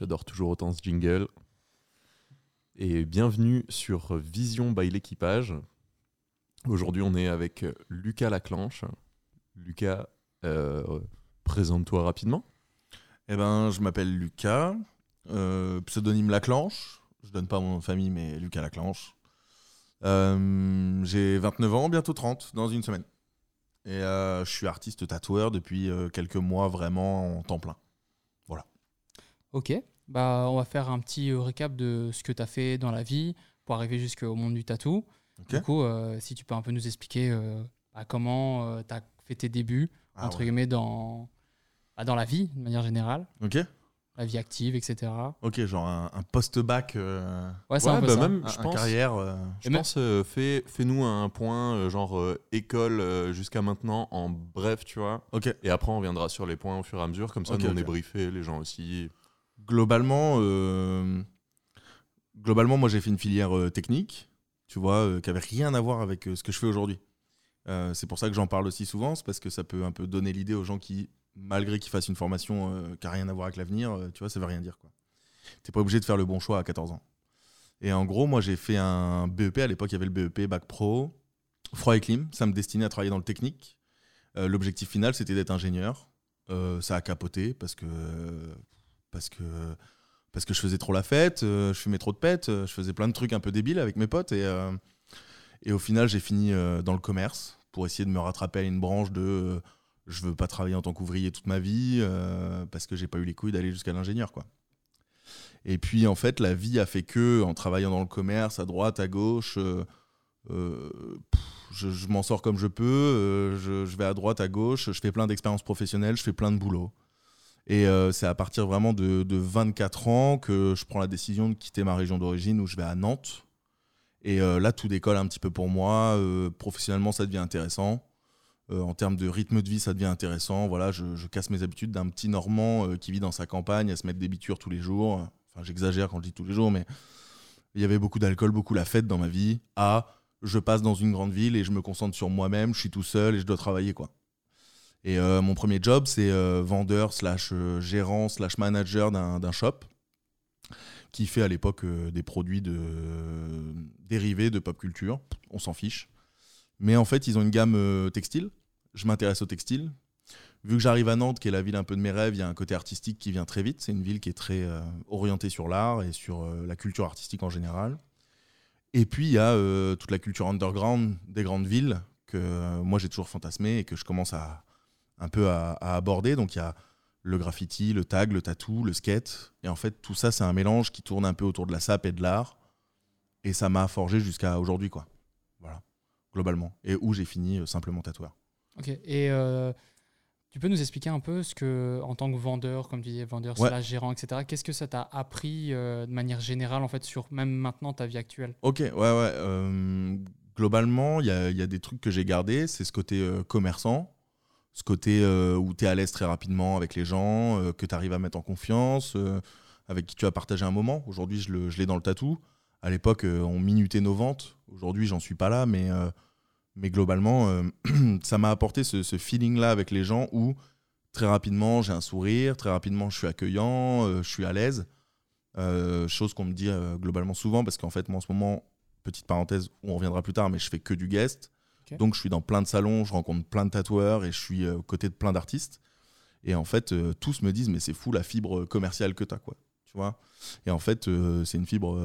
J'adore toujours autant ce jingle. Et bienvenue sur Vision by L'équipage. Aujourd'hui, on est avec Lucas Laclanche. Lucas, présente-toi rapidement. Eh ben, je m'appelle Lucas, pseudonyme Laclanche. Je donne pas mon nom de famille, mais Lucas Laclanche. J'ai 29 ans, bientôt 30, dans une semaine. Et je suis artiste tatoueur depuis quelques mois, vraiment en temps plein. Voilà. Ok, bah, on va faire un petit récap de ce que tu as fait dans la vie pour arriver jusqu'au monde du tatou. Okay. Du coup, si tu peux un peu nous expliquer comment tu as fait tes débuts, guillemets, dans la vie, de manière générale. Ok. La vie active, etc. Ok, genre un post-bac. Ouais, c'est un peu bah ça. Même, je pense, carrière. Je pense, fais-nous un point, école jusqu'à maintenant, en bref, tu vois. Ok. Et après, on reviendra sur les points au fur et à mesure. Comme ça, okay, nous, on est briefés, les gens aussi. Globalement, moi, j'ai fait une filière technique, tu vois, qui n'avait rien à voir avec ce que je fais aujourd'hui. C'est pour ça que j'en parle aussi souvent, c'est parce que ça peut un peu donner l'idée aux gens qui... malgré qu'ils fassent une formation qui n'a rien à voir avec l'avenir, tu vois, ça ne veut rien dire, quoi. Tu n'es pas obligé de faire le bon choix à 14 ans. Et en gros, moi, j'ai fait un BEP. À l'époque, il y avait le BEP, Bac Pro, Froid et Clim. Ça me destinait à travailler dans le technique. L'objectif final, c'était d'être ingénieur. Ça a capoté parce que je faisais trop la fête, je fumais trop de pète, je faisais plein de trucs un peu débiles avec mes potes. Et au final, j'ai fini dans le commerce pour essayer de me rattraper à une branche de... je veux pas travailler en tant qu'ouvrier toute ma vie parce que j'ai pas eu les couilles d'aller jusqu'à l'ingénieur, quoi. Et puis en fait, la vie a fait que, en travaillant dans le commerce, à droite, à gauche, je m'en sors comme je peux. Je vais à droite, à gauche, je fais plein d'expériences professionnelles, je fais plein de boulot. Et c'est à partir vraiment de 24 ans que je prends la décision de quitter ma région d'origine où je vais à Nantes. Et là, tout décolle un petit peu pour moi. Professionnellement, ça devient intéressant. En termes de rythme de vie, ça devient intéressant. Voilà, je casse mes habitudes d'un petit Normand qui vit dans sa campagne à se mettre des bitures tous les jours. Enfin, j'exagère quand je dis tous les jours, mais il y avait beaucoup d'alcool, beaucoup la fête dans ma vie. Je passe dans une grande ville et je me concentre sur moi-même, je suis tout seul et je dois travailler, quoi. Et mon premier job, c'est vendeur / gérant / manager d'un shop qui fait à l'époque des produits dérivés de pop culture. On s'en fiche. Mais en fait, ils ont une gamme textile. Je m'intéresse au textile. Vu que j'arrive à Nantes, qui est la ville un peu de mes rêves, il y a un côté artistique qui vient très vite. C'est une ville qui est très orientée sur l'art et sur la culture artistique en général. Et puis, il y a toute la culture underground des grandes villes que moi, j'ai toujours fantasmé et que je commence à aborder. Donc, il y a le graffiti, le tag, le tattoo, le skate. Et en fait, tout ça, c'est un mélange qui tourne un peu autour de la sape et de l'art. Et ça m'a forgé jusqu'à aujourd'hui, quoi. Voilà. Globalement, et où j'ai fini simplement tatoueur. Ok, et tu peux nous expliquer un peu ce que, en tant que vendeur, comme tu disais, vendeur / gérant, etc., qu'est-ce que ça t'a appris de manière générale, en fait, sur même maintenant ta vie actuelle ? Ok, ouais. Globalement, il y a des trucs que j'ai gardés, c'est ce côté commerçant, ce côté où tu es à l'aise très rapidement avec les gens, que tu arrives à mettre en confiance, avec qui tu as partagé un moment. Aujourd'hui, je l'ai dans le tatou. À l'époque, on minutait nos ventes. Aujourd'hui, j'en suis pas là, mais globalement, ça m'a apporté ce feeling-là avec les gens où très rapidement, j'ai un sourire, très rapidement, je suis accueillant, je suis à l'aise. Chose qu'on me dit globalement souvent, parce qu'en fait, moi, en ce moment, petite parenthèse, on reviendra plus tard, mais je fais que du guest. Okay. Donc, je suis dans plein de salons, je rencontre plein de tatoueurs et je suis aux côtés de plein d'artistes. Et en fait, tous me disent « mais c'est fou la fibre commerciale que t'as, quoi ». Tu vois, et en fait, c'est une fibre,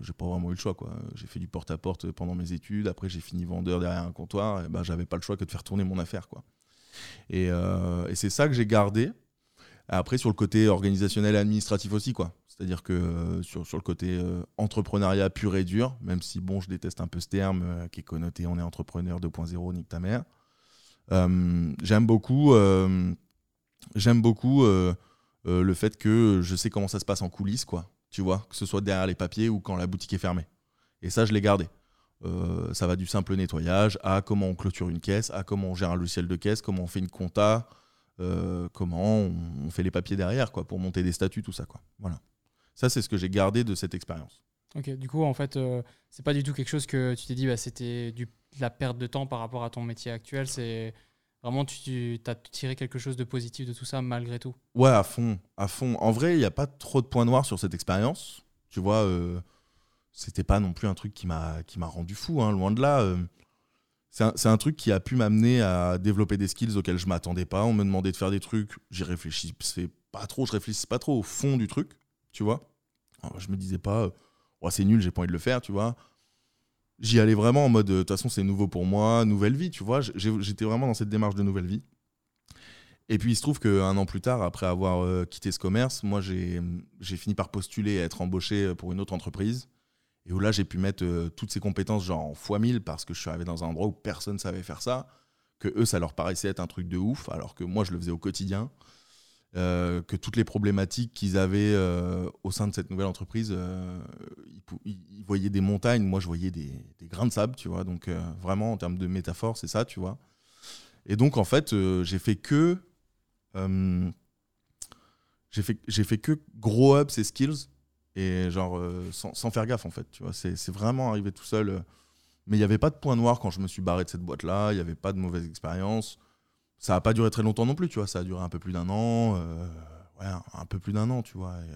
j'ai pas vraiment eu le choix, quoi. J'ai fait du porte-à-porte pendant mes études, après j'ai fini vendeur derrière un comptoir, et j'avais pas le choix que de faire tourner mon affaire, quoi. Et c'est ça que j'ai gardé. Après, sur le côté organisationnel et administratif aussi, quoi. C'est-à-dire que sur le côté entrepreneuriat pur et dur, même si, je déteste un peu ce terme qui est connoté « on est entrepreneur 2.0, nique ta mère », j'aime beaucoup le fait que je sais comment ça se passe en coulisses, quoi, tu vois, que ce soit derrière les papiers ou quand la boutique est fermée. Et ça, je l'ai gardé. Ça va du simple nettoyage à comment on clôture une caisse, à comment on gère un logiciel de caisse, comment on fait une compta, comment on fait les papiers derrière, quoi, pour monter des statuts, tout ça, quoi. Voilà. Ça, c'est ce que j'ai gardé de cette expérience. Ok, du coup, en fait, c'est pas du tout quelque chose que tu t'es dit, c'était de la perte de temps par rapport à ton métier actuel, c'est... Vraiment, tu as tiré quelque chose de positif de tout ça malgré tout. Ouais, à fond, à fond. En vrai, il n'y a pas trop de points noirs sur cette expérience. Tu vois, c'était pas non plus un truc qui m'a rendu fou, hein, loin de là. C'est un truc qui a pu m'amener à développer des skills auxquels je m'attendais pas. On me demandait de faire des trucs, je réfléchissais pas trop au fond du truc, tu vois. Alors, je me disais pas, oh, c'est nul, j'ai pas envie de le faire, tu vois. J'y allais vraiment en mode, de toute façon, c'est nouveau pour moi, nouvelle vie, tu vois. J'étais vraiment dans cette démarche de nouvelle vie. Et puis, il se trouve qu'un an plus tard, après avoir quitté ce commerce, moi, j'ai fini par postuler à être embauché pour une autre entreprise. Et où là, j'ai pu mettre toutes ces compétences genre en x1000 parce que je suis arrivé dans un endroit où personne ne savait faire ça, que eux, ça leur paraissait être un truc de ouf, alors que moi, je le faisais au quotidien, que toutes les problématiques qu'ils avaient au sein de cette nouvelle entreprise, ils voyaient des montagnes, moi, je voyais des grains de sable, tu vois. Donc, vraiment, en termes de métaphore, c'est ça, tu vois. Et donc, en fait, j'ai fait que grow up ces skills. Et genre sans faire gaffe en fait, tu vois, c'est vraiment arrivé tout seul. Mais il n'y avait pas de point noir quand je me suis barré de cette boîte-là, il n'y avait pas de mauvaise expérience. Ça n'a pas duré très longtemps non plus, tu vois, ça a duré un peu plus d'un an, tu vois. Et,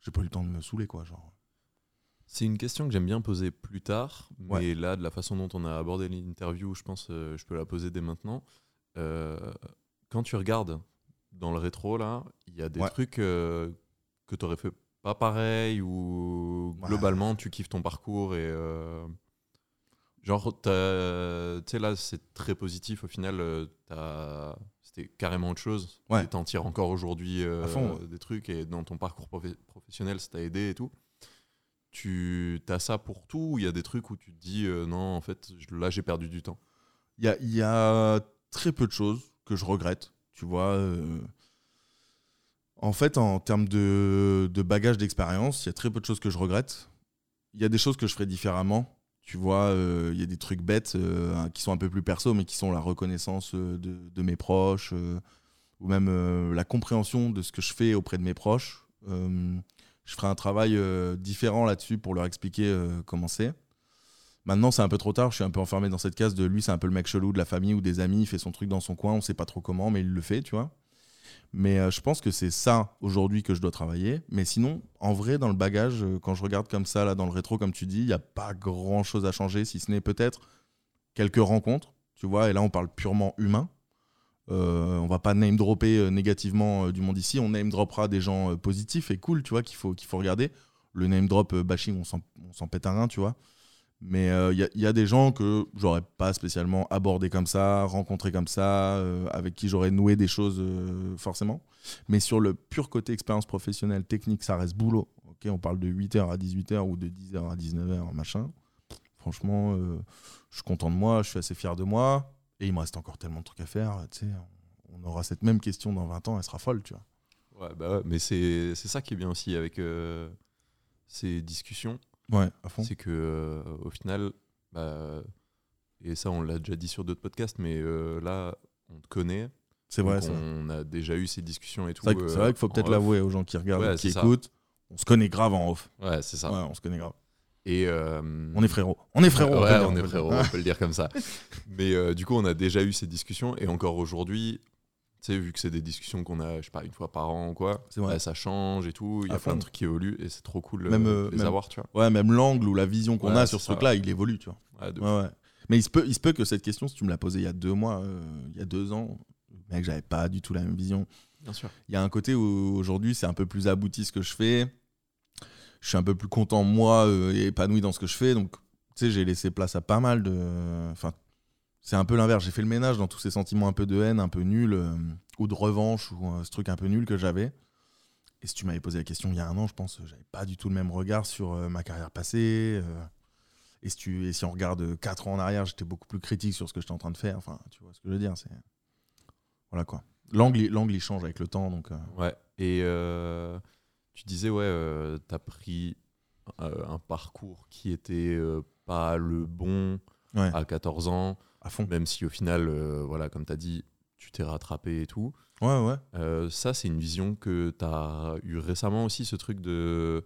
j'ai pas eu le temps de me saouler, quoi, genre. C'est une question que j'aime bien poser plus tard, mais là, de la façon dont on a abordé l'interview, je pense je peux la poser dès maintenant. Quand tu regardes dans le rétro, là, il y a des trucs que tu aurais fait pas pareil ou globalement tu kiffes ton parcours et genre tu sais là c'est très positif au final, c'était carrément autre chose et t'en tires encore aujourd'hui des trucs et dans ton parcours professionnel ça t'a aidé et tout. Tu as ça pour tout ou il y a des trucs où tu te dis non en fait là j'ai perdu du temps? Il y a très peu de choses que je regrette, tu vois. En fait, en termes de bagage d'expérience, il y a très peu de choses que je regrette. Il y a des choses que je ferais différemment. Tu vois, il y a des trucs bêtes qui sont un peu plus perso, mais qui sont la reconnaissance de mes proches ou même la compréhension de ce que je fais auprès de mes proches. Je ferai un travail différent là-dessus pour leur expliquer comment c'est. Maintenant, c'est un peu trop tard. Je suis un peu enfermé dans cette case de lui, c'est un peu le mec chelou de la famille ou des amis. Il fait son truc dans son coin. On ne sait pas trop comment, mais il le fait, tu vois. Mais je pense que c'est ça aujourd'hui que je dois travailler. Mais sinon, en vrai, dans le bagage, quand je regarde comme ça, là, dans le rétro, comme tu dis, il n'y a pas grand chose à changer, si ce n'est peut-être quelques rencontres, tu vois. Et là, on parle purement humain. On va pas name-dropper négativement du monde ici. On name-droppera des gens positifs et cool, tu vois, qu'il faut regarder. Le name-drop bashing, on s'en pète un rein, tu vois. Mais il y a des gens que j'aurais pas spécialement abordé comme ça, rencontré comme ça, avec qui j'aurais noué des choses forcément. Mais sur le pur côté expérience professionnelle, technique, ça reste boulot. Okay, on parle de 8h à 18h ou de 10h à 19h, machin. Franchement, je suis content de moi, je suis assez fier de moi. Et il me reste encore tellement de trucs à faire. Tu sais, on aura cette même question dans 20 ans, elle sera folle, tu vois. Ouais, bah ouais, mais c'est ça qui est bien aussi avec ces discussions. Ouais, à fond. C'est que au final, et ça on l'a déjà dit sur d'autres podcasts, mais là on te connaît, c'est vrai, on a déjà eu ces discussions et tout. C'est vrai qu'il faut peut-être l'avouer aux gens qui regardent, qui écoutent, on se connaît grave en off. Ouais, c'est ça. Ouais, on se connaît grave. Et on est frérots. Ouais, on est frérots, on peut le dire comme ça. Mais du coup, on a déjà eu ces discussions et encore aujourd'hui. Tu sais, vu que c'est des discussions qu'on a, je sais pas, une fois par an ou quoi, ça change et tout, il y a plein de trucs qui évoluent et c'est trop cool de les avoir, tu vois. Ouais, même l'angle ou la vision qu'on a sur ce truc-là, il évolue, tu vois. Ouais. Mais il se peut que cette question, si tu me l'as posée il y a 2 mois, il y a 2 ans, mec, j'avais pas du tout la même vision. Bien sûr. Il y a un côté où aujourd'hui, c'est un peu plus abouti ce que je fais, je suis un peu plus content, moi, épanoui dans ce que je fais, donc, tu sais, j'ai laissé place à pas mal de... Enfin, c'est un peu l'inverse, j'ai fait le ménage dans tous ces sentiments un peu de haine, un peu nul, ou de revanche, ou ce truc un peu nul que j'avais. Et si tu m'avais posé la question il y a 1 an, je pense que j'avais pas du tout le même regard sur ma carrière passée. Et si on regarde 4 ans en arrière, j'étais beaucoup plus critique sur ce que j'étais en train de faire. Enfin, tu vois ce que je veux dire, c'est... Voilà quoi. L'angle il change avec le temps, donc... Ouais, et tu disais, t'as pris un parcours qui était pas le bon à 14 ans... À fond. Même si au final, comme tu as dit, tu t'es rattrapé et tout. Ouais. Ça, c'est une vision que tu as eue récemment aussi, ce truc de...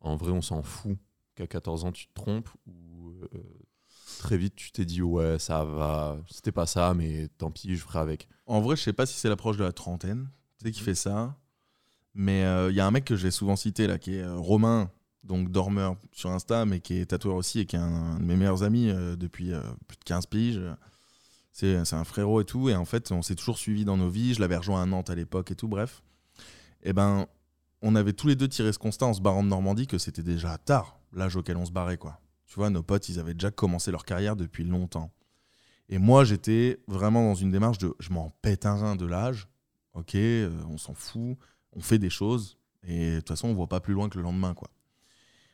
En vrai, on s'en fout qu'à 14 ans, tu te trompes. Ou très vite tu t'es dit ouais ça va, c'était pas ça mais tant pis je ferai avec? En vrai je sais pas si c'est l'approche de la trentaine, tu sais, qui fait ça, mais il y a un mec que j'ai souvent cité là qui est Romain, donc dormeur sur Insta mais qui est tatoueur aussi et qui est un de mes meilleurs amis depuis plus de 15 piges. C'est un frérot et tout, et en fait on s'est toujours suivi dans nos vies, je l'avais rejoint à Nantes à l'époque et tout, bref. Et ben on avait tous les deux tiré ce constat en se barrant de Normandie que c'était déjà tard l'âge auquel on se barrait quoi. Tu vois, nos potes, ils avaient déjà commencé leur carrière depuis longtemps. Et moi, j'étais vraiment dans une démarche de « je m'en pète un rein de l'âge, ok, on s'en fout, on fait des choses, et de toute façon, on ne voit pas plus loin que le lendemain. » quoi.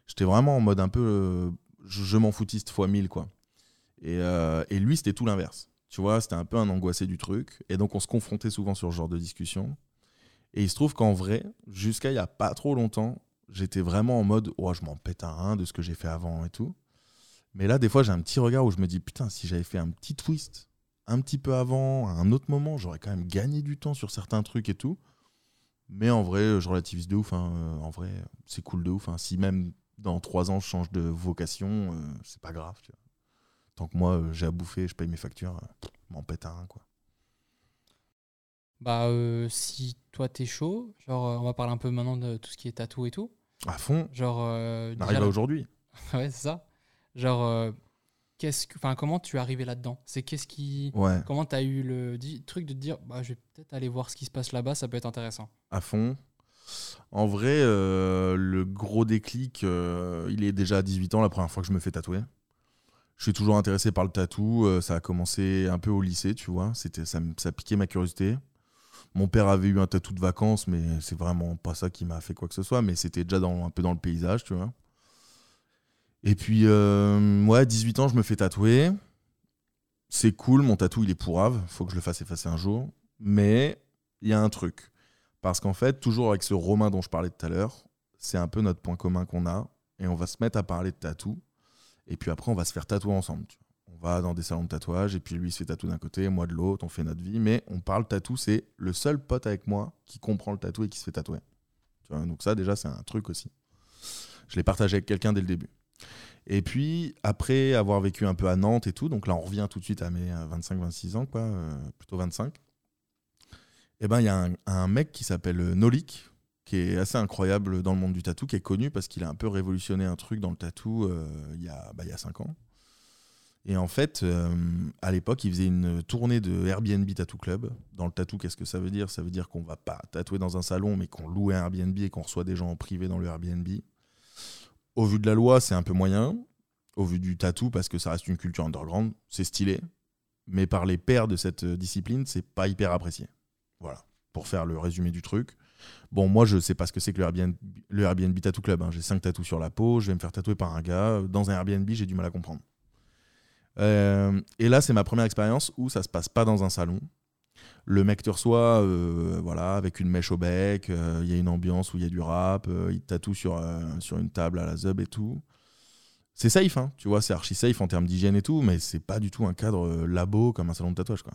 J'étais vraiment en mode un peu je m'en foutiste fois 1000. Quoi. Et lui, c'était tout l'inverse. Tu vois, c'était un peu un angoissé du truc. Et donc, on se confrontait souvent sur ce genre de discussion. Et il se trouve qu'en vrai, jusqu'à il n'y a pas trop longtemps, j'étais vraiment en mode « oh, je m'en pète un rein de ce que j'ai fait avant et tout. » Mais là, des fois, j'ai un petit regard où je me dis « putain, si j'avais fait un petit twist, un petit peu avant, à un autre moment, j'aurais quand même gagné du temps sur certains trucs et tout. » Mais en vrai, je relativise de ouf. Hein. En vrai, c'est cool de ouf. Hein. Si même dans 3 ans, je change de vocation, c'est pas grave. Tu vois. Tant que moi, j'ai à bouffer, je paye mes factures, je m'en pète un, quoi. Bah, si toi, t'es chaud, genre, on va parler un peu maintenant de tout ce qui est tatou et tout. À fond. Genre, on arrive là aujourd'hui. Ouais, c'est ça. Genre, comment tu es arrivé là-dedans? C'est qu'est-ce qui... Ouais. Comment tu as eu le truc de te dire bah, je vais peut-être aller voir ce qui se passe là-bas, ça peut être intéressant? À fond. En vrai, le gros déclic, il est déjà à 18 ans, la première fois que je me fais tatouer. Je suis toujours intéressé par le tatou. Ça a commencé un peu au lycée, tu vois. Ça piquait ma curiosité. Mon père avait eu un tatou de vacances, mais c'est vraiment pas ça qui m'a fait quoi que ce soit. Mais c'était déjà un peu dans le paysage, tu vois. Et puis, ouais, 18 ans, je me fais tatouer. C'est cool, mon tatou, il est pourrave. Faut que je le fasse effacer un jour. Mais il y a un truc. Parce qu'en fait, toujours avec ce Romain dont je parlais tout à l'heure, c'est un peu notre point commun qu'on a. Et on va se mettre à parler de tatou. Et puis après, on va se faire tatouer ensemble. Tu vois. On va dans des salons de tatouage. Et puis lui, il se fait tatouer d'un côté, moi de l'autre. On fait notre vie. Mais on parle tatou. C'est le seul pote avec moi qui comprend le tatou et qui se fait tatouer. Tu vois, donc ça, déjà, c'est un truc aussi. Je l'ai partagé avec quelqu'un dès le début. Et puis après avoir vécu un peu à Nantes et tout, donc là on revient tout de suite à mes 25-26 ans quoi, plutôt 25, et ben il y a un mec qui s'appelle Nolik qui est assez incroyable dans le monde du tatou, qui est connu parce qu'il a un peu révolutionné un truc dans le tatou il y a 5 ans. Et en fait à l'époque il faisait une tournée de Airbnb Tattoo Club. Dans le tatou, qu'est-ce que ça veut dire? Ça veut dire qu'on va pas tatouer dans un salon mais qu'on loue un Airbnb et qu'on reçoit des gens en privé dans le Airbnb. Au vu de la loi, c'est un peu moyen. Au vu du tatou, parce que ça reste une culture underground, c'est stylé. Mais par les pairs de cette discipline, c'est pas hyper apprécié. Voilà, pour faire le résumé du truc. Bon, moi, je sais pas ce que c'est que le Airbnb Tattoo Club. Hein. J'ai 5 tatous sur la peau, je vais me faire tatouer par un gars. Dans un Airbnb, j'ai du mal à comprendre. Et là, c'est ma première expérience où ça se passe pas dans un salon. Le mec te reçoit voilà, avec une mèche au bec, il y a une ambiance où il y a du rap, il te tatoue sur une table à la zub et tout. C'est safe, hein, tu vois, c'est archi safe en termes d'hygiène et tout, mais c'est pas du tout un cadre labo comme un salon de tatouage. Quoi.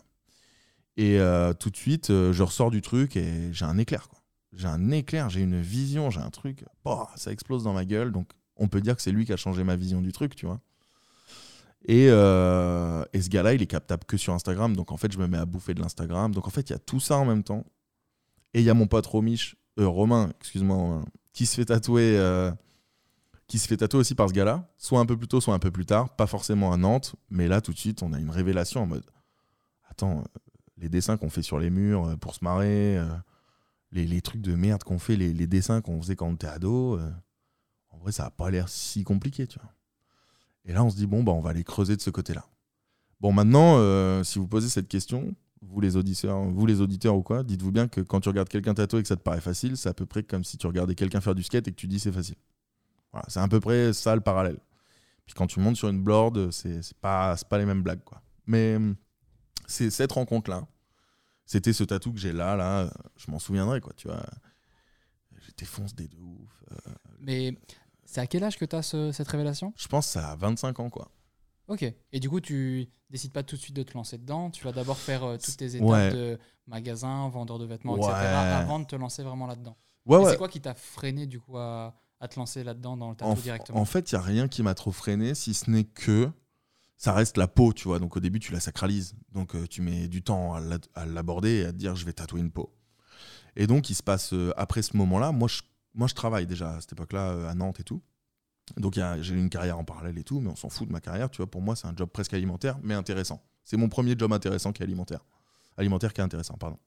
Et tout de suite, je ressors du truc et j'ai un éclair. Quoi. J'ai un éclair, j'ai une vision, j'ai un truc, oh, ça explose dans ma gueule. Donc on peut dire que c'est lui qui a changé ma vision du truc, tu vois. Et ce gars-là, il est captable que sur Instagram. Donc, en fait, je me mets à bouffer de l'Instagram. Donc, en fait, il y a tout ça en même temps. Et il y a mon pote Romain, qui se fait tatouer aussi par ce gars-là. Soit un peu plus tôt, soit un peu plus tard. Pas forcément à Nantes. Mais là, tout de suite, on a une révélation en mode « Attends, les dessins qu'on fait sur les murs pour se marrer, les trucs de merde qu'on fait, les dessins qu'on faisait quand on était ado, en vrai, ça n'a pas l'air si compliqué, tu vois. » Et là, on se dit, bon, bah, on va aller creuser de ce côté-là. Bon, maintenant, si vous posez cette question, vous les auditeurs ou quoi, dites-vous bien que quand tu regardes quelqu'un tatouer et que ça te paraît facile, c'est à peu près comme si tu regardais quelqu'un faire du skate et que tu dis c'est facile. Voilà, c'est à peu près ça le parallèle. Puis quand tu montes sur une board, c'est pas les mêmes blagues, quoi. Mais c'est cette rencontre-là. C'était ce tatou que j'ai là, je m'en souviendrai, quoi, tu vois. J'étais foncé de ouf. Mais... C'est à quel âge que tu as cette révélation? Je pense que c'est à 25 ans, quoi. Ok. Et du coup, tu décides pas tout de suite de te lancer dedans. Tu vas d'abord faire toutes tes étapes de magasin, vendeur de vêtements, etc. avant de te lancer vraiment là-dedans. Ouais. C'est quoi qui t'a freiné, du coup, à te lancer là-dedans dans le tattoo directement? En fait, il n'y a rien qui m'a trop freiné, si ce n'est que ça reste la peau, tu vois. Donc au début, tu la sacralises. Donc tu mets du temps à l'aborder et à te dire, je vais tatouer une peau. Et donc, il se passe, après ce moment-là, moi, je travaille déjà à cette époque-là à Nantes et tout. Donc j'ai eu une carrière en parallèle et tout, mais on s'en fout de ma carrière. Tu vois, pour moi, c'est un job presque alimentaire, mais intéressant. C'est mon premier job intéressant qui est alimentaire. Alimentaire qui est intéressant, pardon.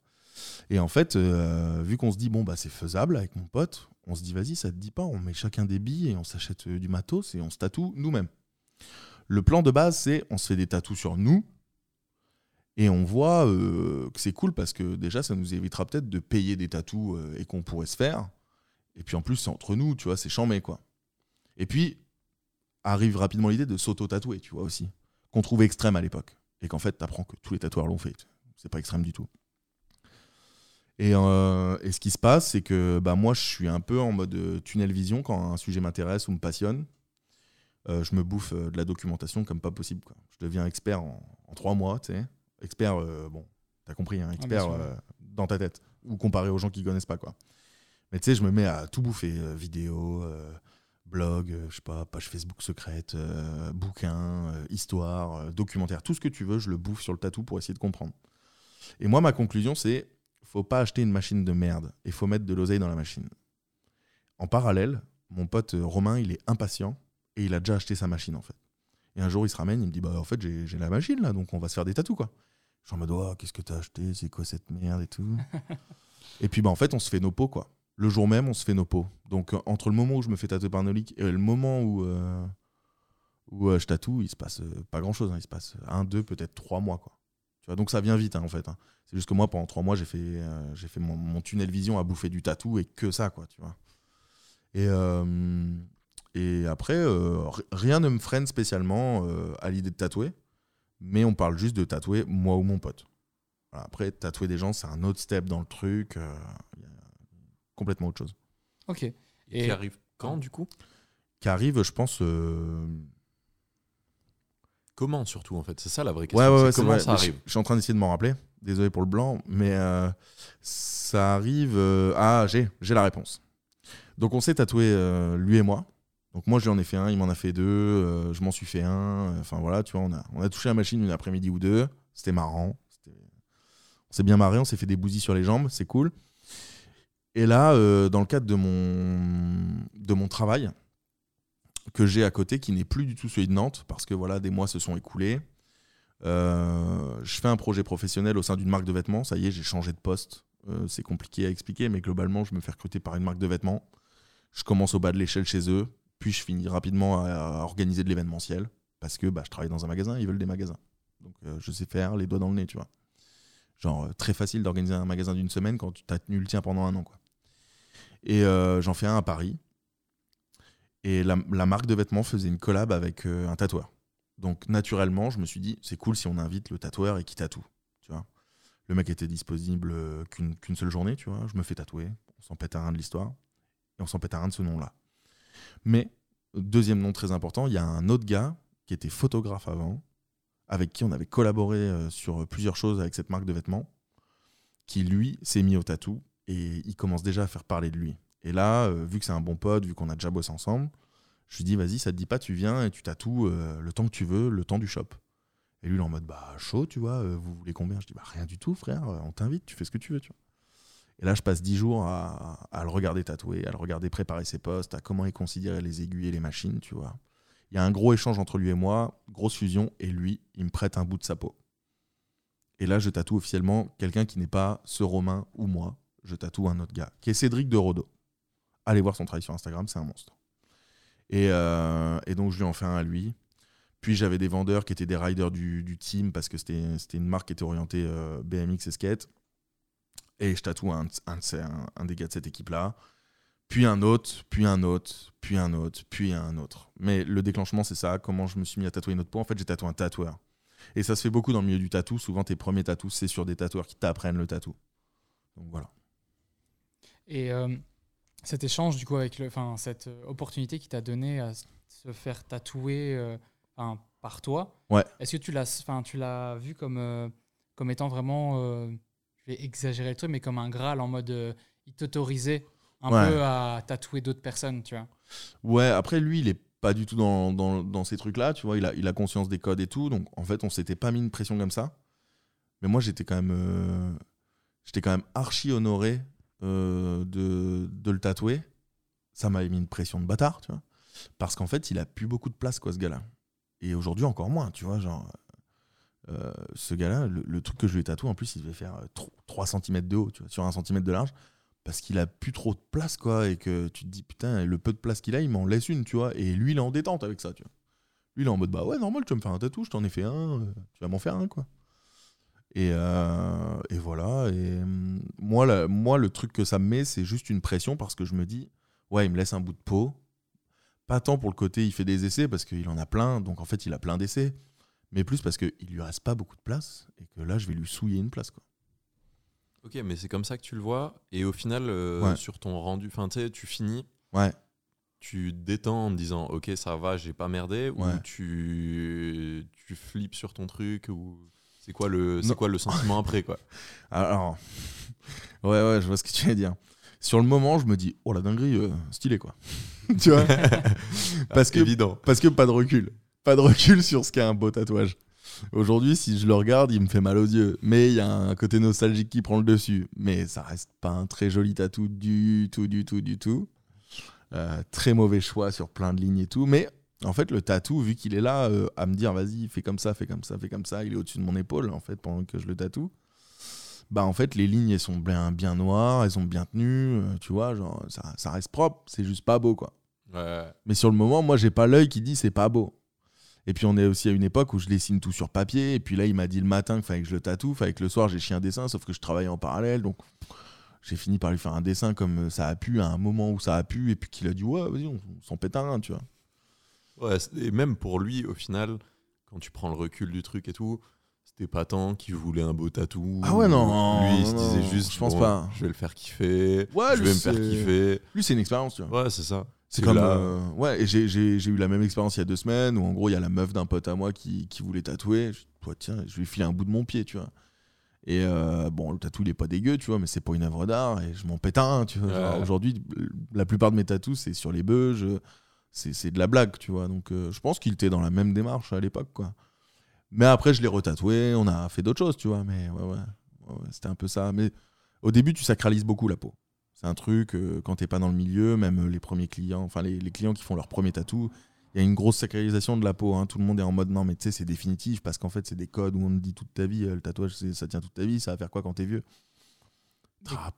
Et en fait, vu qu'on se dit, bon, bah, c'est faisable avec mon pote, on se dit, vas-y, ça te dit pas, on met chacun des billes et on s'achète du matos et on se tatoue nous-mêmes. Le plan de base, c'est on se fait des tatous sur nous et on voit que c'est cool parce que déjà, ça nous évitera peut-être de payer des tatous et qu'on pourrait se faire. Et puis en plus, c'est entre nous, tu vois, c'est chambé, quoi. Et puis, arrive rapidement l'idée de s'auto-tatouer, tu vois, aussi, qu'on trouvait extrême à l'époque. Et qu'en fait, t'apprends que tous les tatoueurs l'ont fait. C'est pas extrême du tout. Et ce qui se passe, c'est que bah, moi, je suis un peu en mode tunnel vision quand un sujet m'intéresse ou me passionne. Je me bouffe de la documentation comme pas possible, quoi. Je deviens expert en 3 mois, tu sais. Expert, bon, t'as compris, hein, expert dans ta tête. Ou comparé aux gens qui connaissent pas, quoi. Mais tu sais, je me mets à tout bouffer. Vidéo, blog, je sais pas, page Facebook secrète, bouquin, histoire, documentaire. Tout ce que tu veux, je le bouffe sur le tatou pour essayer de comprendre. Et moi, ma conclusion, c'est... faut pas acheter une machine de merde et faut mettre de l'oseille dans la machine. En parallèle, mon pote Romain, il est impatient et il a déjà acheté sa machine en fait. Et un jour, il se ramène, il me dit bah en fait, j'ai la machine là, donc on va se faire des tatous quoi. Je suis en mode oh, qu'est-ce que t'as acheté, c'est quoi cette merde et tout. Et puis bah en fait, on se fait nos peaux quoi. Le jour même, on se fait nos peaux. Donc entre le moment où je me fais tatouer par Nolik et le moment où je tatoue, il se passe pas grand-chose, hein. Il se passe 1, 2, peut-être 3 mois quoi. Tu vois, donc ça vient vite hein, en fait. Hein. C'est juste que moi, pendant 3 mois, j'ai fait mon tunnel vision à bouffer du tatou et que ça, quoi, tu vois. Et après, rien ne me freine spécialement à l'idée de tatouer, mais on parle juste de tatouer moi ou mon pote. Voilà, après, tatouer des gens, c'est un autre step dans le truc, complètement autre chose. Ok. Et qui arrive quand, du coup ? Qui arrive, je pense... Comment, surtout, en fait ? C'est ça, la vraie question. Ouais, c'est comment vrai. Ça arrive ? Je suis en train d'essayer de m'en rappeler. Désolé pour le blanc, mais ça arrive... j'ai la réponse. Donc, on s'est tatoué, lui et moi. Donc, moi, je lui en ai fait un, il m'en a fait 2, je m'en suis fait un. Enfin, voilà, tu vois, on a touché la machine une après-midi ou 2. C'était marrant. On s'est bien marré, on s'est fait des bousilles sur les jambes, c'est cool. Et là, dans le cadre de mon travail que j'ai à côté, qui n'est plus du tout celui de Nantes, parce que, voilà, des mois se sont écoulés. Je fais un projet professionnel au sein d'une marque de vêtements. Ça y est, j'ai changé de poste. C'est compliqué à expliquer, mais globalement, je me fais recruter par une marque de vêtements. Je commence au bas de l'échelle chez eux, puis je finis rapidement à organiser de l'événementiel parce que bah, je travaille dans un magasin, ils veulent des magasins. Donc je sais faire les doigts dans le nez, tu vois. Genre très facile d'organiser un magasin d'une semaine quand tu as tenu le tien pendant 1 an, quoi. Et j'en fais un à Paris. Et la marque de vêtements faisait une collab avec un tatoueur. Donc naturellement, je me suis dit, c'est cool si on invite le tatoueur et qu'il tatoue, tu vois. Le mec était disponible qu'une seule journée, tu vois. Je me fais tatouer, on s'en pète à rien de l'histoire et on s'en pète à rien de ce nom-là. Mais, deuxième nom très important, il y a un autre gars qui était photographe avant, avec qui on avait collaboré sur plusieurs choses avec cette marque de vêtements, qui lui s'est mis au tatou et il commence déjà à faire parler de lui. Et là, vu que c'est un bon pote, vu qu'on a déjà bossé ensemble, je lui dis, vas-y, ça te dit pas, tu viens et tu tatoues le temps que tu veux, le temps du shop. Et lui, il est en mode, bah, chaud, tu vois, vous voulez combien ? Je dis, bah, rien du tout, frère, on t'invite, tu fais ce que tu veux, tu vois. Et là, je passe 10 jours à le regarder tatouer, à le regarder préparer ses postes, à comment il considérait les aiguilles et les machines, tu vois. Il y a un gros échange entre lui et moi, grosse fusion, et lui, il me prête un bout de sa peau. Et là, je tatoue officiellement quelqu'un qui n'est pas ce Romain ou moi, je tatoue un autre gars, qui est Cédric de Rodo. Allez voir son travail sur Instagram, c'est un monstre. Et donc je lui en fais un à lui. Puis j'avais des vendeurs qui étaient des riders du team parce que c'était une marque qui était orientée BMX et skate. Et je tatoue un des gars de cette équipe là, puis un autre, puis un autre, puis un autre, puis un autre. Mais le déclenchement c'est ça, comment je me suis mis à tatouer une autre peau. En fait j'ai tatoué un tatoueur. Et ça se fait beaucoup dans le milieu du tatou. Souvent tes premiers tatous c'est sur des tatoueurs qui t'apprennent le tatou. Donc voilà. Et cet échange, du coup, avec cette opportunité qui t'a donné à se faire tatouer par toi, ouais. Est-ce que tu l'as vu comme étant vraiment, je vais exagérer le truc, mais comme un graal en mode il t'autorisait un peu à tatouer d'autres personnes, tu vois ? Ouais, après lui, il est pas du tout dans ces trucs-là, tu vois, il a conscience des codes et tout, donc en fait on s'était pas mis une pression comme ça. Mais moi j'étais quand même archi honoré de le tatouer. Ça m'avait mis une pression de bâtard, tu vois, parce qu'en fait il a plus beaucoup de place, quoi, ce gars-là. Et aujourd'hui encore moins, tu vois, genre ce gars-là, le truc que je lui ai tatoué, en plus il devait faire 3 cm de haut, tu vois, sur 1 cm de large, parce qu'il a plus trop de place, quoi, et que tu te dis putain, et le peu de place qu'il a, il m'en laisse une, tu vois, et lui il est en détente avec ça, tu vois. Lui il est en mode bah ouais, normal, tu vas me faire un tatou, je t'en ai fait un, tu vas m'en faire un, quoi. Et voilà, et moi le truc que ça me met, c'est juste une pression, parce que je me dis ouais, il me laisse un bout de peau, pas tant pour le côté il fait des essais, parce qu'il en a plein, donc en fait il a plein d'essais, mais plus parce qu'il lui reste pas beaucoup de place, et que là je vais lui souiller une place, quoi. Ok, mais c'est comme ça que tu le vois, et au final, ouais, sur ton rendu, enfin tu sais, tu finis, ouais, tu détends en te disant ok, ça va, j'ai pas merdé, ouais, ou tu flippes sur ton truc, ou c'est quoi le sentiment après, quoi. Alors ouais, je vois ce que tu veux dire. Sur le moment, je me dis oh la dinguerie, stylé, quoi. Tu vois, parce que pas de recul sur ce qu'est un beau tatouage. Aujourd'hui, si je le regarde, il me fait mal aux yeux. Mais il y a un côté nostalgique qui prend le dessus. Mais ça reste pas un très joli tatou du tout. Très mauvais choix sur plein de lignes et tout. Mais en fait, le tatou, vu qu'il est là, à me dire vas-y, fais comme ça, il est au-dessus de mon épaule, en fait, pendant que je le tatoue. Bah en fait, les lignes, elles sont bien noires, elles sont bien tenues, tu vois, genre ça reste propre. C'est juste pas beau, quoi. Ouais. Mais sur le moment, moi, j'ai pas l'œil qui dit c'est pas beau. Et puis on est aussi à une époque où je dessine tout sur papier, et puis là il m'a dit le matin qu'il fallait que je le tatoue, fallait que le soir j'ai chié un dessin, sauf que je travaillais en parallèle, donc j'ai fini par lui faire un dessin comme ça a pu, à un moment où ça a pu, et puis qu'il a dit ouais vas-y, on s'en pète un, tu vois. Ouais, et même pour lui au final, quand tu prends le recul du truc et tout, c'était pas tant qu'il voulait un beau tatou. Ah ouais, non. Lui il se disait juste je pense pas, je vais le faire kiffer, ouais, je vais me faire kiffer. Lui c'est une expérience, tu vois. Ouais, c'est ça. C'est comme là... ouais, et j'ai eu la même expérience il y a 2 semaines, où en gros il y a la meuf d'un pote à moi qui voulait tatouer. Tiens, je lui file un bout de mon pied, tu vois. Et bon, le tatou il est pas dégueu, tu vois, mais c'est pas une œuvre d'art, et je m'en pète un, tu vois. Ouais. Genre, aujourd'hui, la plupart de mes tatous c'est sur les bœufs, c'est de la blague, tu vois. Donc je pense qu'il était dans la même démarche à l'époque, quoi. Mais après je l'ai retatoué, on a fait d'autres choses, tu vois. Mais ouais, c'était un peu ça. Mais au début tu sacralises beaucoup la peau. C'est un truc, quand t'es pas dans le milieu, même les premiers clients, enfin les clients qui font leur premier tatou, il y a une grosse sacralisation de la peau, hein. Tout le monde est en mode non, mais tu sais, c'est définitif, parce qu'en fait, c'est des codes où on me dit toute ta vie, le tatouage, ça tient toute ta vie, ça va faire quoi quand t'es vieux ?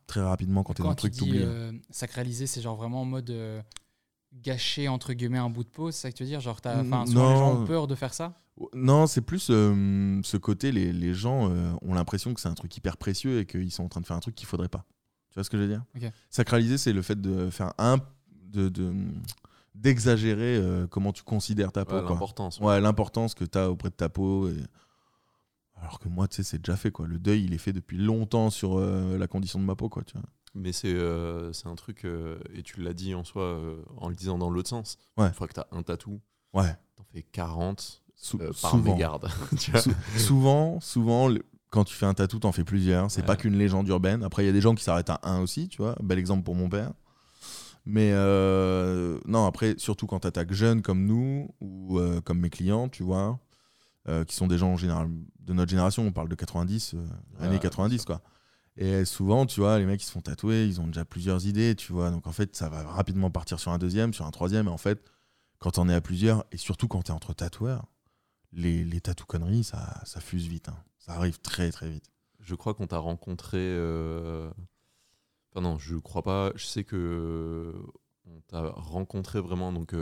Très rapidement, quand t'es dans le truc, t'oublies. Sacraliser, c'est genre vraiment en mode gâcher, entre guillemets, un bout de peau, c'est ça que tu veux dire ? Genre, souvent les gens ont peur de faire ça ? Non, c'est plus ce côté, les gens ont l'impression que c'est un truc hyper précieux et qu'ils sont en train de faire un truc qu'il faudrait pas. Tu vois ce que je veux dire ? Okay. Sacraliser, c'est le fait de faire d'exagérer comment tu considères ta peau. Ouais, quoi. L'importance. Ouais, l'importance que tu as auprès de ta peau. Et... alors que moi, tu sais, c'est déjà fait, quoi. Le deuil, il est fait depuis longtemps sur la condition de ma peau, quoi. Tu vois. Mais c'est un truc, et tu l'as dit en soi, en le disant dans l'autre sens. Ouais. Une fois que tu as un tatou, ouais, t'en fais 40 par mégarde. Souvent... Quand tu fais un tatou, t'en fais plusieurs. C'est pas qu'une légende urbaine. Après, il y a des gens qui s'arrêtent à un aussi, tu vois. Bel exemple pour mon père. Mais non, après, surtout quand t'attaques jeune comme nous, ou comme mes clients, tu vois, qui sont des gens en général de notre génération. On parle de 90, années 90, quoi. Et souvent, tu vois, les mecs, ils se font tatouer, ils ont déjà plusieurs idées, tu vois. Donc en fait, ça va rapidement partir sur un deuxième, sur un troisième. Et en fait, quand t'en es à plusieurs, et surtout quand t'es entre tatoueurs, les tatou-conneries, ça fuse vite, hein. Ça arrive très très vite. Je crois qu'on t'a rencontré... Enfin non, je crois pas. Je sais que on t'a rencontré vraiment donc,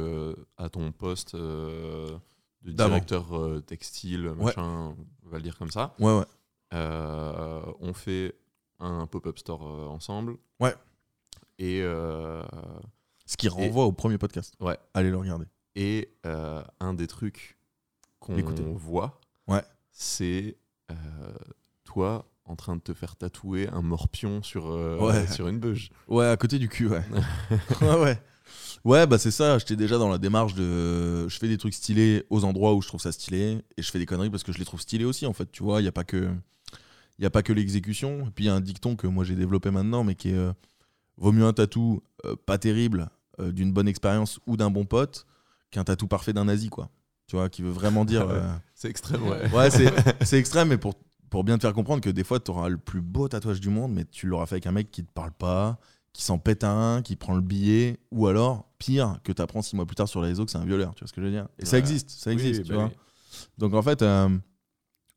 à ton poste de directeur textile, machin, on va le dire comme ça. Ouais. On fait un pop-up store ensemble. Ouais. Et... ce qui renvoie au premier podcast. Ouais. Allez le regarder. Et un des trucs qu'on voit, c'est... toi en train de te faire tatouer un morpion sur une beuge. Ouais, à côté du cul, ouais. ouais. Ouais, bah c'est ça, j'étais déjà dans la démarche de... Je fais des trucs stylés aux endroits où je trouve ça stylé, et je fais des conneries parce que je les trouve stylés aussi, en fait, tu vois, il n'y a pas que l'exécution. Et puis il y a un dicton que moi j'ai développé maintenant, mais qui est vaut mieux un tatou pas terrible, d'une bonne expérience ou d'un bon pote, qu'un tatou parfait d'un nazi, quoi. Tu vois, qui veut vraiment dire... C'est extrême, ouais. Ouais, c'est extrême, mais pour bien te faire comprendre que des fois, tu auras le plus beau tatouage du monde, mais tu l'auras fait avec un mec qui te parle pas, qui s'en pète à un, qui prend le billet, ou alors, pire, que tu apprends 6 mois plus tard sur les réseaux que c'est un violeur, tu vois ce que je veux dire ? Et ouais. ça existe, oui, tu vois. Oui. Donc en fait,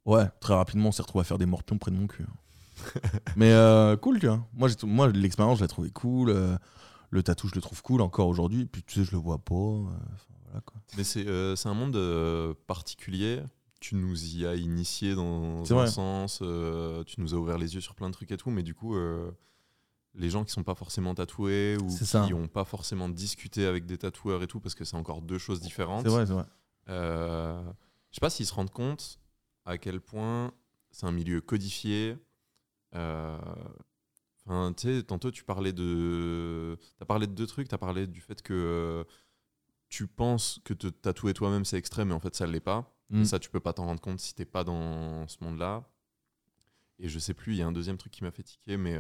ouais, très rapidement, on s'est retrouvé à faire des morpions près de mon cul. Mais cool, tu vois. Moi, l'expérience, je l'ai trouvée cool. Le tatou, je le trouve cool encore aujourd'hui. Puis tu sais, je le vois pas. Voilà, quoi. Mais c'est un monde particulier. Tu nous y as initié dans un sens. Tu nous as ouvert les yeux sur plein de trucs et tout. Mais du coup, les gens qui sont pas forcément tatoués ou qui ont pas forcément discuté avec des tatoueurs et tout, parce que c'est encore deux choses différentes. C'est vrai. Je sais pas s'ils se rendent compte à quel point c'est un milieu codifié. Enfin, tu sais, tantôt tu parlais de... T'as parlé de deux trucs. T'as parlé du fait que tu penses que te tatouer toi-même c'est extrême, mais en fait ça l'est pas. Et ça, tu peux pas t'en rendre compte si t'es pas dans ce monde-là. Et je sais plus, il y a un deuxième truc qui m'a fait tiquer, mais...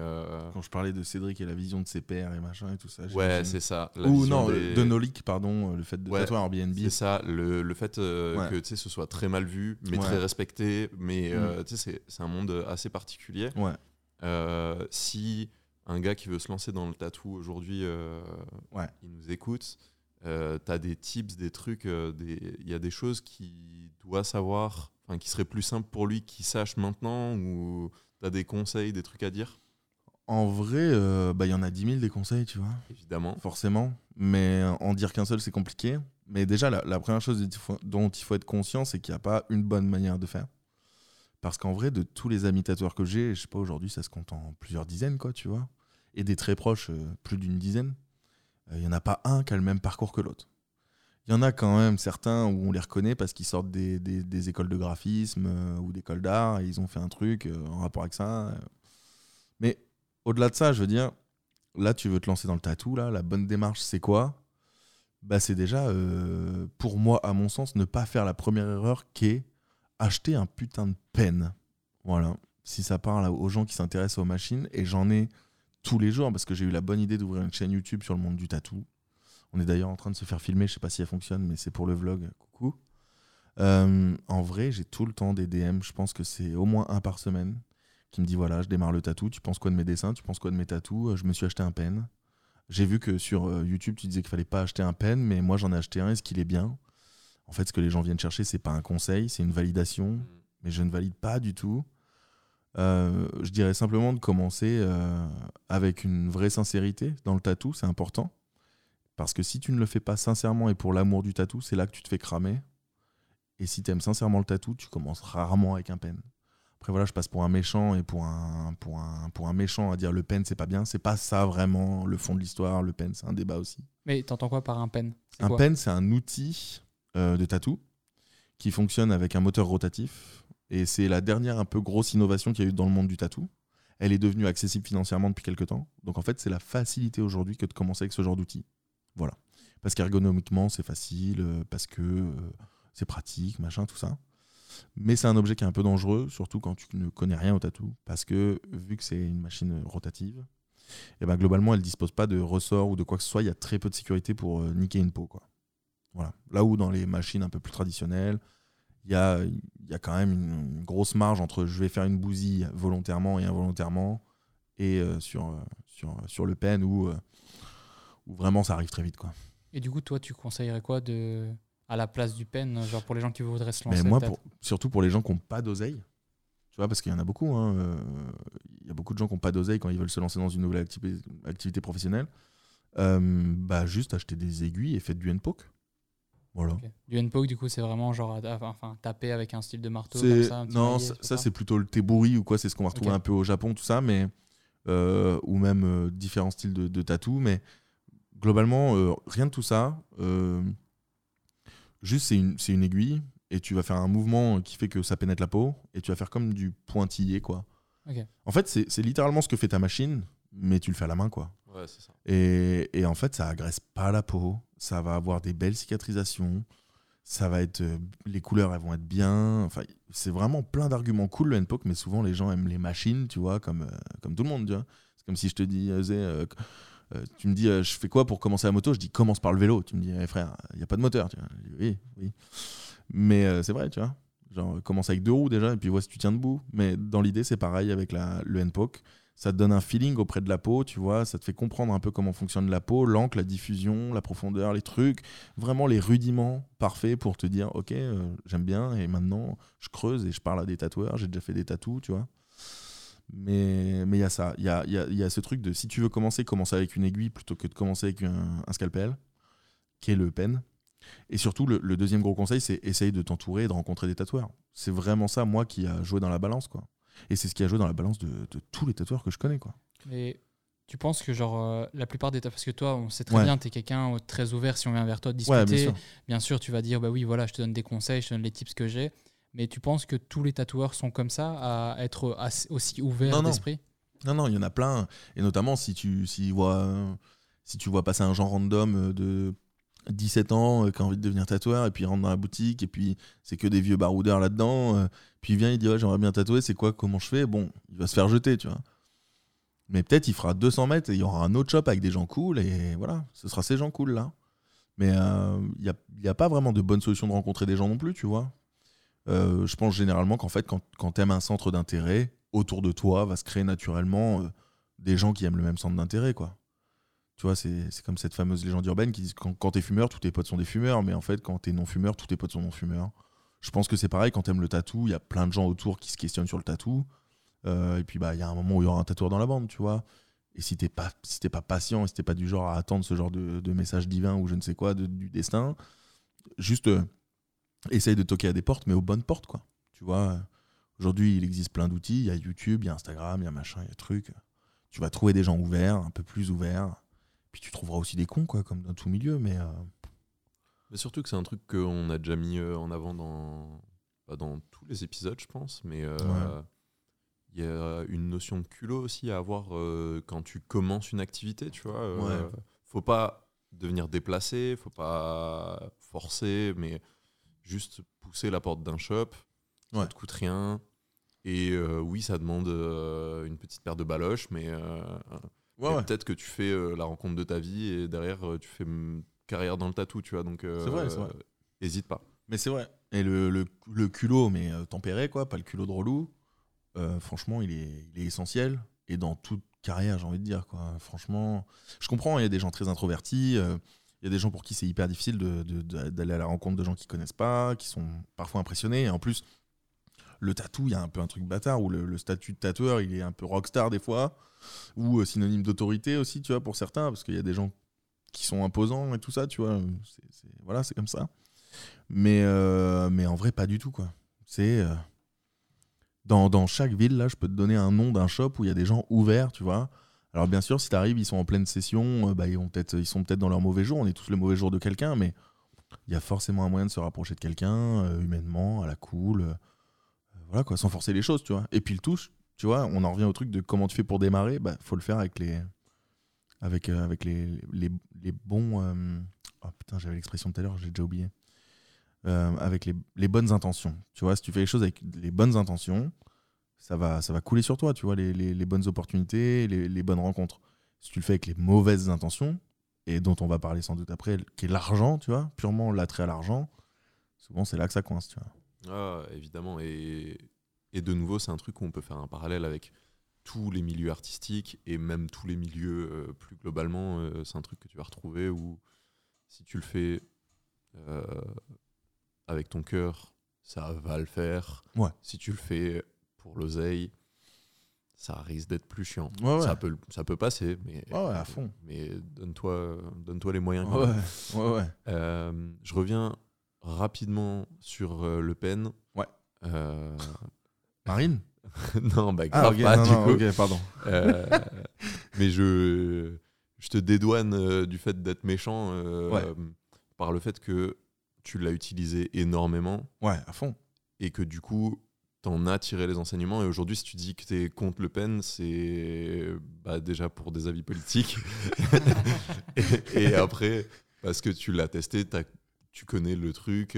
Quand je parlais de Cédric et la vision de ses pères et machin et tout ça. Ouais, c'est ça. Ou non, de Nolik, pardon, le fait de tatouer Airbnb. C'est ça, le fait que ce soit très mal vu, mais très respecté, mais c'est un monde assez particulier. Ouais. Si un gars qui veut se lancer dans le tatou aujourd'hui, il nous écoute, t'as des tips, des trucs, il y a des choses qu'il doit savoir... Enfin, qui serait plus simple pour lui qu'il sache maintenant, ou t'as des conseils, des trucs à dire ? En vrai, y en a 10 000 des conseils, tu vois. Évidemment. Forcément. Mais en dire qu'un seul, c'est compliqué. Mais déjà, la première chose dont il faut être conscient, c'est qu'il n'y a pas une bonne manière de faire. Parce qu'en vrai, de tous les amis tatoueurs que j'ai, je sais pas, aujourd'hui, ça se compte en plusieurs dizaines, quoi, tu vois. Et des très proches, plus d'une dizaine. Il n'y en a pas un qui a le même parcours que l'autre. Il y en a quand même certains où on les reconnaît parce qu'ils sortent des écoles de graphisme ou d'écoles d'art et ils ont fait un truc en rapport avec ça. Mais au-delà de ça, je veux dire, là, tu veux te lancer dans le tatou, là, la bonne démarche, c'est quoi ? Bah, c'est déjà, pour moi, à mon sens, ne pas faire la première erreur qui est acheter un putain de pen. Voilà, si ça parle aux gens qui s'intéressent aux machines, et j'en ai tous les jours parce que j'ai eu la bonne idée d'ouvrir une chaîne YouTube sur le monde du tatou. On est d'ailleurs en train de se faire filmer, je sais pas si elle fonctionne, mais c'est pour le vlog, coucou. En vrai, j'ai tout le temps des DM, je pense que c'est au moins un par semaine, qui me dit voilà, je démarre le tatou, tu penses quoi de mes dessins, tu penses quoi de mes tatous, je me suis acheté un pen. J'ai vu que sur YouTube, tu disais qu'il fallait pas acheter un pen, mais moi j'en ai acheté un, est-ce qu'il est bien ? En fait, ce que les gens viennent chercher, c'est pas un conseil, c'est une validation, mais je ne valide pas du tout. Je dirais simplement de commencer avec une vraie sincérité dans le tatou, c'est important. Parce que si tu ne le fais pas sincèrement et pour l'amour du tatou, c'est là que tu te fais cramer. Et si tu aimes sincèrement le tatou, tu commences rarement avec un pen. Après voilà, je passe pour un méchant et pour un méchant à dire le pen c'est pas bien, c'est pas ça vraiment le fond de l'histoire, le pen c'est un débat aussi. Mais t'entends quoi par un pen ? Un pen c'est un outil de tatou qui fonctionne avec un moteur rotatif et c'est la dernière un peu grosse innovation qu'il y a eu dans le monde du tatou. Elle est devenue accessible financièrement depuis quelques temps. Donc en fait, c'est la facilité aujourd'hui que de commencer avec ce genre d'outil. Voilà. Parce qu'ergonomiquement, c'est facile, parce que c'est pratique, machin, tout ça. Mais c'est un objet qui est un peu dangereux, surtout quand tu ne connais rien au tatou. Parce que, vu que c'est une machine rotative, et ben, globalement, elle ne dispose pas de ressort ou de quoi que ce soit. Il y a très peu de sécurité pour niquer une peau, quoi. Voilà. Là où, dans les machines un peu plus traditionnelles, il y a quand même une grosse marge entre je vais faire une bousille volontairement et involontairement, et sur le pen où... vraiment ça arrive très vite, quoi. Et du coup toi tu conseillerais quoi à la place du pen, genre pour les gens qui voudraient se lancer? Mais moi surtout pour les gens qui n'ont pas d'oseille, tu vois, parce qu'il y en a beaucoup, hein. Il y a beaucoup de gens qui n'ont pas d'oseille quand ils veulent se lancer dans une nouvelle activité professionnelle. Juste acheter des aiguilles et faites du hand-poke. Voilà. Okay. Du hand-poke, du coup, c'est vraiment genre taper avec un style de marteau comme ça, non, ça c'est plutôt le teburi ou quoi, c'est ce qu'on va retrouver un peu au Japon, tout ça, mais ou même différents styles de tatou, mais globalement, rien de tout ça. Juste, c'est une aiguille et tu vas faire un mouvement qui fait que ça pénètre la peau et tu vas faire comme du pointillé, quoi. Okay. En fait, c'est littéralement ce que fait ta machine, mais tu le fais à la main, quoi. Ouais, c'est ça. Et en fait, ça agresse pas la peau. Ça va avoir des belles cicatrisations. Ça va être... Les couleurs, elles vont être bien. Enfin, c'est vraiment plein d'arguments cool, le handpoke, mais souvent, les gens aiment les machines, tu vois, comme tout le monde, tu vois. C'est comme si je te disais... Tu me dis, je fais quoi pour commencer la moto? Je dis, commence par le vélo. Tu me dis, hey, frère, il n'y a pas de moteur. Tu vois, je dis, oui, oui. Mais c'est vrai, tu vois. Genre, commence avec 2 roues déjà, et puis vois si tu tiens debout. Mais dans l'idée, c'est pareil avec le NPOC. Ça te donne un feeling auprès de la peau, tu vois. Ça te fait comprendre un peu comment fonctionne la peau, l'encre, la diffusion, la profondeur, les trucs. Vraiment les rudiments parfaits pour te dire, OK, j'aime bien, et maintenant, je creuse et je parle à des tatoueurs. J'ai déjà fait des tatous, tu vois. Mais il y a ça. Il y a ce truc de, si tu veux commencer, commence avec une aiguille plutôt que de commencer avec un scalpel, qui est le pen. Et surtout, le deuxième gros conseil, c'est essaye de t'entourer et de rencontrer des tatoueurs. C'est vraiment ça, moi, qui a joué dans la balance, quoi. Et c'est ce qui a joué dans la balance de tous les tatoueurs que je connais, quoi. Et tu penses que, genre, la plupart des tatoueurs, parce que toi, on sait très ouais. bien, t'es quelqu'un très ouvert, si on vient vers toi discuter, ouais, bien sûr, tu vas dire, bah oui, voilà, je te donne des conseils, je te donne les tips que j'ai. Mais tu penses que tous les tatoueurs sont comme ça, à être aussi ouverts d'esprit ? Non, il y en a plein. Et notamment, si tu vois passer un genre random de 17 ans qui a envie de devenir tatoueur, et puis il rentre dans la boutique, et puis c'est que des vieux baroudeurs là-dedans, puis il vient, il dit ouais, j'aimerais bien tatouer, c'est quoi, comment je fais ? Bon, il va se faire jeter, tu vois. Mais peut-être il fera 200 mètres et il y aura un autre shop avec des gens cool, et voilà, ce sera ces gens cool là. Mais il n'y a pas vraiment de bonne solution de rencontrer des gens non plus, tu vois. Je pense généralement qu'en fait, quand tu aimes un centre d'intérêt, autour de toi va se créer naturellement des gens qui aiment le même centre d'intérêt, quoi. Tu vois, c'est comme cette fameuse légende urbaine qui dit que quand t'es fumeur, tous tes potes sont des fumeurs. Mais en fait, quand t'es non-fumeur, tous tes potes sont non-fumeurs. Je pense que c'est pareil, quand t'aimes le tatou, il y a plein de gens autour qui se questionnent sur le tatou. Et puis, il y a un moment où il y aura un tatoueur dans la bande, tu vois. Et si t'es pas patient, et si t'es pas du genre à attendre ce genre de message divin ou je ne sais quoi, du destin, juste essaye de toquer à des portes, mais aux bonnes portes, quoi. Tu vois, aujourd'hui, il existe plein d'outils. Il y a YouTube, il y a Instagram, il y a machin, il y a truc. Tu vas trouver des gens ouverts, un peu plus ouverts. Puis tu trouveras aussi des cons, quoi, comme dans tout milieu. Mais surtout que c'est un truc qu'on a déjà mis en avant dans tous les épisodes, je pense. Mais il y a une notion de culot aussi à avoir quand tu commences une activité, tu vois. Faut pas devenir déplacé, faut pas forcer, mais juste pousser la porte d'un shop. Ça te coûte rien. Et oui, ça demande une petite paire de baloches, mais... peut-être que tu fais la rencontre de ta vie et derrière tu fais carrière dans le tatou, tu vois, donc c'est vrai. Hésite pas. Mais c'est vrai, et le culot, mais tempéré, quoi, pas le culot de relou, franchement il est essentiel, et dans toute carrière, j'ai envie de dire, quoi. Franchement, je comprends, il y a des gens très introvertis, il y a des gens pour qui c'est hyper difficile d'aller à la rencontre de gens qui connaissent pas, qui sont parfois impressionnés, et en plus le tatou, il y a un peu un truc bâtard où le statut de tatoueur, il est un peu rockstar des fois, ou synonyme d'autorité aussi, tu vois, pour certains, parce qu'il y a des gens qui sont imposants et tout ça, tu vois, voilà, c'est comme ça. Mais en vrai, pas du tout, quoi. C'est dans chaque ville, là, je peux te donner un nom d'un shop où il y a des gens ouverts, tu vois. Alors bien sûr, si t'arrives, ils sont en pleine session, ils sont peut-être dans leur mauvais jour, on est tous le mauvais jour de quelqu'un, mais il y a forcément un moyen de se rapprocher de quelqu'un, humainement, à la cool... Voilà, quoi, sans forcer les choses, tu vois. Et puis le touche, tu vois, on en revient au truc de comment tu fais pour démarrer, faut le faire avec les bons... Oh putain, j'avais l'expression tout à l'heure, j'ai déjà oublié. Avec les bonnes intentions, tu vois. Si tu fais les choses avec les bonnes intentions, ça va couler sur toi, tu vois, les bonnes opportunités, les bonnes rencontres. Si tu le fais avec les mauvaises intentions, et dont on va parler sans doute après, qui est l'argent, tu vois, purement l'attrait à l'argent, souvent c'est là que ça coince, tu vois. Ah, évidemment, et de nouveau, c'est un truc où on peut faire un parallèle avec tous les milieux artistiques et même tous les milieux plus globalement. C'est un truc que tu vas retrouver où si tu le fais avec ton cœur, ça va le faire. Ouais. Si tu le fais pour l'oseille, ça risque d'être plus chiant. Ouais. Ça peut passer, mais, à fond. Mais donne-toi les moyens. Ouais. Je reviens rapidement sur Le Pen. Ouais. Marine. Non, grave, okay, pas non, du non, coup. Ok, pardon. Mais je te dédouane du fait d'être méchant par le fait que tu l'as utilisé énormément. Ouais, à fond. Et que du coup, t'en as tiré les enseignements. Et aujourd'hui, si tu dis que t'es contre Le Pen, c'est déjà pour des avis politiques. et après, parce que tu l'as testé, tu connais le truc,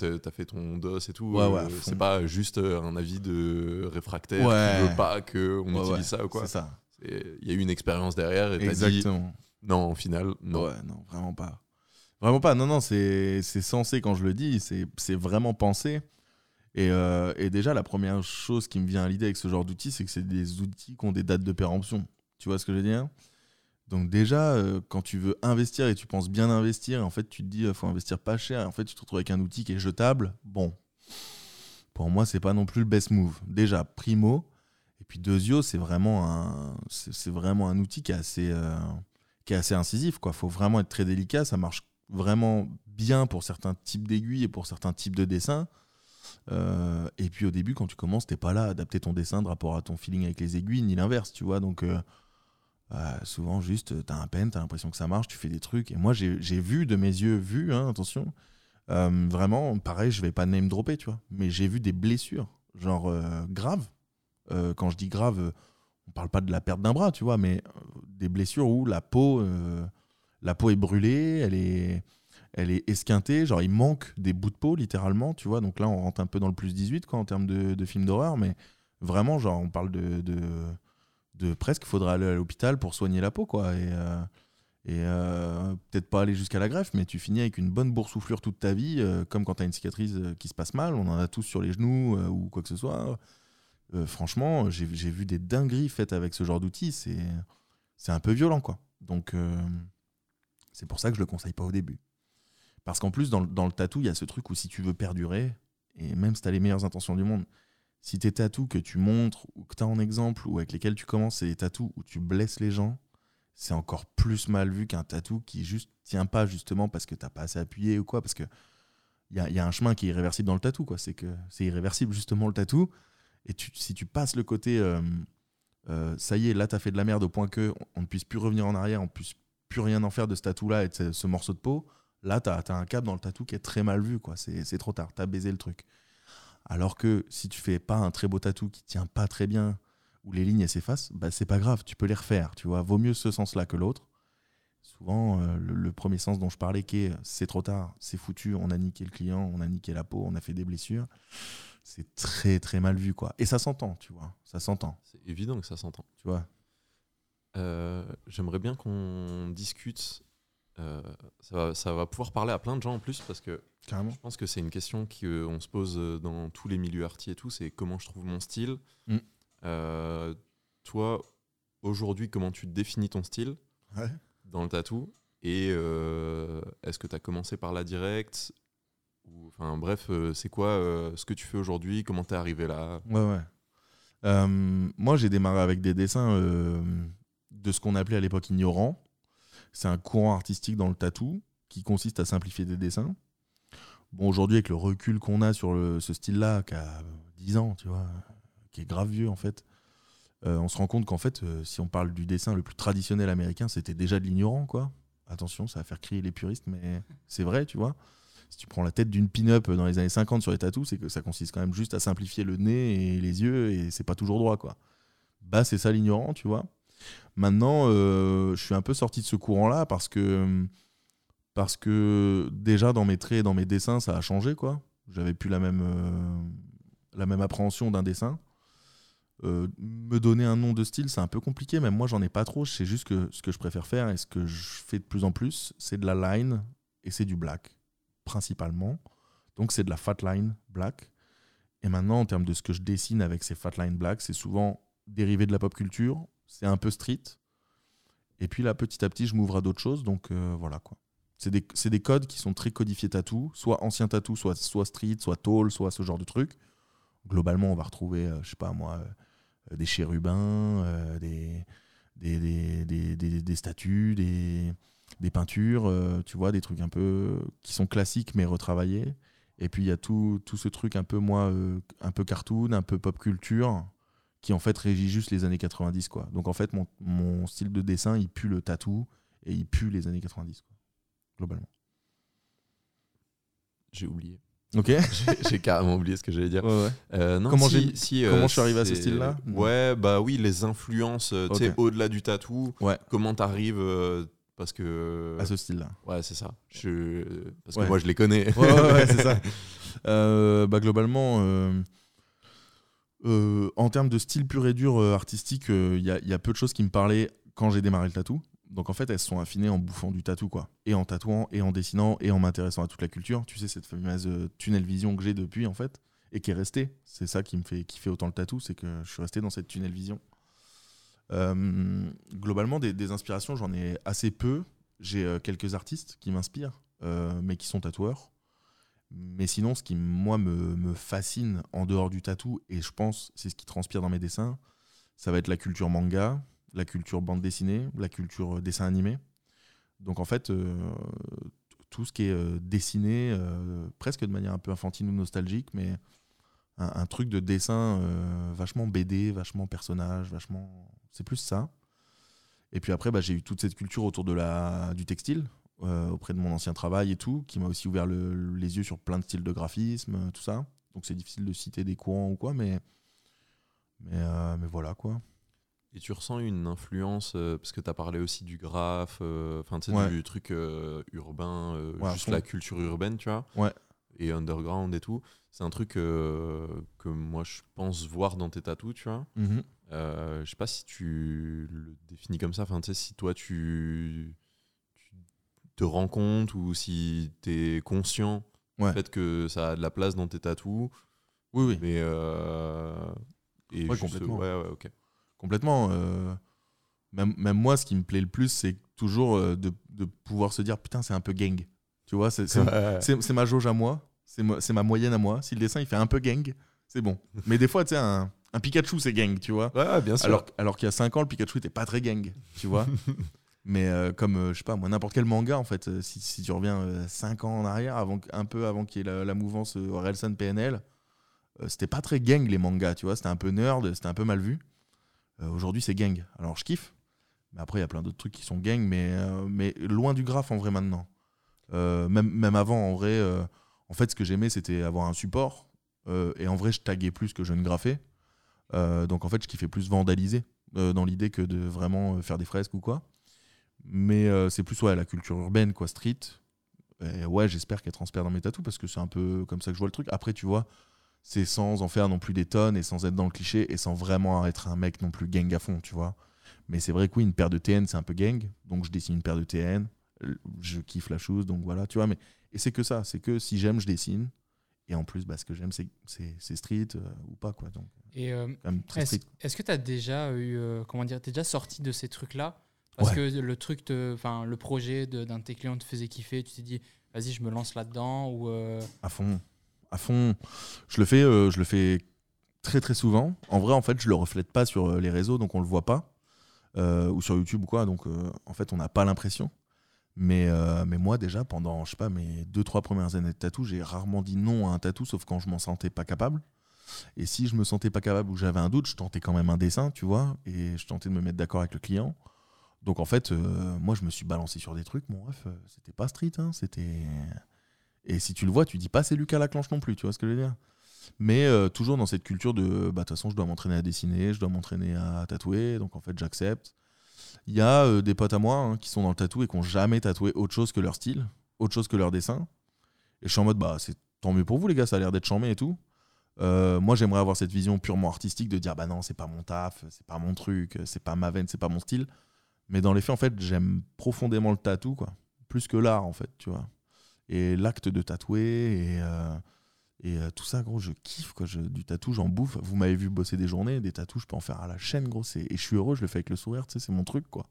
t'as fait ton dos et tout. C'est pas juste un avis de réfractaire qui veut pas qu'on utilise ça ou quoi. C'est ça. Il y a eu une expérience derrière et t'as dit Non, au final, non. Ouais, non, vraiment pas. Vraiment pas, non, non, c'est sensé quand je le dis, c'est vraiment pensé. Et déjà, la première chose qui me vient à l'idée avec ce genre d'outils, c'est que c'est des outils qui ont des dates de péremption. Tu vois ce que je veux dire ? Donc déjà, quand tu veux investir et tu penses bien investir, en fait, tu te dis qu'il faut investir pas cher. Et en fait, tu te retrouves avec un outil qui est jetable. Bon, pour moi, c'est pas non plus le best move. Déjà, primo. Et puis, deuxio, c'est vraiment un outil qui est assez incisif, quoi. Faut vraiment être très délicat. Ça marche vraiment bien pour certains types d'aiguilles et pour certains types de dessins. Et puis, au début, quand tu commences, t'es pas là à adapter ton dessin de rapport à ton feeling avec les aiguilles, ni l'inverse, tu vois. Donc, souvent, juste, t'as un pen, t'as l'impression que ça marche, tu fais des trucs. Et moi, j'ai vu de mes yeux, hein, attention, vraiment, pareil, je vais pas name dropper, tu vois, mais j'ai vu des blessures, genre graves. Quand je dis grave, on parle pas de la perte d'un bras, tu vois, mais des blessures où la peau est brûlée, elle est esquintée, genre il manque des bouts de peau littéralement, tu vois. Donc là, on rentre un peu dans le plus 18, quoi, en termes de films d'horreur, mais vraiment, genre, on parle de presque faudra aller à l'hôpital pour soigner la peau, quoi. Et peut-être pas aller jusqu'à la greffe, mais tu finis avec une bonne boursouflure toute ta vie, comme quand t'as une cicatrice qui se passe mal, on en a tous sur les genoux ou quoi que ce soit. Franchement, j'ai vu des dingueries faites avec ce genre d'outils, c'est un peu violent, quoi. Donc c'est pour ça que je le conseille pas au début. Parce qu'en plus, dans le tattoo, il y a ce truc où si tu veux perdurer, et même si t'as les meilleures intentions du monde, si tes tattoos que tu montres ou que t'as en exemple ou avec lesquels tu commences, c'est des tattoos où tu blesses les gens, c'est encore plus mal vu qu'un tattoo qui juste tient pas, justement parce que t'as pas assez appuyé ou quoi, parce que il y a un chemin qui est irréversible dans le tattoo, quoi. C'est que c'est irréversible, justement, le tattoo. Et si tu passes le côté ça y est, là t'as fait de la merde au point que on ne puisse plus revenir en arrière, on ne puisse plus rien en faire de ce tatou là et de ce morceau de peau, là t'as un cap dans le tatou qui est très mal vu, quoi. C'est trop tard, t'as baisé le truc. Alors que si tu fais pas un très beau tatou qui tient pas très bien, où les lignes elles s'effacent, bah c'est pas grave, tu peux les refaire, tu vois. Vaut mieux ce sens là que l'autre. Souvent le premier sens dont je parlais, qui est c'est trop tard, c'est foutu, on a niqué le client, on a niqué la peau, on a fait des blessures, c'est très très mal vu, quoi. Et ça s'entend, tu vois, ça s'entend, c'est évident que ça s'entend, tu vois. J'aimerais bien qu'on discute, ça va pouvoir parler à plein de gens en plus, parce que carrément, je pense que c'est une question qu'on se pose dans tous les milieux artis et tout, c'est comment je trouve mon style. Toi aujourd'hui, comment tu définis ton style dans le tattoo, et est-ce que tu as commencé par là direct, ou, enfin bref, c'est quoi ce que tu fais aujourd'hui, comment t'es arrivé là? Ouais. Moi, j'ai démarré avec des dessins de ce qu'on appelait à l'époque ignorant. C'est un courant artistique dans le tattoo qui consiste à simplifier des dessins. Bon, aujourd'hui, avec le recul qu'on a sur ce style-là, qui a 10 ans, tu vois, qui est grave vieux en fait, on se rend compte qu'en fait, si on parle du dessin le plus traditionnel américain, c'était déjà de l'ignorant, quoi. Attention, ça va faire crier les puristes, mais c'est vrai, tu vois. Si tu prends la tête d'une pin-up dans les années 50 sur les tattoos, c'est que ça consiste quand même juste à simplifier le nez et les yeux, et c'est pas toujours droit, quoi. Bah, c'est ça l'ignorant, tu vois. Maintenant, je suis un peu sorti de ce courant-là parce que déjà dans mes traits et dans mes dessins, ça a changé, quoi. J'avais plus la même appréhension d'un dessin. Me donner un nom de style, c'est un peu compliqué, même moi j'en ai pas trop. Je sais juste que ce que je préfère faire et ce que je fais de plus en plus, c'est de la line et c'est du black, principalement. Donc c'est de la fat line black. Et maintenant, en termes de ce que je dessine avec ces fat line black, c'est souvent dérivé de la pop culture, c'est un peu street. Et puis là, petit à petit, je m'ouvre à d'autres choses. Donc voilà, quoi. C'est des codes qui sont très codifiés tattoo, soit ancien tattoo, soit street, soit tall, soit ce genre de truc. Globalement, on va retrouver, je sais pas moi, des chérubins, des statues, des peintures, tu vois, des trucs un peu qui sont classiques mais retravaillés. Et puis il y a tout ce truc un peu, moi, un peu cartoon, un peu pop culture, qui en fait régit juste les années 90, quoi. Donc en fait, mon style de dessin, il pue le tattoo et il pue les années 90, quoi, globalement. J'ai oublié. Ok. j'ai carrément oublié ce que j'allais dire. Ouais. Non, comment je suis arrivé à ce style-là ? Ouais, bah oui, les influences, tu sais, au-delà du tattoo, ouais. Comment t'arrives parce que... À ce style-là. Ouais, c'est ça. Parce que moi, je les connais. Ouais, c'est ça. Bah, globalement, en termes de style pur et dur artistique, il y a peu de choses qui me parlaient quand j'ai démarré le tattoo. Donc en fait, elles se sont affinées en bouffant du tatou, quoi. Et en tatouant, et en dessinant, et en m'intéressant à toute la culture. Tu sais, cette fameuse tunnel vision que j'ai depuis, en fait, et qui est restée. C'est ça qui me fait kiffer autant le tatou, c'est que je suis resté dans cette tunnel vision. Globalement, des inspirations, j'en ai assez peu. J'ai quelques artistes qui m'inspirent, mais qui sont tatoueurs. Mais sinon, ce qui, moi, me fascine en dehors du tatou, et je pense c'est ce qui transpire dans mes dessins, ça va être la culture manga, la culture bande dessinée, la culture dessin animé. Donc en fait, tout ce qui est dessiné, presque de manière un peu infantile ou nostalgique, mais un truc de dessin vachement BD, vachement personnage, vachement... C'est plus ça. Et puis après, bah, j'ai eu toute cette culture autour de du textile, auprès de mon ancien travail et tout, qui m'a aussi ouvert les yeux sur plein de styles de graphisme, tout ça. Donc c'est difficile de citer des courants ou quoi, mais voilà quoi. Et tu ressens une influence, parce que tu as parlé aussi du graphe, ouais. Du truc urbain, ouais, juste la culture urbaine, tu vois, ouais. Et underground et tout. C'est un truc que moi, je pense voir dans tes tatous, tu vois. Mm-hmm. Je sais pas si tu le définis comme ça, enfin, tu sais, si toi, tu te rends compte ou si tu es conscient ouais. Du fait que ça a de la place dans tes tatous. Oui, oui. Mais... et ouais, complètement. Ouais, ok. Complètement. Même moi, ce qui me plaît le plus, c'est toujours de pouvoir se dire putain, c'est un peu gang. Tu vois, c'est ma jauge à moi, c'est ma moyenne à moi. Si le dessin il fait un peu gang, c'est bon. Mais des fois, tu sais, un Pikachu, c'est gang, tu vois. Ouais, bien sûr. Alors qu'il y a 5 ans, le Pikachu était pas très gang, tu vois. Mais comme, je sais pas, moi, n'importe quel manga, en fait, si tu reviens 5 ans en arrière, un peu avant qu'il y ait la mouvance Reelsan PNL, c'était pas très gang les mangas, tu vois. C'était un peu nerd, c'était un peu mal vu. Aujourd'hui c'est gang, alors je kiffe, mais après il y a plein d'autres trucs qui sont gang, mais loin du graphe en vrai maintenant, même avant en vrai, en fait ce que j'aimais c'était avoir un support, et en vrai je taguais plus que je ne graffais, donc en fait je kiffais plus vandaliser, dans l'idée que de vraiment faire des fresques ou quoi, mais c'est plus ouais, la culture urbaine quoi, street, et ouais j'espère qu'elle transpire dans mes tatous parce que c'est un peu comme ça que je vois le truc, après tu vois, c'est sans en faire non plus des tonnes et sans être dans le cliché et sans vraiment être un mec non plus gang à fond, tu vois. Mais c'est vrai que oui, une paire de TN, c'est un peu gang. Donc je dessine une paire de TN, je kiffe la chose, donc voilà, tu vois. Mais, et c'est que ça, c'est que si j'aime, je dessine. Et en plus, bah, ce que j'aime, c'est street ou pas, quoi. Donc, et quand même très street. Est-ce que tu as déjà eu, t'es déjà sorti de ces trucs-là ? Parce ouais. Que le projet d'un de tes clients te faisait kiffer, tu t'es dit, vas-y, je me lance là-dedans ou À fond. À fond, je le fais très très souvent. En vrai, en fait, je le reflète pas sur les réseaux, donc on le voit pas, ou sur YouTube ou quoi. Donc, en fait, on n'a pas l'impression. Mais moi, déjà, pendant, je sais pas, mes 2-3 premières années de tatou, j'ai rarement dit non à un tatou, sauf quand je m'en sentais pas capable. Et si je me sentais pas capable ou j'avais un doute, je tentais quand même un dessin, tu vois, et je tentais de me mettre d'accord avec le client. Donc, en fait, moi, je me suis balancé sur des trucs. Bon, bref, c'était pas street, hein, c'était. Et si tu le vois, tu dis pas c'est Lucas Laclanche non plus, tu vois ce que je veux dire. Mais toujours dans cette culture de bah de toute façon je dois m'entraîner à dessiner, je dois m'entraîner à tatouer, donc en fait j'accepte. Il y a des potes à moi qui sont dans le tatou et qui n'ont jamais tatoué autre chose que leur style, autre chose que leur dessin. Et je suis en mode bah c'est tant mieux pour vous les gars, ça a l'air d'être charmé et tout. Moi j'aimerais avoir cette vision purement artistique de dire bah non c'est pas mon taf, c'est pas mon truc, c'est pas ma veine, c'est pas mon style. Mais dans les faits en fait j'aime profondément le tatou quoi, plus que l'art en fait tu vois. Et l'acte de tatouer et tout ça gros je kiffe quoi, du tatou j'en bouffe, vous m'avez vu bosser des journées, des tatous je peux en faire à la chaîne gros et je suis heureux, je le fais avec le sourire, tu sais c'est mon truc quoi.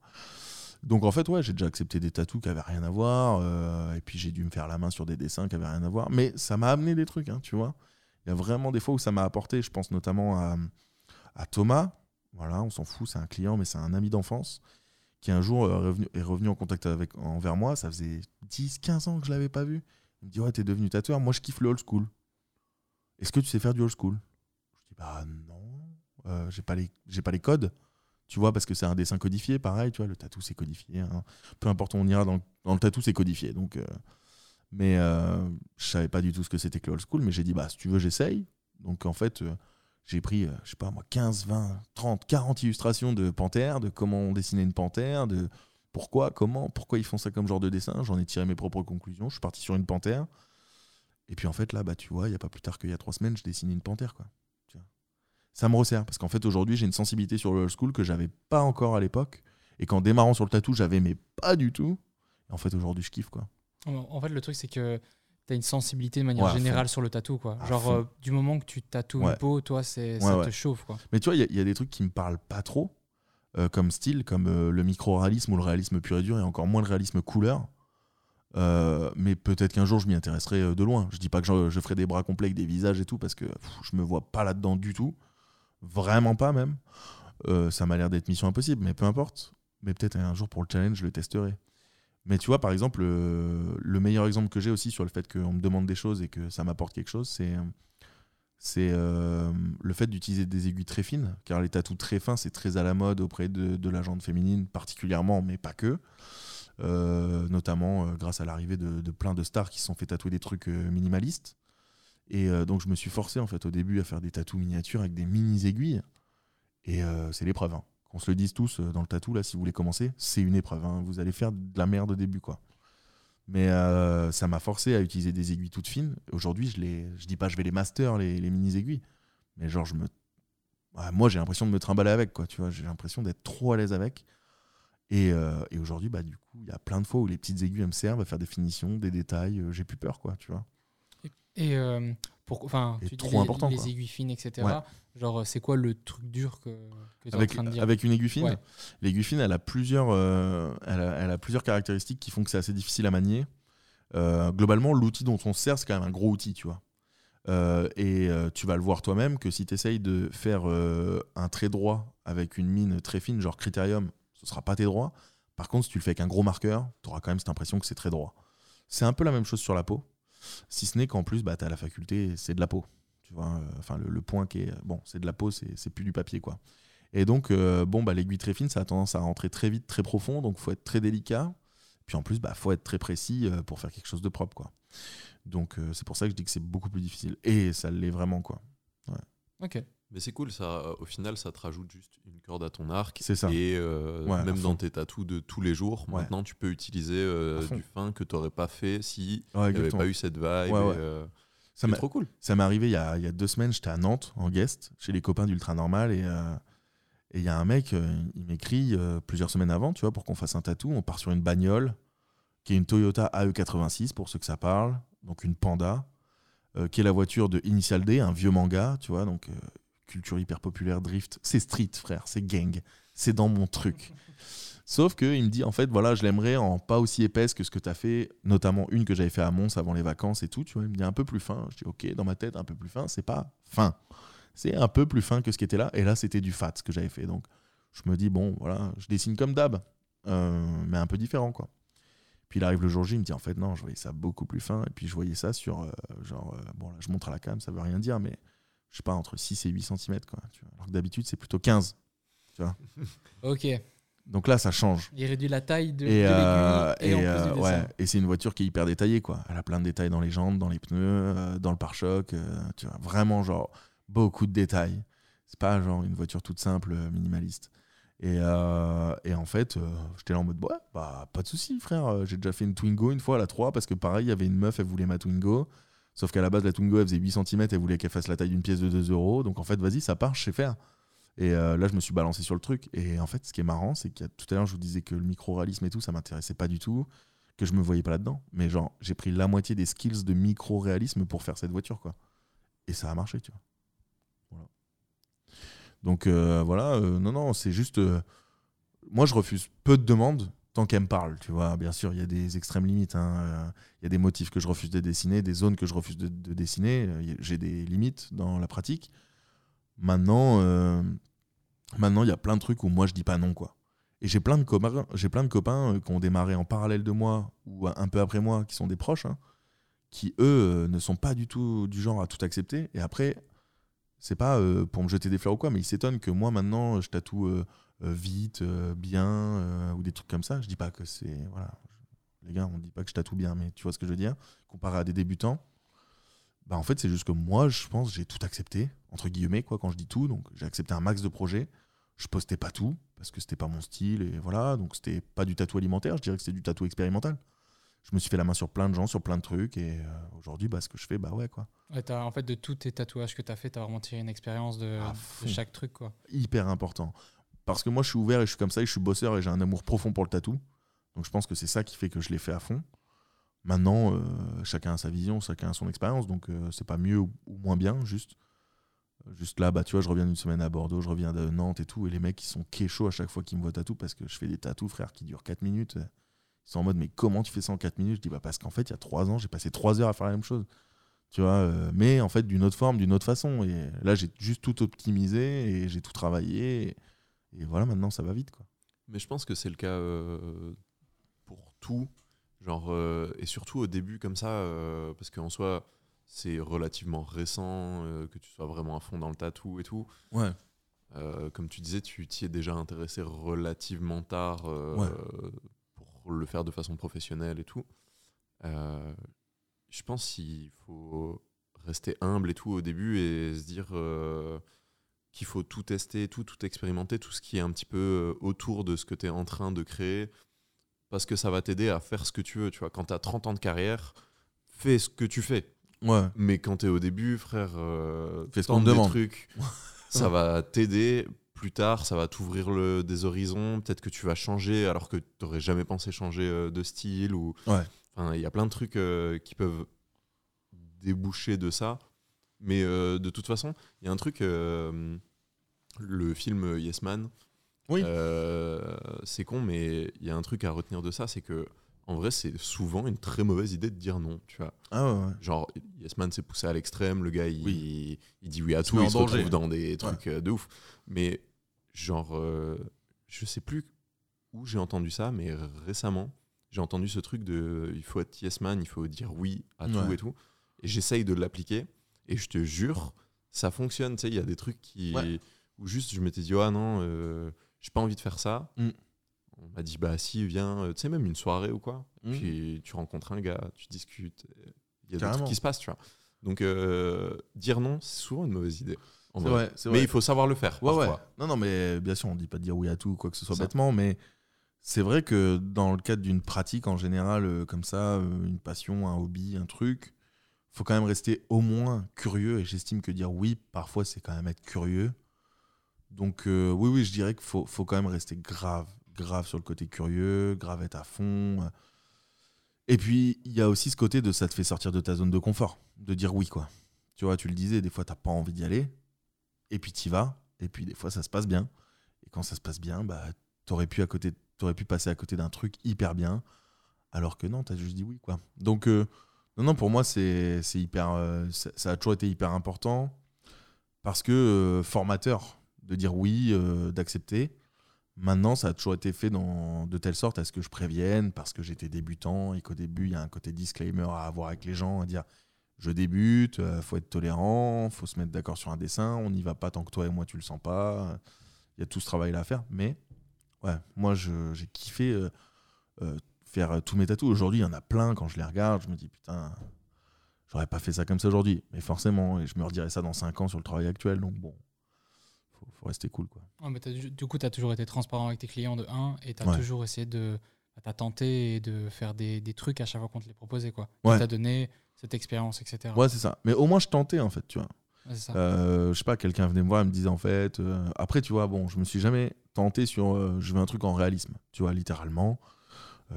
Donc en fait ouais j'ai déjà accepté des tatous qui avaient rien à voir, et puis j'ai dû me faire la main sur des dessins qui avaient rien à voir, mais ça m'a amené des trucs hein, tu vois, il y a vraiment des fois où ça m'a apporté, je pense notamment à Thomas, voilà on s'en fout c'est un client mais c'est un ami d'enfance qui un jour est revenu en contact envers moi, ça faisait 10-15 ans que je l'avais pas vu. Il me dit « Ouais, t'es devenu tatoueur, moi je kiffe le old school. Est-ce que tu sais faire du old school ?» Je dis « Bah non, j'ai pas les codes. » Tu vois, parce que c'est un dessin codifié, pareil, tu vois, le tatou c'est codifié. Hein. Peu importe où on ira, dans le tatou c'est codifié. Donc, je savais pas du tout ce que c'était que le old school, mais j'ai dit « Bah si tu veux, j'essaye. » Donc en fait... J'ai pris, je sais pas moi, 15, 20, 30, 40 illustrations de panthères, de comment on dessinait une panthère, de pourquoi ils font ça comme genre de dessin. J'en ai tiré mes propres conclusions. Je suis parti sur une panthère. Et puis en fait, là, bah, tu vois, il n'y a pas plus tard qu'il y a 3 semaines, je dessinais une panthère, quoi. Tu vois. Ça me resserre parce qu'en fait, aujourd'hui, j'ai une sensibilité sur le old school que je n'avais pas encore à l'époque. et qu'en démarrant sur le tatou, j'avais mais pas du tout. En fait, aujourd'hui, je kiffe quoi. En fait, le truc, c'est que t'as une sensibilité de manière générale sur le tatou quoi. Genre, du moment que tu tatoues une peau, toi, ça te chauffe quoi. Mais tu vois, il y a des trucs qui me parlent pas trop comme style, comme le micro-réalisme ou le réalisme pur et dur, et encore moins le réalisme couleur. Mais peut-être qu'un jour je m'y intéresserai de loin. Je dis pas que je ferai des bras complets avec des visages et tout, parce que je me vois pas là-dedans du tout, vraiment pas même. Ça m'a l'air d'être mission impossible, mais peu importe. Mais peut-être un jour pour le challenge je le testerai. Mais tu vois, par exemple, le meilleur exemple que j'ai aussi sur le fait qu'on me demande des choses et que ça m'apporte quelque chose, c'est le fait d'utiliser des aiguilles très fines, car les tatous très fins, c'est très à la mode auprès de la gente féminine particulièrement, mais pas que. Notamment grâce à l'arrivée de plein de stars qui se sont fait tatouer des trucs minimalistes, et donc je me suis forcé en fait au début à faire des tatous miniatures avec des mini aiguilles, et c'est l'épreuve hein. Qu'on se le dise tous dans le tatou là, si vous voulez commencer, c'est une épreuve hein. Vous allez faire de la merde au début quoi, mais ça m'a forcé à utiliser des aiguilles toutes fines. Aujourd'hui je dis pas je vais les master les mini aiguilles, mais genre moi j'ai l'impression de me trimballer avec quoi, tu vois, j'ai l'impression d'être trop à l'aise avec. Et aujourd'hui, bah, du coup, il y a plein de fois où les petites aiguilles elles me servent à faire des finitions, des détails, j'ai plus peur, quoi, tu vois. Tu dis les aiguilles fines, etc. Ouais. Genre, c'est quoi le truc dur que tu es en train de dire ? Avec une aiguille fine, L'aiguille fine, elle a plusieurs, elle a plusieurs caractéristiques qui font que c'est assez difficile à manier. Globalement, l'outil dont on se sert, c'est quand même un gros outil, tu vois. Et tu vas le voir toi-même que si tu essayes de faire un trait droit avec une mine très fine, genre Critérium, ce sera pas tes droits. Par contre, si tu le fais avec un gros marqueur, tu auras quand même cette impression que c'est très droit. C'est un peu la même chose sur la peau, si ce n'est qu'en plus, bah, tu as la faculté, c'est de la peau. Tu vois, enfin, le point qui est... Bon, c'est de la peau, c'est plus du papier, quoi. Et donc, l'aiguille très fine, ça a tendance à rentrer très vite, très profond, donc il faut être très délicat. Puis en plus, bah, faut être très précis pour faire quelque chose de propre, quoi. Donc, c'est pour ça que je dis que c'est beaucoup plus difficile. Et ça l'est vraiment, quoi. Ouais. Ok. Mais c'est cool, ça, au final, ça te rajoute juste une corde à ton arc. C'est ça. Et même dans tes tatous de tous les jours, maintenant, tu peux utiliser du fin que tu n'aurais pas fait si tu n'avais pas eu cette vibe. Ouais. C'est trop cool. Ça m'est arrivé il y a 2 semaines, j'étais à Nantes, en guest, chez les copains d'Ultra Normal. Et il y a un mec, il m'écrit plusieurs semaines avant, tu vois, pour qu'on fasse un tatou. On part sur une bagnole, qui est une Toyota AE86, pour ceux que ça parle. Donc une Panda, qui est la voiture de Initial D, un vieux manga, tu vois, donc... culture hyper populaire, drift, c'est street frère, c'est gang, c'est dans mon truc. Sauf qu'il me dit en fait voilà, je l'aimerais en pas aussi épaisse que ce que t'as fait, notamment une que j'avais fait à Mons avant les vacances et tout, tu vois, il me dit un peu plus fin. Je dis ok, dans ma tête un peu plus fin, c'est pas fin, c'est un peu plus fin que ce qui était là, et là c'était du fat ce que j'avais fait, donc je me dis bon voilà, je dessine comme d'hab, mais un peu différent quoi. Puis il arrive le jour J, il me dit en fait non, je voyais ça beaucoup plus fin, et puis je voyais ça sur bon là je montre à la cam, ça veut rien dire, mais je sais pas, entre 6 et 8 cm, quoi, tu vois. Alors que d'habitude, c'est plutôt 15. Tu vois. Ok. Donc là, ça change. Il réduit la taille de l'aiguille. Et c'est une voiture qui est hyper détaillée, quoi. Elle a plein de détails dans les jantes, dans les pneus, dans le pare-choc. Tu vois, vraiment, genre, beaucoup de détails. C'est pas, genre, une voiture toute simple, minimaliste. Et en fait, j'étais là en mode, ouais, bah, pas de souci, frère. J'ai déjà fait une Twingo une fois, à la 3, parce que pareil, il y avait une meuf, elle voulait ma Twingo. Sauf qu'à la base, la Twingo, elle faisait 8 cm, elle voulait qu'elle fasse la taille d'une pièce de 2 euros. Donc en fait, vas-y, ça part, je sais faire. Et là, je me suis balancé sur le truc. Et en fait, ce qui est marrant, c'est que tout à l'heure, je vous disais que le micro-réalisme et tout, ça m'intéressait pas du tout, que je me voyais pas là-dedans. Mais genre, j'ai pris la moitié des skills de micro-réalisme pour faire cette voiture, quoi. Et ça a marché, tu vois. Voilà. Donc non, c'est juste... moi, je refuse peu de demandes. Tant qu'elle me parle, tu vois, bien sûr, il y a des extrêmes limites, hein. Il y a des motifs que je refuse de dessiner, des zones que je refuse de dessiner, j'ai des limites dans la pratique. Maintenant, il y a plein de trucs où moi, je dis pas non, quoi. Et j'ai plein de copains qui ont démarré en parallèle de moi ou un peu après moi, qui sont des proches, hein, qui, eux, ne sont pas du tout du genre à tout accepter. Et après, c'est pas pour me jeter des fleurs ou quoi, mais ils s'étonnent que moi, maintenant, je tatoue... vite, bien, ou des trucs comme ça. Je dis pas que c'est... Voilà. Les gars, on dit pas que je tatoue bien, mais tu vois ce que je veux dire. Comparé à des débutants, bah en fait, c'est juste que moi, je pense j'ai tout accepté, entre guillemets, quoi, quand je dis tout. Donc, j'ai accepté un max de projets. Je postais pas tout, parce que c'était pas mon style, et voilà. Donc, c'était pas du tatou alimentaire, je dirais que c'était du tatou expérimental. Je me suis fait la main sur plein de gens, sur plein de trucs, et aujourd'hui, bah, ce que je fais, bah ouais, quoi. Ouais, en fait, de tous tes tatouages que t'as fait, t'as vraiment tiré une expérience de chaque truc, quoi. Hyper important. parce que moi je suis ouvert et je suis comme ça et je suis bosseur et j'ai un amour profond pour le tatou. Donc je pense que c'est ça qui fait que je l'ai fait à fond. Maintenant, chacun a sa vision, chacun a son expérience, donc c'est pas mieux ou moins bien, juste là, bah, tu vois, je reviens d'une semaine à Bordeaux, je reviens de Nantes et tout, et les mecs ils sont kéchauds à chaque fois qu'ils me voient tatou, parce que je fais des tatous, frère, qui durent 4 minutes. Ils sont en mode, mais comment tu fais ça en 4 minutes ? Je dis, bah, parce qu'en fait, il y a 3 ans, j'ai passé 3 heures à faire la même chose. Tu vois, mais en fait, d'une autre forme, d'une autre façon. Et là, j'ai juste tout optimisé et j'ai tout travaillé. Et voilà, maintenant, ça va vite, quoi. Mais je pense que c'est le cas pour tout. Genre, et surtout au début, comme ça, parce qu'en soi, c'est relativement récent, que tu sois vraiment à fond dans le tatou et tout. Ouais. Comme tu disais, tu t'y es déjà intéressé relativement tard. Ouais. Le faire de façon professionnelle et tout, je pense qu'il faut rester humble et tout au début et se dire qu'il faut tout tester, tout expérimenter, tout ce qui est un petit peu autour de ce que tu es en train de créer, parce que ça va t'aider à faire ce que tu veux, tu vois. Quand tu as 30 ans de carrière, fais ce que tu fais. Ouais. Mais quand tu es au début, frère, fais ce qu'on te demande. Trucs, ça va t'aider. Plus tard, ça va t'ouvrir des horizons. Peut-être que tu vas changer alors que tu n'aurais jamais pensé changer de style. Ou... Ouais. Enfin, il y a plein de trucs qui peuvent déboucher de ça. Mais de toute façon, il y a un truc... le film Yes Man, oui. C'est con, mais il y a un truc à retenir de ça. C'est que, en vrai, c'est souvent une très mauvaise idée de dire non. Tu vois. Ah ouais, ouais. Genre, Yes Man s'est poussé à l'extrême. Le gars, oui. il dit oui à tout. Il se retrouve dans des trucs de ouf. Mais... genre, je sais plus où j'ai entendu ça, mais récemment, j'ai entendu ce truc de il faut être yes man, il faut dire oui à tout et tout. Et j'essaye de l'appliquer, et je te jure, ça fonctionne. Tu sais, il y a des trucs qui, où juste je m'étais dit, ah non, j'ai pas envie de faire ça. Mm. On m'a dit, bah si, viens, tu sais, même une soirée ou quoi. Mm. Puis tu rencontres un gars, tu discutes, il y a des trucs qui se passent, tu vois. Donc, dire non, c'est souvent une mauvaise idée. C'est vrai, c'est vrai. Mais il faut savoir le faire. Ouais. Non, mais bien sûr, on ne dit pas de dire oui à tout ou quoi que ce soit bêtement, mais c'est vrai que dans le cadre d'une pratique en général, comme ça, une passion, un hobby, un truc, il faut quand même rester au moins curieux, et j'estime que dire oui, parfois, c'est quand même être curieux. Donc oui, je dirais qu'il faut quand même rester grave sur le côté curieux, grave être à fond. Et puis, il y a aussi ce côté de ça te fait sortir de ta zone de confort, de dire oui, quoi. Tu vois, tu le disais, des fois, tu n'as pas envie d'y aller. Et puis t'y vas, et puis des fois ça se passe bien. Et quand ça se passe bien, bah, t'aurais pu passer à côté d'un truc hyper bien, alors que non, t'as juste dit oui, quoi. Donc non, pour moi c'est hyper, ça a toujours été hyper important, parce que formateur de dire oui, d'accepter. Maintenant, ça a toujours été fait de telle sorte à ce que je prévienne, parce que j'étais débutant et qu'au début il y a un côté disclaimer à avoir avec les gens, à dire je débute, faut être tolérant, faut se mettre d'accord sur un dessin, on n'y va pas tant que toi et moi tu le sens pas. Il y a tout ce travail là à faire, mais ouais, moi j'ai kiffé faire tous mes tatous. Aujourd'hui, il y en a plein, quand je les regarde, je me dis putain, j'aurais pas fait ça comme ça aujourd'hui, mais forcément, et je me redirai ça dans 5 ans sur le travail actuel, donc bon, faut rester cool, quoi. Ouais, mais du coup, tu as toujours été transparent avec tes clients de 1 et tu as toujours essayé de t'as tenté de faire des trucs à chaque fois qu'on te les proposait, quoi. Tu as donné cette expérience, etc. Ouais, c'est ça. Mais au moins, je tentais, en fait, tu vois. Ouais, c'est ça. Je sais pas, quelqu'un venait me voir et me disait, en fait... après, tu vois, bon, je me suis jamais tenté sur... je veux un truc en réalisme, tu vois, littéralement.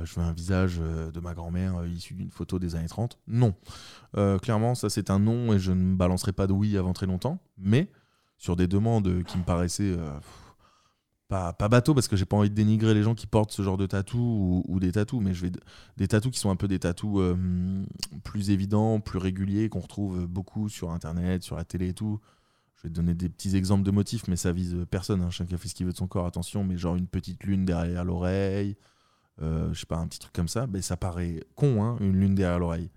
Je veux un visage de ma grand-mère issu d'une photo des années 30. Non. Clairement, ça, c'est un non, et je ne balancerai pas de oui avant très longtemps. Mais sur des demandes qui me paraissaient... Pas bateau, parce que j'ai pas envie de dénigrer les gens qui portent ce genre de tatou ou des tatous, mais je vais des tatous qui sont un peu des tatous plus évidents, plus réguliers, qu'on retrouve beaucoup sur internet, sur la télé et tout. Je vais te donner des petits exemples de motifs, mais ça vise personne, hein. Chacun fait ce qu'il veut de son corps, attention, mais genre une petite lune derrière l'oreille, je sais pas, un petit truc comme ça, ben ça paraît con, hein, une lune derrière l'oreille.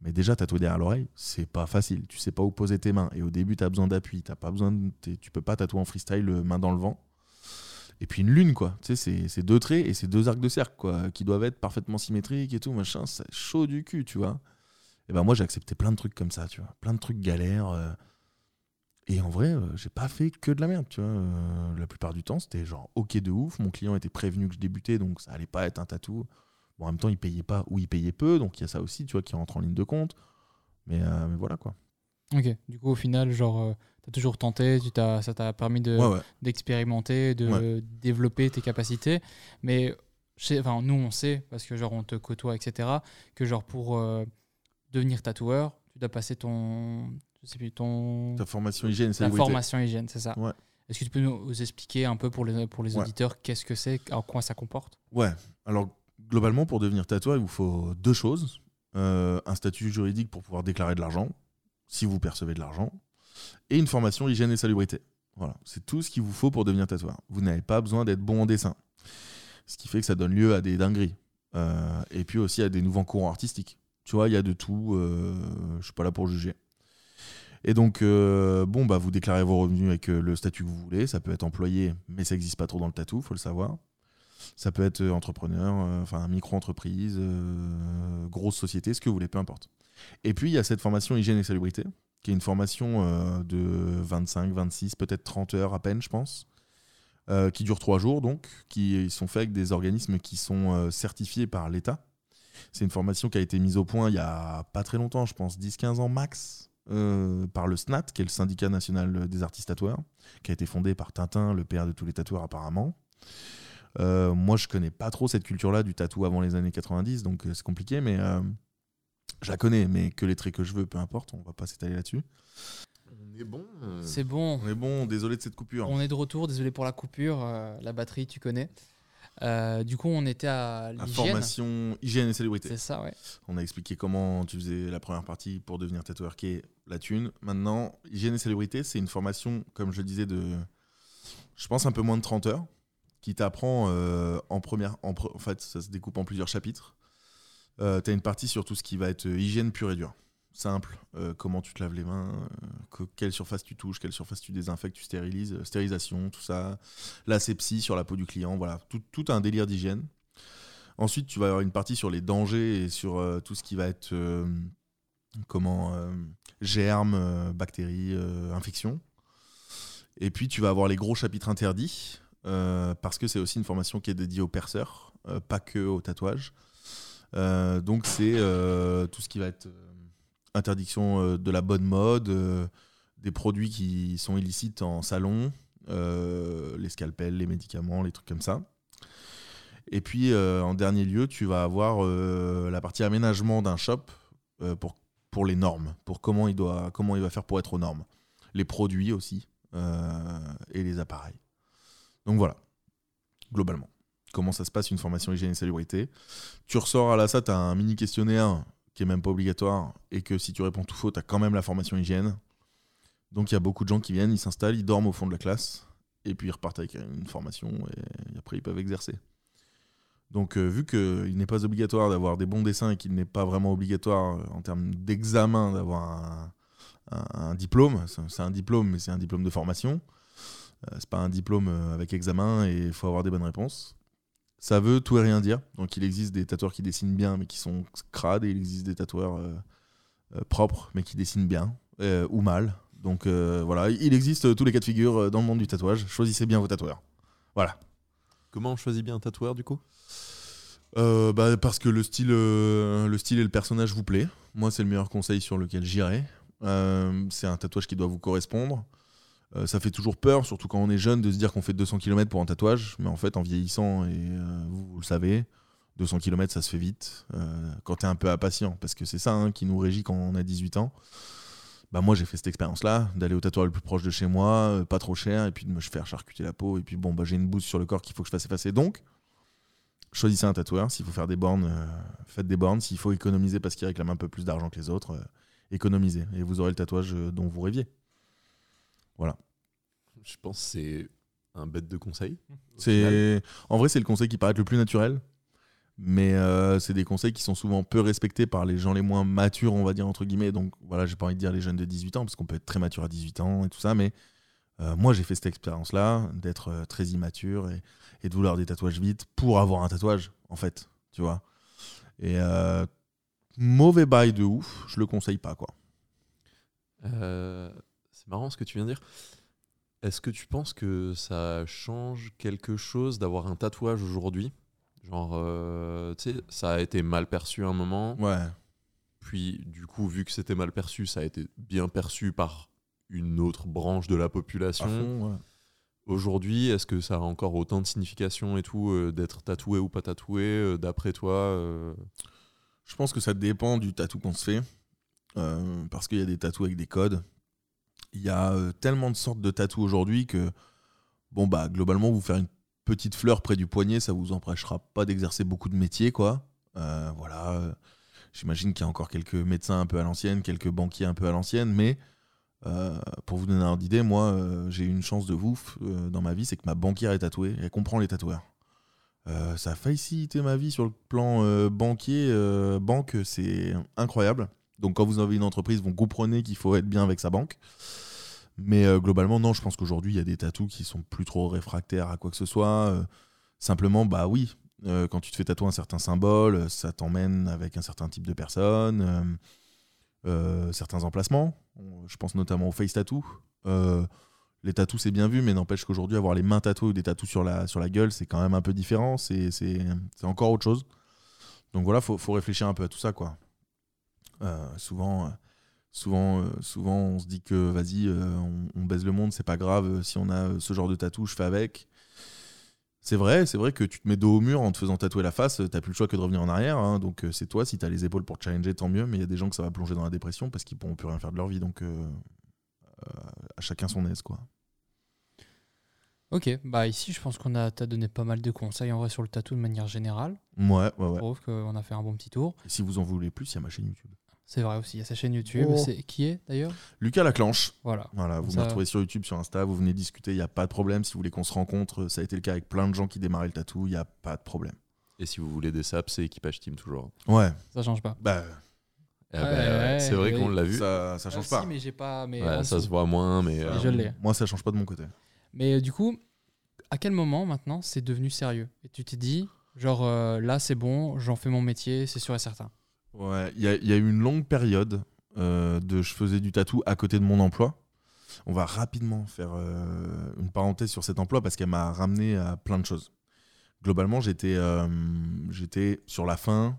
Mais déjà, tatouer derrière l'oreille, c'est pas facile, tu sais pas où poser tes mains, et au début t'as besoin d'appui, tu peux pas tatouer en freestyle main dans le vent. Et puis une lune, quoi, tu sais, c'est 2 traits et c'est 2 arcs de cercle, quoi, qui doivent être parfaitement symétriques et tout, machin, c'est chaud du cul, tu vois. Et ben moi, j'ai accepté plein de trucs comme ça, tu vois, plein de trucs galères. Et en vrai, j'ai pas fait que de la merde, tu vois. La plupart du temps, c'était genre ok de ouf, mon client était prévenu que je débutais, donc ça allait pas être un tatou. Bon, en même temps, il payait pas ou il payait peu, donc il y a ça aussi, tu vois, qui rentre en ligne de compte. Mais voilà, quoi. Ok, du coup au final, genre, t'as toujours tenté, ça t'a permis d'expérimenter, de développer tes capacités, mais enfin, nous on sait, parce que genre on te côtoie, etc., que genre pour devenir tatoueur, tu dois passer ta formation hygiène, c'est la formation hygiène, c'est ça. Ouais. Est-ce que tu peux nous expliquer un peu pour les auditeurs qu'est-ce que c'est, en quoi ça comporte ? Ouais, alors globalement, pour devenir tatoueur, il vous faut deux choses. Un statut juridique pour pouvoir déclarer de l'argent, si vous percevez de l'argent, et une formation hygiène et salubrité. Voilà, c'est tout ce qu'il vous faut pour devenir tatoueur. Vous n'avez pas besoin d'être bon en dessin, ce qui fait que ça donne lieu à des dingueries. Et puis aussi à des nouveaux courants artistiques. Tu vois, il y a de tout, je ne suis pas là pour juger. Et donc, vous déclarez vos revenus avec le statut que vous voulez. Ça peut être employé, mais ça n'existe pas trop dans le tatou, il faut le savoir. Ça peut être entrepreneur, micro-entreprise, grosse société, ce que vous voulez, peu importe. Et puis, il y a cette formation hygiène et salubrité, qui est une formation de 25, 26, peut-être 30 heures à peine, je pense, qui dure 3 jours, donc, qui sont faits avec des organismes qui sont certifiés par l'État. C'est une formation qui a été mise au point il y a pas très longtemps, je pense, 10-15 ans max. Par le SNAT, qui est le syndicat national des artistes tatoueurs, qui a été fondé par Tintin, le père de tous les tatoueurs apparemment. Moi, je connais pas trop cette culture-là du tatou avant les années 90, donc c'est compliqué, mais je la connais, mais que les traits que je veux, peu importe, on va pas s'étaler là-dessus. On est bon. C'est bon. On est bon, désolé de cette coupure. On est de retour, désolé pour la coupure, la batterie, tu connais. Du coup, on était à l'hygiène. Formation hygiène et salubrité. C'est ça, ouais. On a expliqué comment tu faisais la première partie pour devenir tatoueur, qui est la thune. Maintenant, hygiène et salubrité, c'est une formation, comme je le disais, je pense un peu moins de 30 heures, qui t'apprend en fait, ça se découpe en plusieurs chapitres. Tu as une partie sur tout ce qui va être hygiène pure et dure. Simple, comment tu te laves les mains, quelle surface tu touches, quelle surface tu désinfectes, tu stérilises, stérilisation, tout ça, l'asepsie sur la peau du client, voilà, tout un délire d'hygiène. Ensuite, tu vas avoir une partie sur les dangers et sur tout ce qui va être germes, bactéries, infections. Et puis, tu vas avoir les gros chapitres interdits, parce que c'est aussi une formation qui est dédiée aux perceurs, pas que au tatouage. Donc, c'est tout ce qui va être... interdiction de la bonne mode, des produits qui sont illicites en salon, les scalpels, les médicaments, les trucs comme ça. Et puis, en dernier lieu, tu vas avoir la partie aménagement d'un shop pour les normes, pour comment il va faire pour être aux normes. Les produits aussi, et les appareils. Donc voilà, globalement. Comment ça se passe une formation hygiène et salubrité. Tu ressors à la SAT, tu as un mini questionnaire qui n'est même pas obligatoire, et que si tu réponds tout faux, tu as quand même la formation hygiène. Donc il y a beaucoup de gens qui viennent, ils s'installent, ils dorment au fond de la classe, et puis ils repartent avec une formation, et après ils peuvent exercer. Donc vu qu'il n'est pas obligatoire d'avoir des bons dessins, et qu'il n'est pas vraiment obligatoire en termes d'examen d'avoir un diplôme, c'est un diplôme, mais c'est un diplôme de formation, c'est pas un diplôme avec examen, et il faut avoir des bonnes réponses. Ça veut tout et rien dire. Donc il existe des tatoueurs qui dessinent bien mais qui sont crades, et il existe des tatoueurs propres mais qui dessinent bien ou mal. Donc voilà, il existe tous les cas de figure dans le monde du tatouage. Choisissez bien vos tatoueurs. Voilà. Comment on choisit bien un tatoueur du coup ? Parce que le style et le personnage vous plaît. Moi, c'est le meilleur conseil sur lequel j'irai. C'est un tatouage qui doit vous correspondre. Ça fait toujours peur, surtout quand on est jeune, de se dire qu'on fait 200 km pour un tatouage. Mais en fait, en vieillissant, et vous le savez, 200 km, ça se fait vite. Quand t'es un peu impatient, parce que c'est ça qui nous régit quand on a 18 ans. Bah, moi, j'ai fait cette expérience-là, d'aller au tatoueur le plus proche de chez moi, pas trop cher, et puis de me faire charcuter la peau. Et puis bon, j'ai une bouse sur le corps qu'il faut que je fasse effacer. Donc, choisissez un tatoueur. S'il faut faire des bornes, faites des bornes. S'il faut économiser parce qu'il réclame un peu plus d'argent que les autres, économisez. Et vous aurez le tatouage dont vous rêviez. Voilà. Je pense que c'est un bête de conseil. En vrai, c'est le conseil qui paraît le plus naturel, mais c'est des conseils qui sont souvent peu respectés par les gens les moins matures, on va dire, entre guillemets. Donc voilà, j'ai pas envie de dire les jeunes de 18 ans, parce qu'on peut être très mature à 18 ans et tout ça, mais moi, j'ai fait cette expérience-là, d'être très immature et de vouloir des tatouages vite pour avoir un tatouage, en fait, tu vois. Et mauvais bail de ouf, je le conseille pas, quoi. C'est marrant ce que tu viens de dire. Est-ce que tu penses que ça change quelque chose d'avoir un tatouage aujourd'hui ? Genre, tu sais, ça a été mal perçu à un moment. Ouais. Puis, du coup, vu que c'était mal perçu, ça a été bien perçu par une autre branche de la population. À fond, ouais. Aujourd'hui, est-ce que ça a encore autant de signification et tout, d'être tatoué ou pas tatoué, d'après toi Je pense que ça dépend du tatou qu'on se fait, parce qu'il y a des tatous avec des codes. Il y a tellement de sortes de tatous aujourd'hui que, bon, bah, globalement, vous faire une petite fleur près du poignet, ça vous empêchera pas d'exercer beaucoup de métiers, quoi. Voilà. J'imagine qu'il y a encore quelques médecins un peu à l'ancienne, quelques banquiers un peu à l'ancienne, mais pour vous donner un ordre d'idée, moi, j'ai eu une chance de ouf dans ma vie, c'est que ma banquière est tatouée, elle comprend les tatoueurs. Ça a facilité ma vie sur le plan banquier. Banque, c'est incroyable. Donc quand vous avez une entreprise, vous comprenez qu'il faut être bien avec sa banque. Mais globalement, non, je pense qu'aujourd'hui, il y a des tatous qui sont plus trop réfractaires à quoi que ce soit. Simplement, bah oui. Quand tu te fais tatouer un certain symbole, ça t'emmène avec un certain type de personne, certains emplacements. Je pense notamment au face tattoo. Les tatous, c'est bien vu, mais n'empêche qu'aujourd'hui, avoir les mains tatouées ou des tatous sur la gueule, c'est quand même un peu différent. C'est encore autre chose. Donc voilà, faut réfléchir un peu à tout ça, quoi. Souvent, on se dit que vas-y, on baise le monde, c'est pas grave. Si on a ce genre de tatou, je fais avec. C'est vrai que tu te mets dos au mur en te faisant tatouer la face, t'as plus le choix que de revenir en arrière, hein, donc c'est toi, si t'as les épaules pour te challenger, tant mieux, mais il y a des gens que ça va plonger dans la dépression parce qu'ils pourront plus rien faire de leur vie, donc à chacun son aise, quoi. Ok, bah ici je pense qu'on t'as donné pas mal de conseils en vrai sur le tatou de manière générale. Ouais. Je trouve qu'on a fait un bon petit tour. Et si vous en voulez plus, il y a ma chaîne YouTube. C'est vrai aussi, il y a sa chaîne YouTube, qui est d'ailleurs Lucas Laclanche. Voilà, vous me retrouvez sur YouTube, sur Insta, vous venez discuter, il n'y a pas de problème. Si vous voulez qu'on se rencontre, ça a été le cas avec plein de gens qui démarraient le tatou, il n'y a pas de problème. Et si vous voulez des saps, c'est Équipage Team toujours. Ouais. Ça change pas. C'est vrai qu'on l'a vu. Ça change pas. Si, mais j'ai pas. Mais ouais, ça se voit moins, mais je l'ai. Moi, ça change pas de mon côté. Mais du coup, à quel moment maintenant c'est devenu sérieux ? Et tu t'es dit, genre là c'est bon, j'en fais mon métier, c'est sûr et certain. Ouais, il y a eu une longue période de je faisais du tatou à côté de mon emploi. On va rapidement faire une parenthèse sur cet emploi parce qu'elle m'a ramené à plein de choses. Globalement, j'étais sur la fin,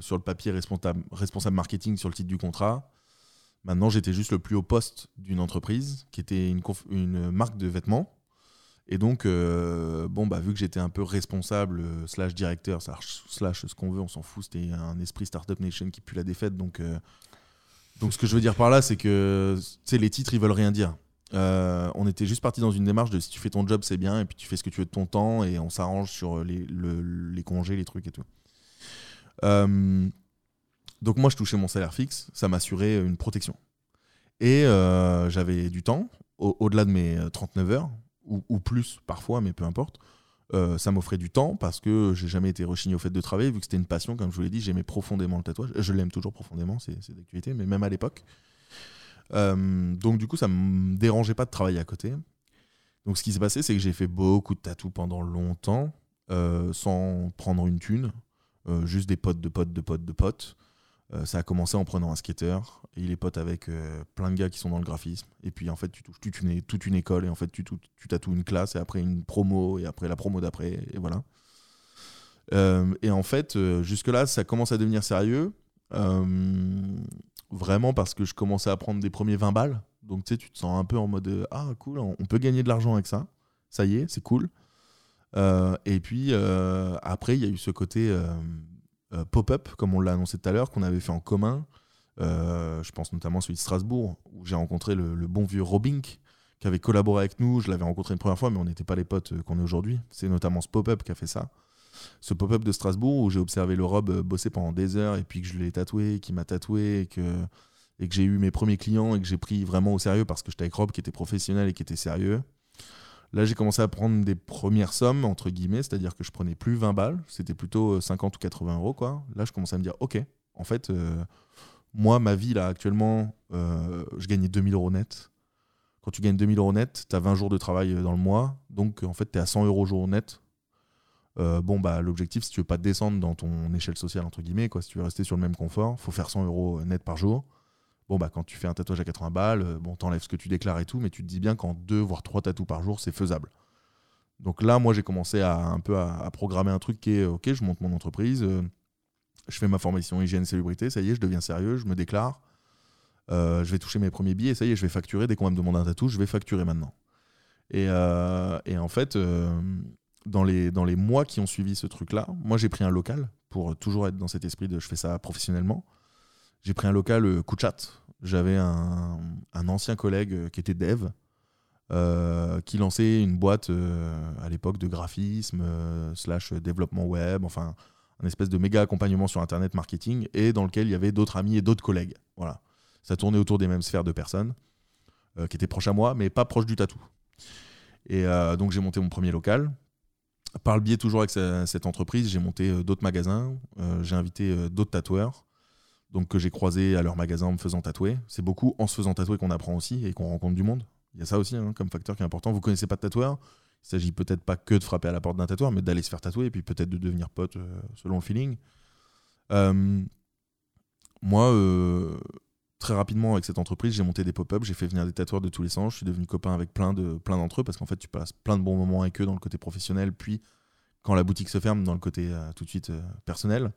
sur le papier responsable marketing sur le titre du contrat. Maintenant, j'étais juste le plus haut poste d'une entreprise qui était une marque de vêtements. Et donc, vu que j'étais un peu responsable, slash directeur, slash ce qu'on veut, on s'en fout, c'était un esprit Startup Nation qui pue la défaite. Donc ce que je veux dire par là, c'est que les titres, ils veulent rien dire. On était juste parti dans une démarche de si tu fais ton job, c'est bien, et puis tu fais ce que tu veux de ton temps, et on s'arrange sur les congés, les trucs et tout. Donc moi, je touchais mon salaire fixe, ça m'assurait une protection. Et j'avais du temps, au-delà de mes 39 heures, ou plus parfois, mais peu importe, ça m'offrait du temps parce que j'ai jamais été rechigné au fait de travailler, vu que c'était une passion, comme je vous l'ai dit, j'aimais profondément le tatouage, je l'aime toujours profondément, c'est d'actualité, mais même à l'époque. Donc du coup, ça me dérangeait pas de travailler à côté. Donc ce qui s'est passé, c'est que j'ai fait beaucoup de tatous pendant longtemps, sans prendre une thune, juste des potes. Ça a commencé en prenant un skater. Il est pote avec plein de gars qui sont dans le graphisme. Et puis, en fait, tu touches toute une école. Et en fait, tu tatoues une classe. Et après, une promo. Et après, la promo d'après. Et voilà. Et en fait, jusque-là, ça commence à devenir sérieux. Vraiment parce que je commençais à prendre des premiers 20 balles. Donc, tu sais, tu te sens un peu en mode ah, cool, on peut gagner de l'argent avec ça. Ça y est, c'est cool. Et puis, après, il y a eu ce côté... pop-up, comme on l'a annoncé tout à l'heure, qu'on avait fait en commun. Je pense notamment celui de Strasbourg, où j'ai rencontré le bon vieux Robink, qui avait collaboré avec nous. Je l'avais rencontré une première fois, mais on n'était pas les potes qu'on est aujourd'hui. C'est notamment ce pop-up qui a fait ça. Ce pop-up de Strasbourg, où j'ai observé le Rob bosser pendant des heures, et puis que je l'ai tatoué, qu'il m'a tatoué, et que j'ai eu mes premiers clients, et que j'ai pris vraiment au sérieux, parce que j'étais avec Rob, qui était professionnel et qui était sérieux. Là, j'ai commencé à prendre des premières sommes, entre guillemets, c'est-à-dire que je prenais plus 20 balles, c'était plutôt 50 ou 80 euros, quoi. Là, je commençais à me dire, ok, en fait, moi, ma vie, là, actuellement, je gagnais 2000 euros net. Quand tu gagnes 2000 euros net, tu as 20 jours de travail dans le mois, donc en fait, tu es à 100 euros jour net. L'objectif, si tu veux pas te descendre dans ton échelle sociale, entre guillemets, quoi, si tu veux rester sur le même confort, il faut faire 100 euros net par jour. Quand tu fais un tatouage à 80 balles, t'enlèves ce que tu déclares et tout, mais tu te dis bien qu'en 2 voire 3 tatous par jour, c'est faisable. Donc là, moi, j'ai commencé à programmer un truc qui est ok, je monte mon entreprise, je fais ma formation hygiène salubrité, ça y est, je deviens sérieux, je me déclare, je vais toucher mes premiers billets, ça y est, je vais facturer. Dès qu'on va me demander un tatou, je vais facturer maintenant. Et en fait, dans les mois qui ont suivi ce truc-là, moi j'ai pris un local pour toujours être dans cet esprit de je fais ça professionnellement. J'ai pris un local coup de chat. J'avais un ancien collègue qui était dev, qui lançait une boîte à l'époque de graphisme, slash développement web, enfin un espèce de méga accompagnement sur internet marketing, et dans lequel il y avait d'autres amis et d'autres collègues. Voilà. Ça tournait autour des mêmes sphères de personnes, qui étaient proches à moi, mais pas proches du tatou. Et donc j'ai monté mon premier local. Par le biais toujours avec cette entreprise, j'ai monté d'autres magasins, j'ai invité d'autres tatoueurs. Donc que j'ai croisé à leur magasin en me faisant tatouer. C'est beaucoup en se faisant tatouer qu'on apprend aussi et qu'on rencontre du monde. Il y a ça aussi comme facteur qui est important. Vous ne connaissez pas de tatoueur, il ne s'agit peut-être pas que de frapper à la porte d'un tatoueur, mais d'aller se faire tatouer et puis peut-être de devenir pote selon le feeling. Moi, très rapidement avec cette entreprise, j'ai monté des pop-up, j'ai fait venir des tatoueurs de tous les sens, je suis devenu copain avec plein d'entre eux parce qu'en fait, tu passes plein de bons moments avec eux dans le côté professionnel, puis quand la boutique se ferme, dans le côté tout de suite personnel.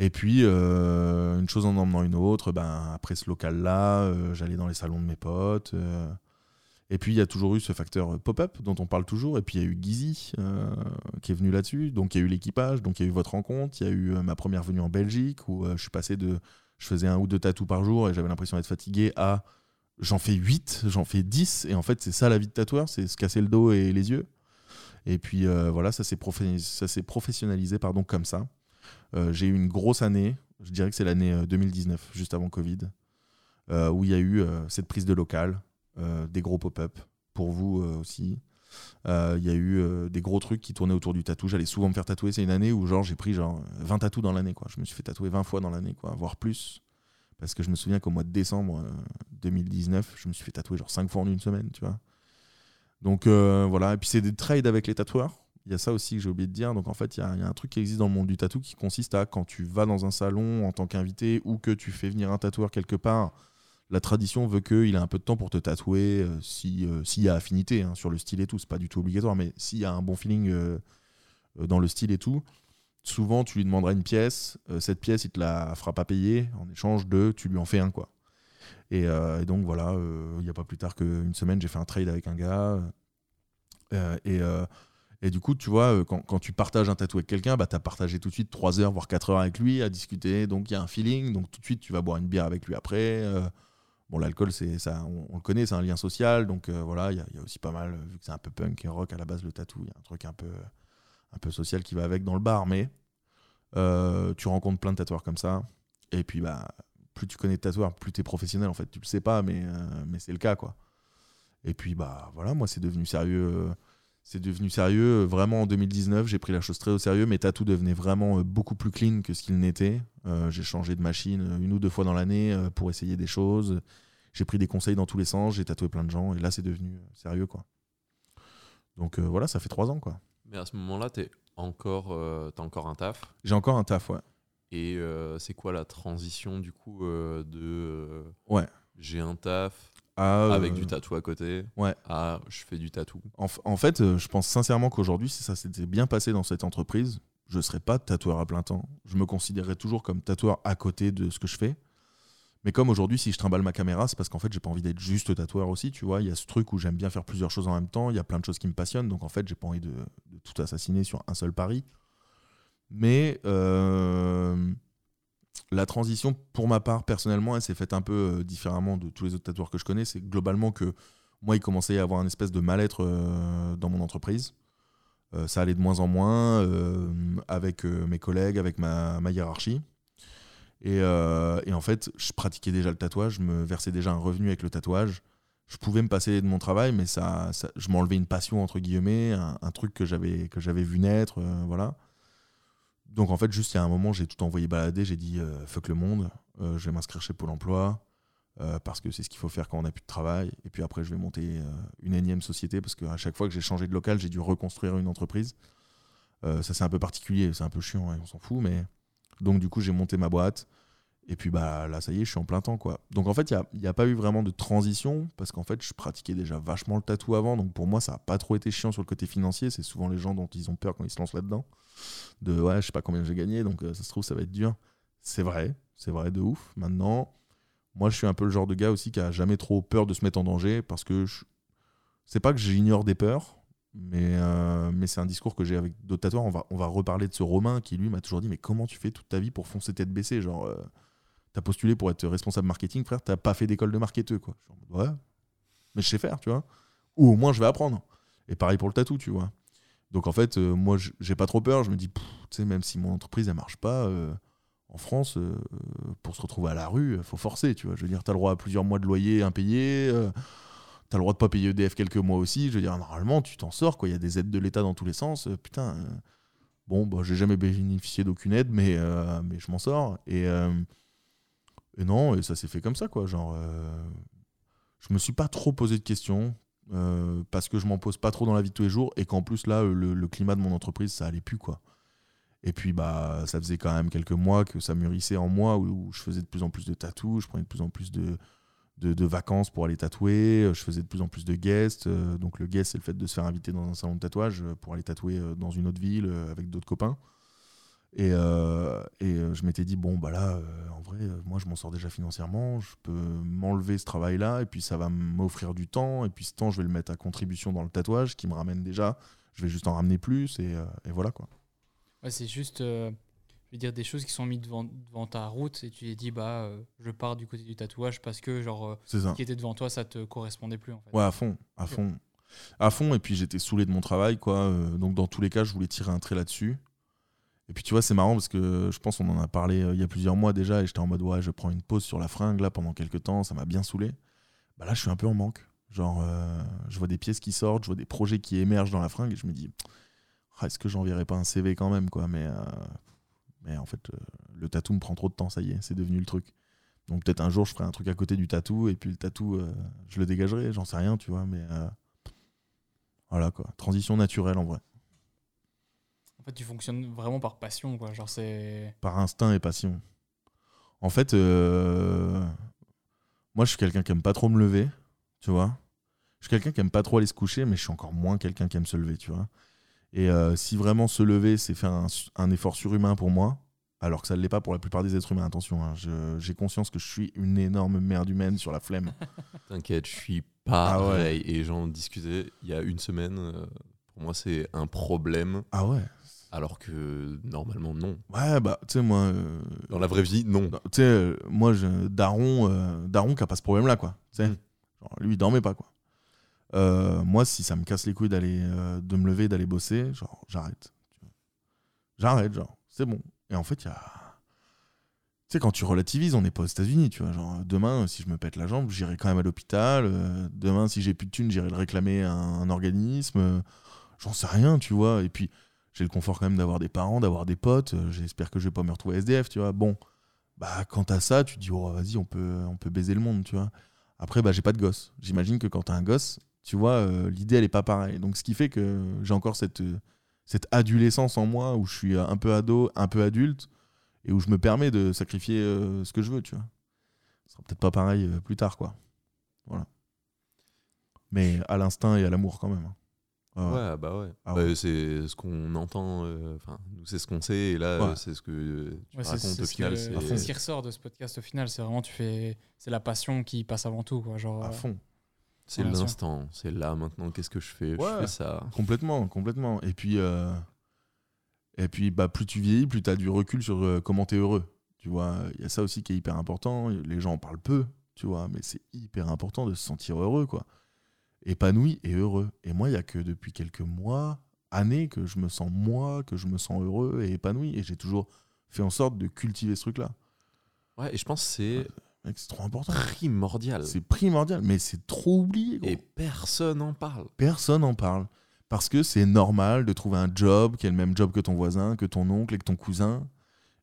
Et puis, une chose en emmenant une autre, après ce local-là, j'allais dans les salons de mes potes. Et puis, il y a toujours eu ce facteur pop-up dont on parle toujours. Et puis, il y a eu Guizet qui est venu là-dessus. Donc, il y a eu l'équipage, donc il y a eu votre rencontre. Il y a eu ma première venue en Belgique où je suis passé de... Je faisais 1 ou 2 tatous par jour et j'avais l'impression d'être fatigué à... J'en fais 8, j'en fais 10. Et en fait, c'est ça la vie de tatoueur, c'est se casser le dos et les yeux. Et puis, voilà, ça s'est professionnalisé comme ça. J'ai eu une grosse année, je dirais que c'est l'année 2019, juste avant Covid, où il y a eu cette prise de local, des gros pop-up pour vous aussi. Il y a eu des gros trucs qui tournaient autour du tatou. J'allais souvent me faire tatouer. C'est une année où j'ai pris 20 tatous dans l'année, quoi. Je me suis fait tatouer 20 fois dans l'année, quoi, voire plus. Parce que je me souviens qu'au mois de décembre 2019, je me suis fait tatouer 5 fois en une semaine, tu vois. Donc voilà, et puis c'est des trades avec les tatoueurs. Il y a ça aussi que j'ai oublié de dire. Donc en fait, il y a un truc qui existe dans le monde du tatou qui consiste à, quand tu vas dans un salon en tant qu'invité ou que tu fais venir un tatoueur quelque part, la tradition veut qu'il ait un peu de temps pour te tatouer s'il y a affinité sur le style et tout. C'est pas du tout obligatoire, mais s'il y a un bon feeling dans le style et tout, souvent tu lui demanderas une pièce. Cette pièce, il te la fera pas payer. En échange de, tu lui en fais un, quoi. Et donc voilà, il y a pas plus tard qu'une semaine, j'ai fait un trade avec un gars. Et du coup, tu vois, quand tu partages un tatou avec quelqu'un, tu as partagé tout de suite 3 heures, voire 4 heures avec lui à discuter. Donc, il y a un feeling. Donc, tout de suite, tu vas boire une bière avec lui après. L'alcool, c'est ça, on le connaît, c'est un lien social. Donc, voilà, il y a aussi pas mal, vu que c'est un peu punk et rock à la base, le tatou, il y a un truc un peu social qui va avec dans le bar. Mais tu rencontres plein de tatoueurs comme ça. Et puis, plus tu connais de tatoueurs, plus tu es professionnel. En fait, tu le sais pas, mais c'est le cas, quoi. Et puis, voilà, moi, c'est devenu sérieux... C'est devenu sérieux. Vraiment, en 2019, j'ai pris la chose très au sérieux. Mes tatous devenaient vraiment beaucoup plus clean que ce qu'ils n'étaient. J'ai changé de machine 1 ou 2 fois dans l'année pour essayer des choses. J'ai pris des conseils dans tous les sens. J'ai tatoué plein de gens. Et là, c'est devenu sérieux, quoi. Donc voilà, ça fait 3 ans, quoi. Mais à ce moment-là, t'as encore un taf ? J'ai encore un taf, ouais. Et c'est quoi la transition, du coup, ouais. J'ai un taf... Avec du tatou à côté, ouais. Je fais du tatou. En fait, je pense sincèrement qu'aujourd'hui, si ça s'était bien passé dans cette entreprise, je ne serais pas tatoueur à plein temps. Je me considérerais toujours comme tatoueur à côté de ce que je fais. Mais comme aujourd'hui, si je trimballe ma caméra, c'est parce qu'en fait, je n'ai pas envie d'être juste tatoueur aussi. Tu vois, il y a ce truc où j'aime bien faire plusieurs choses en même temps. Il y a plein de choses qui me passionnent. Donc en fait, je n'ai pas envie de tout assassiner sur un seul pari. Mais... La transition, pour ma part, personnellement, elle s'est faite un peu différemment de tous les autres tatoueurs que je connais. C'est globalement que moi, il commençait à avoir un espèce de mal-être dans mon entreprise. Ça allait de moins en moins avec mes collègues, avec ma hiérarchie. Et en fait, je pratiquais déjà le tatouage, je me versais déjà un revenu avec le tatouage. Je pouvais me passer de mon travail, mais ça je m'enlevais une passion, entre guillemets, un truc que j'avais vu naître, voilà. Donc en fait, juste il y a un moment, j'ai tout envoyé balader, j'ai dit fuck le monde, je vais m'inscrire chez Pôle emploi, parce que c'est ce qu'il faut faire quand on n'a plus de travail, et puis après je vais monter une énième société, parce qu'à chaque fois que j'ai changé de local, j'ai dû reconstruire une entreprise. Ça c'est un peu particulier, c'est un peu chiant, hein, on s'en fout, mais donc du coup j'ai monté ma boîte, Et puis bah, là, ça y est, je suis en plein temps, quoi. Donc en fait, il n'y a pas eu vraiment de transition parce qu'en fait, je pratiquais déjà vachement le tatou avant. Donc pour moi, ça n'a pas trop été chiant sur le côté financier. C'est souvent les gens dont ils ont peur quand ils se lancent là-dedans. De ouais, je sais pas combien j'ai gagné, donc ça se trouve, ça va être dur. C'est vrai de ouf. Maintenant, moi, je suis un peu le genre de gars aussi qui n'a jamais trop peur de se mettre en danger parce que c'est pas que j'ignore des peurs, mais c'est un discours que j'ai avec d'autres tatoueurs. On va reparler de ce Romain qui, lui, m'a toujours dit « Mais comment tu fais toute ta vie pour foncer tête baissée ?» Genre, t'as postulé pour être responsable marketing, frère, t'as pas fait d'école de marketeur, quoi. Genre, ouais, mais je sais faire, tu vois. Ou au moins, je vais apprendre. Et pareil pour le tatou, tu vois. Donc, en fait, moi, j'ai pas trop peur. Je me dis, tu sais, même si mon entreprise, elle marche pas, en France, pour se retrouver à la rue, faut forcer, tu vois. Je veux dire, t'as le droit à plusieurs mois de loyer impayé, t'as le droit de pas payer EDF quelques mois aussi. Je veux dire, normalement, tu t'en sors, quoi. Il y a des aides de l'État dans tous les sens. Putain, bon, bah, j'ai jamais bénéficié d'aucune aide, mais je m'en sors. Et non, et ça s'est fait comme ça, quoi. Genre, je me suis pas trop posé de questions parce que je m'en pose pas trop dans la vie de tous les jours et qu'en plus, là, le climat de mon entreprise, ça allait plus, quoi. Et puis, bah, ça faisait quand même quelques mois que ça mûrissait en moi où je faisais de plus en plus de tatous, je prenais de plus en plus de vacances pour aller tatouer, je faisais de plus en plus de guests. Donc, le guest, c'est le fait de se faire inviter dans un salon de tatouage pour aller tatouer dans une autre ville avec d'autres copains. Et je m'étais dit, bon, bah là, en vrai, moi, je m'en sors déjà financièrement, je peux m'enlever ce travail-là, et puis ça va m'offrir du temps, et puis ce temps, je vais le mettre à contribution dans le tatouage, qui me ramène déjà, je vais juste en ramener plus, et voilà, quoi. Ouais, c'est juste, je veux dire, des choses qui sont mises devant ta route, et tu t'es dit, bah, je pars du côté du tatouage, parce que, genre, ce qui était devant toi, ça te correspondait plus, en fait. Ouais, à fond, et puis j'étais saoulé de mon travail, quoi, donc dans tous les cas, je voulais tirer un trait là-dessus. Et puis tu vois, c'est marrant parce que je pense qu'on en a parlé il y a plusieurs mois déjà et j'étais en mode ouais, je prends une pause sur la fringue là pendant quelques temps, ça m'a bien saoulé. Bah là, je suis un peu en manque. Genre, je vois des pièces qui sortent, je vois des projets qui émergent dans la fringue et je me dis, ah, est-ce que j'enverrai pas un CV quand même, quoi, mais en fait, le tatou me prend trop de temps, ça y est, c'est devenu le truc. Donc peut-être un jour, je ferai un truc à côté du tatou et puis le tatou, je le dégagerai, j'en sais rien, tu vois, mais voilà quoi, transition naturelle en vrai. En fait, tu fonctionnes vraiment par passion, quoi. Genre, c'est... Par instinct et passion. En fait, moi, je suis quelqu'un qui aime pas trop me lever, tu vois. Je suis quelqu'un qui aime pas trop aller se coucher, mais je suis encore moins quelqu'un qui aime se lever, tu vois. Et si vraiment se lever, c'est faire un effort surhumain pour moi, alors que ça ne l'est pas pour la plupart des êtres humains, attention, hein, j'ai conscience que je suis une énorme merde humaine sur la flemme. T'inquiète, je suis pareil. Ah ouais. Et j'en discutais il y a une semaine. Pour moi, c'est un problème. Ah ouais. Alors que normalement, non. Ouais, bah, tu sais, moi... dans la vraie vie, non. Tu sais, moi, Daron qui n'a pas ce problème-là, quoi. Tu sais, lui, il dormait pas, quoi. Moi, si ça me casse les couilles de me lever, d'aller bosser, genre, j'arrête. J'arrête, genre, c'est bon. Et en fait, il y a... Tu sais, quand tu relativises, on n'est pas aux États-Unis, tu vois. Genre, demain, si je me pète la jambe, j'irai quand même à l'hôpital. Demain, si j'ai plus de thunes, j'irai le réclamer à un organisme. J'en sais rien, tu vois. Et puis... J'ai le confort quand même d'avoir des parents, d'avoir des potes. J'espère que je vais pas me retrouver SDF, tu vois. Bon, bah quand t'as ça, tu te dis oh vas-y, on peut baiser le monde, tu vois. Après, bah j'ai pas de gosse. J'imagine que quand t'as un gosse, tu vois, l'idée elle est pas pareille. Donc ce qui fait que j'ai encore cette adolescence en moi où je suis un peu ado, un peu adulte et où je me permets de sacrifier ce que je veux, tu vois. Ce sera peut-être pas pareil plus tard, quoi. Voilà. Mais à l'instinct et à l'amour quand même. Hein. Ouais, bah ouais. Ah ouais. Bah, c'est ce qu'on entend, nous c'est ce qu'on sait, et là, ouais. C'est ce que tu racontes au final. C'est ce qui ressort de ce podcast au final, c'est vraiment, c'est la passion qui passe avant tout, quoi. Genre, à fond. C'est l'instant, c'est là maintenant, qu'est-ce que je fais, ouais. Je fais ça. Complètement. Et puis bah, plus tu vieillis, plus tu as du recul sur comment tu es heureux. Tu vois, il y a ça aussi qui est hyper important, les gens en parlent peu, tu vois, mais c'est hyper important de se sentir heureux, quoi. Épanoui et heureux. Et moi, il n'y a que depuis quelques mois, années, que je me sens moi, que je me sens heureux et épanoui. Et j'ai toujours fait en sorte de cultiver ce truc-là. Ouais, et je pense que c'est trop important. Primordial. C'est primordial, mais c'est trop oublié, gros. Et personne n'en parle. Parce que c'est normal de trouver un job qui est le même job que ton voisin, que ton oncle et que ton cousin.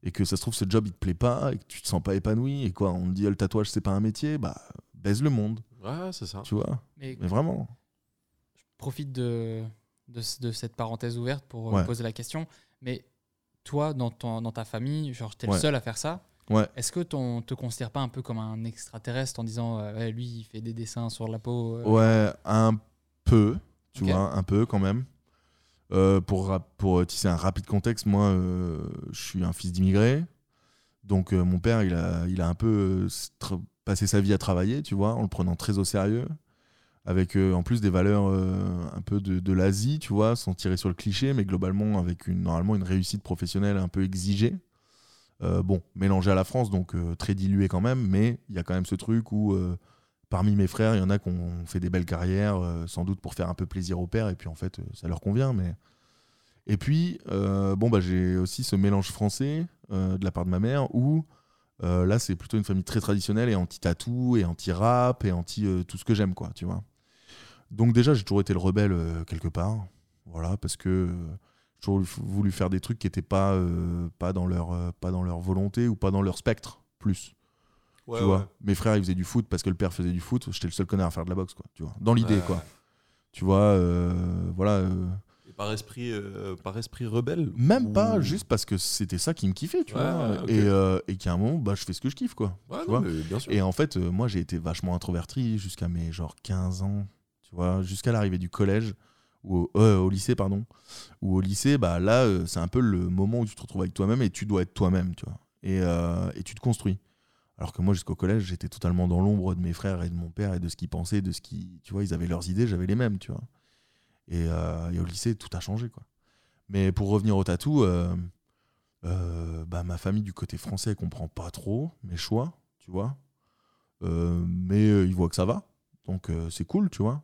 Et que ça se trouve, ce job, il te plaît pas et que tu te sens pas épanoui. Et quoi, on te dit, le tatouage, c'est pas un métier. Bah, baise le monde. Ouais, c'est ça. Tu vois, mais vraiment. Je profite de cette parenthèse ouverte pour poser la question. Mais toi, dans ta famille, genre, t'es le seul à faire ça. Ouais. Est-ce que tu ne te considères pas un peu comme un extraterrestre en disant ouais, lui il fait des dessins sur la peau Ouais, un peu, tu vois, un peu quand même. Pour tisser un rapide contexte, moi je suis un fils d'immigré, donc mon père il a un peu passé sa vie à travailler, tu vois, en le prenant très au sérieux, avec en plus des valeurs un peu de l'Asie, tu vois, sans tirer sur le cliché, mais globalement avec normalement une réussite professionnelle un peu exigée. Bon, mélangé à la France, donc très dilué quand même, mais il y a quand même ce truc où parmi mes frères, il y en a qui ont fait des belles carrières, sans doute pour faire un peu plaisir au père, et puis en fait, ça leur convient. Mais... Et puis, j'ai aussi ce mélange français de la part de ma mère, où là, c'est plutôt une famille très traditionnelle et anti-tatou, et anti-rap, et anti-tout ce que j'aime, quoi, tu vois. Donc déjà, j'ai toujours été le rebelle quelque part, voilà, parce que... toujours voulu faire des trucs qui n'étaient pas dans leur volonté ou pas dans leur spectre, plus. Ouais, tu vois, mes frères, ils faisaient du foot parce que le père faisait du foot. J'étais le seul connard à faire de la boxe, quoi, tu vois, dans l'idée, quoi. Tu vois, voilà. Et par esprit rebelle même ou... pas, juste parce que c'était ça qui me kiffait, tu vois. Okay. Et qu'à un moment, je fais ce que je kiffe, quoi. Ouais, tu vois, bien sûr. Et en fait, moi, j'ai été vachement introverti jusqu'à mes 15 ans, tu vois, jusqu'à l'arrivée du collège. Ou au lycée, là, c'est un peu le moment où tu te retrouves avec toi-même et tu dois être toi-même, tu vois. Et tu te construis. Alors que moi, jusqu'au collège, j'étais totalement dans l'ombre de mes frères et de mon père et de ce qu'ils pensaient, de ce qui, tu vois, ils avaient leurs idées, j'avais les mêmes, tu vois. Et au lycée, tout a changé, quoi. Mais pour revenir au tatou, ma famille du côté français comprend pas trop mes choix, tu vois. Mais ils voient que ça va, donc c'est cool, tu vois.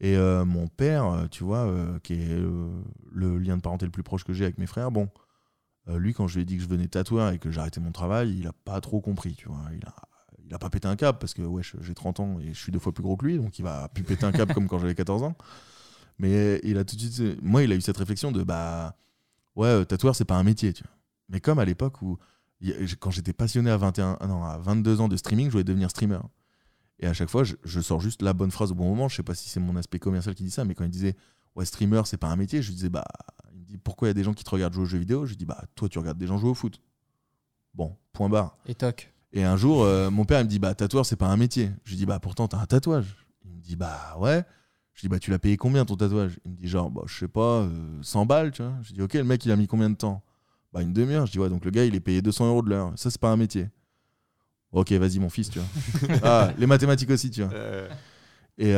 Et mon père, tu vois, qui est le lien de parenté le plus proche que j'ai avec mes frères, lui, quand je lui ai dit que je venais tatouer et que j'arrêtais mon travail, il a pas trop compris, tu vois. Il a pas pété un câble parce que j'ai 30 ans et je suis 2 fois plus gros que lui, donc il va plus péter un câble comme quand j'avais 14 ans. Mais il a tout de suite, moi, il a eu cette réflexion de tatoueur, c'est pas un métier, tu vois. Mais comme à l'époque où, quand j'étais passionné à 22 ans de streaming, je voulais devenir streamer. Et à chaque fois, je sors juste la bonne phrase au bon moment. Je sais pas si c'est mon aspect commercial qui dit ça, mais quand il disait « Ouais, streamer, c'est pas un métier », je lui disais « il me dit, pourquoi il y a des gens qui te regardent jouer aux jeux vidéo ?» Je lui dis « Toi, tu regardes des gens jouer au foot. » Bon, point barre. Et toc. Et un jour, mon père, il me dit « Tatoueur, c'est pas un métier. » Je lui dis « Pourtant, t'as un tatouage. » Il me dit « Ouais. » Je lui dis « Tu l'as payé combien, ton tatouage ?» Il me dit genre « je sais pas, 100 balles, tu vois. » Je lui dis « Ok, le mec, il a mis combien de temps ?» Une demi-heure. Je dis « Ouais, donc le gars, il est payé 200 € de l'heure. Ça, c'est pas un métier. » Ok, vas-y mon fils, tu vois. Les mathématiques aussi, tu vois. Et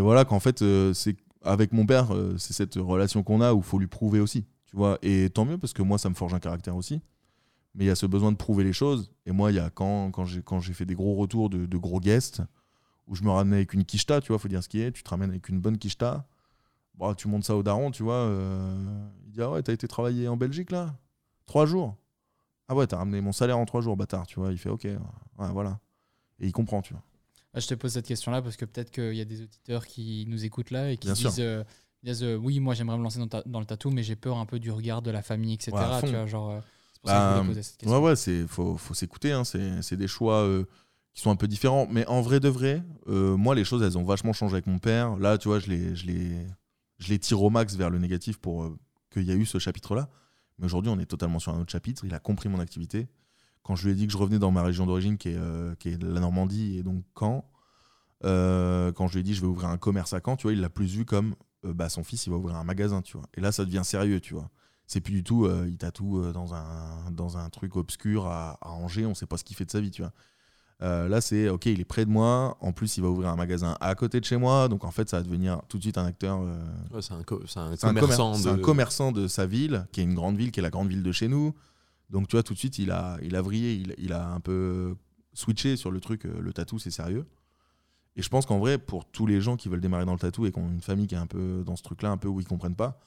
voilà qu'en fait, c'est avec mon père, c'est cette relation qu'on a où il faut lui prouver aussi, tu vois. Et tant mieux parce que moi, ça me forge un caractère aussi. Mais il y a ce besoin de prouver les choses. Et moi, il y a quand j'ai fait des gros retours de gros guests où je me ramenais avec une quicheta, tu vois. Faut dire ce qui est. Tu te ramènes avec une bonne quicheta. Tu montes ça au daron, tu vois. Il dit t'as été travailler en Belgique là, 3 jours. Ah ouais, t'as ramené mon salaire en 3 jours, bâtard, tu vois. Il fait OK, ouais, voilà. Et il comprend, tu vois. Je te pose cette question-là parce que peut-être qu'il y a des auditeurs qui nous écoutent là et qui disent oui, moi j'aimerais me lancer dans le tatou, mais j'ai peur un peu du regard de la famille, etc. Ouais, tu vois, c'est pour ça que je voulais poser cette question. Faut s'écouter, hein, c'est des choix qui sont un peu différents. Mais en vrai de vrai, moi les choses, elles ont vachement changé avec mon père. Là, tu vois, je les tire au max vers le négatif pour qu'il y a eu ce chapitre-là. Mais aujourd'hui, on est totalement sur un autre chapitre. Il a compris mon activité. Quand je lui ai dit que je revenais dans ma région d'origine, qui est la Normandie et donc Caen, quand je lui ai dit que je vais ouvrir un commerce à Caen, tu vois, il l'a plus vu comme son fils, il va ouvrir un magasin, tu vois. Et là, ça devient sérieux, tu vois. C'est plus du tout, il tatoue dans un truc obscur à Angers, on ne sait pas ce qu'il fait de sa vie, tu vois. Là, c'est OK, il est près de moi. En plus, il va ouvrir un magasin à côté de chez moi. Donc, en fait, ça va devenir tout de suite un acteur. C'est un commerçant de sa ville, qui est une grande ville, qui est la grande ville de chez nous. Donc, tu vois, tout de suite, il a vrillé, il a un peu switché sur le truc. Le tatou, c'est sérieux. Et je pense qu'en vrai, pour tous les gens qui veulent démarrer dans le tatou et qui ont une famille qui est un peu dans ce truc-là, un peu où ils comprennent pas,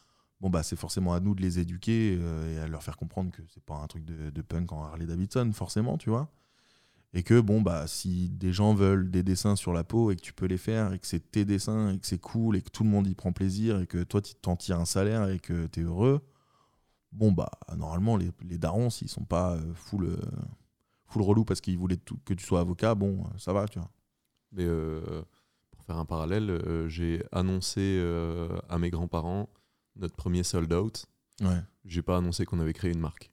c'est forcément à nous de les éduquer et à leur faire comprendre que c'est pas un truc de punk en Harley Davidson, forcément, tu vois. Et que si des gens veulent des dessins sur la peau et que tu peux les faire et que c'est tes dessins et que c'est cool et que tout le monde y prend plaisir et que toi tu t'en tires un salaire et que t'es heureux, normalement les darons, s'ils sont pas full relou parce qu'ils voulaient que tu sois avocat, ça va, tu vois. Mais pour faire un parallèle, j'ai annoncé à mes grands-parents notre premier sold out. Ouais. J'ai pas annoncé qu'on avait créé une marque.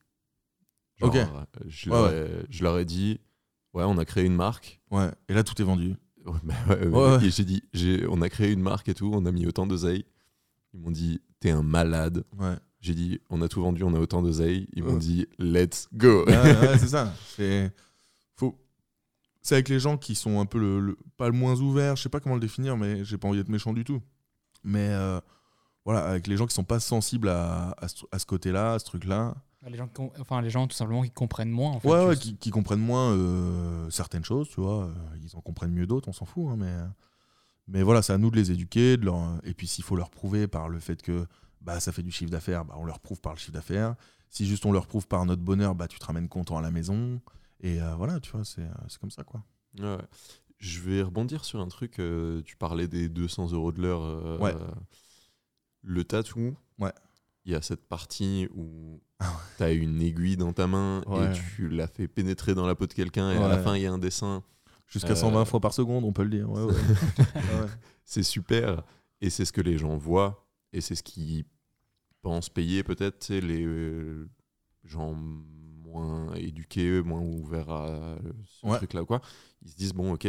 Genre, okay. Je leur ai dit, ouais, on a créé une marque. Ouais, et là, tout est vendu. Et j'ai dit, on a créé une marque et tout, on a mis autant d'oseille. Ils m'ont dit, t'es un malade. Ouais. J'ai dit, on a tout vendu, on a autant d'oseille. Ils m'ont dit, let's go. Ouais, c'est ça. C'est avec les gens qui sont un peu pas le moins ouverts, je sais pas comment le définir, mais j'ai pas envie d'être méchant du tout. Mais voilà, avec les gens qui sont pas sensibles à ce côté-là, à ce truc-là. Les gens tout simplement qui comprennent moins. En fait, qui comprennent moins certaines choses, tu vois. Ils en comprennent mieux d'autres, on s'en fout. Hein, mais voilà, c'est à nous de les éduquer. Et puis s'il faut leur prouver par le fait que bah, ça fait du chiffre d'affaires, bah, on leur prouve par le chiffre d'affaires. Si juste on leur prouve par notre bonheur, bah, tu te ramènes content à la maison. Et voilà, tu vois, c'est comme ça, quoi. Ouais. Je vais rebondir sur un truc. Tu parlais des 200 euros de l'heure. Le tatou, il y a cette partie où tu as une aiguille dans ta main et tu la fais pénétrer dans la peau de quelqu'un et à la fin, il y a un dessin. Jusqu'à 120 fois par seconde, on peut le dire. Ouais. C'est super. Et c'est ce que les gens voient et c'est ce qu'ils pensent payer peut-être. Tu sais, les gens moins éduqués, moins ouverts à ce truc-là, quoi. Ils se disent, bon, ok,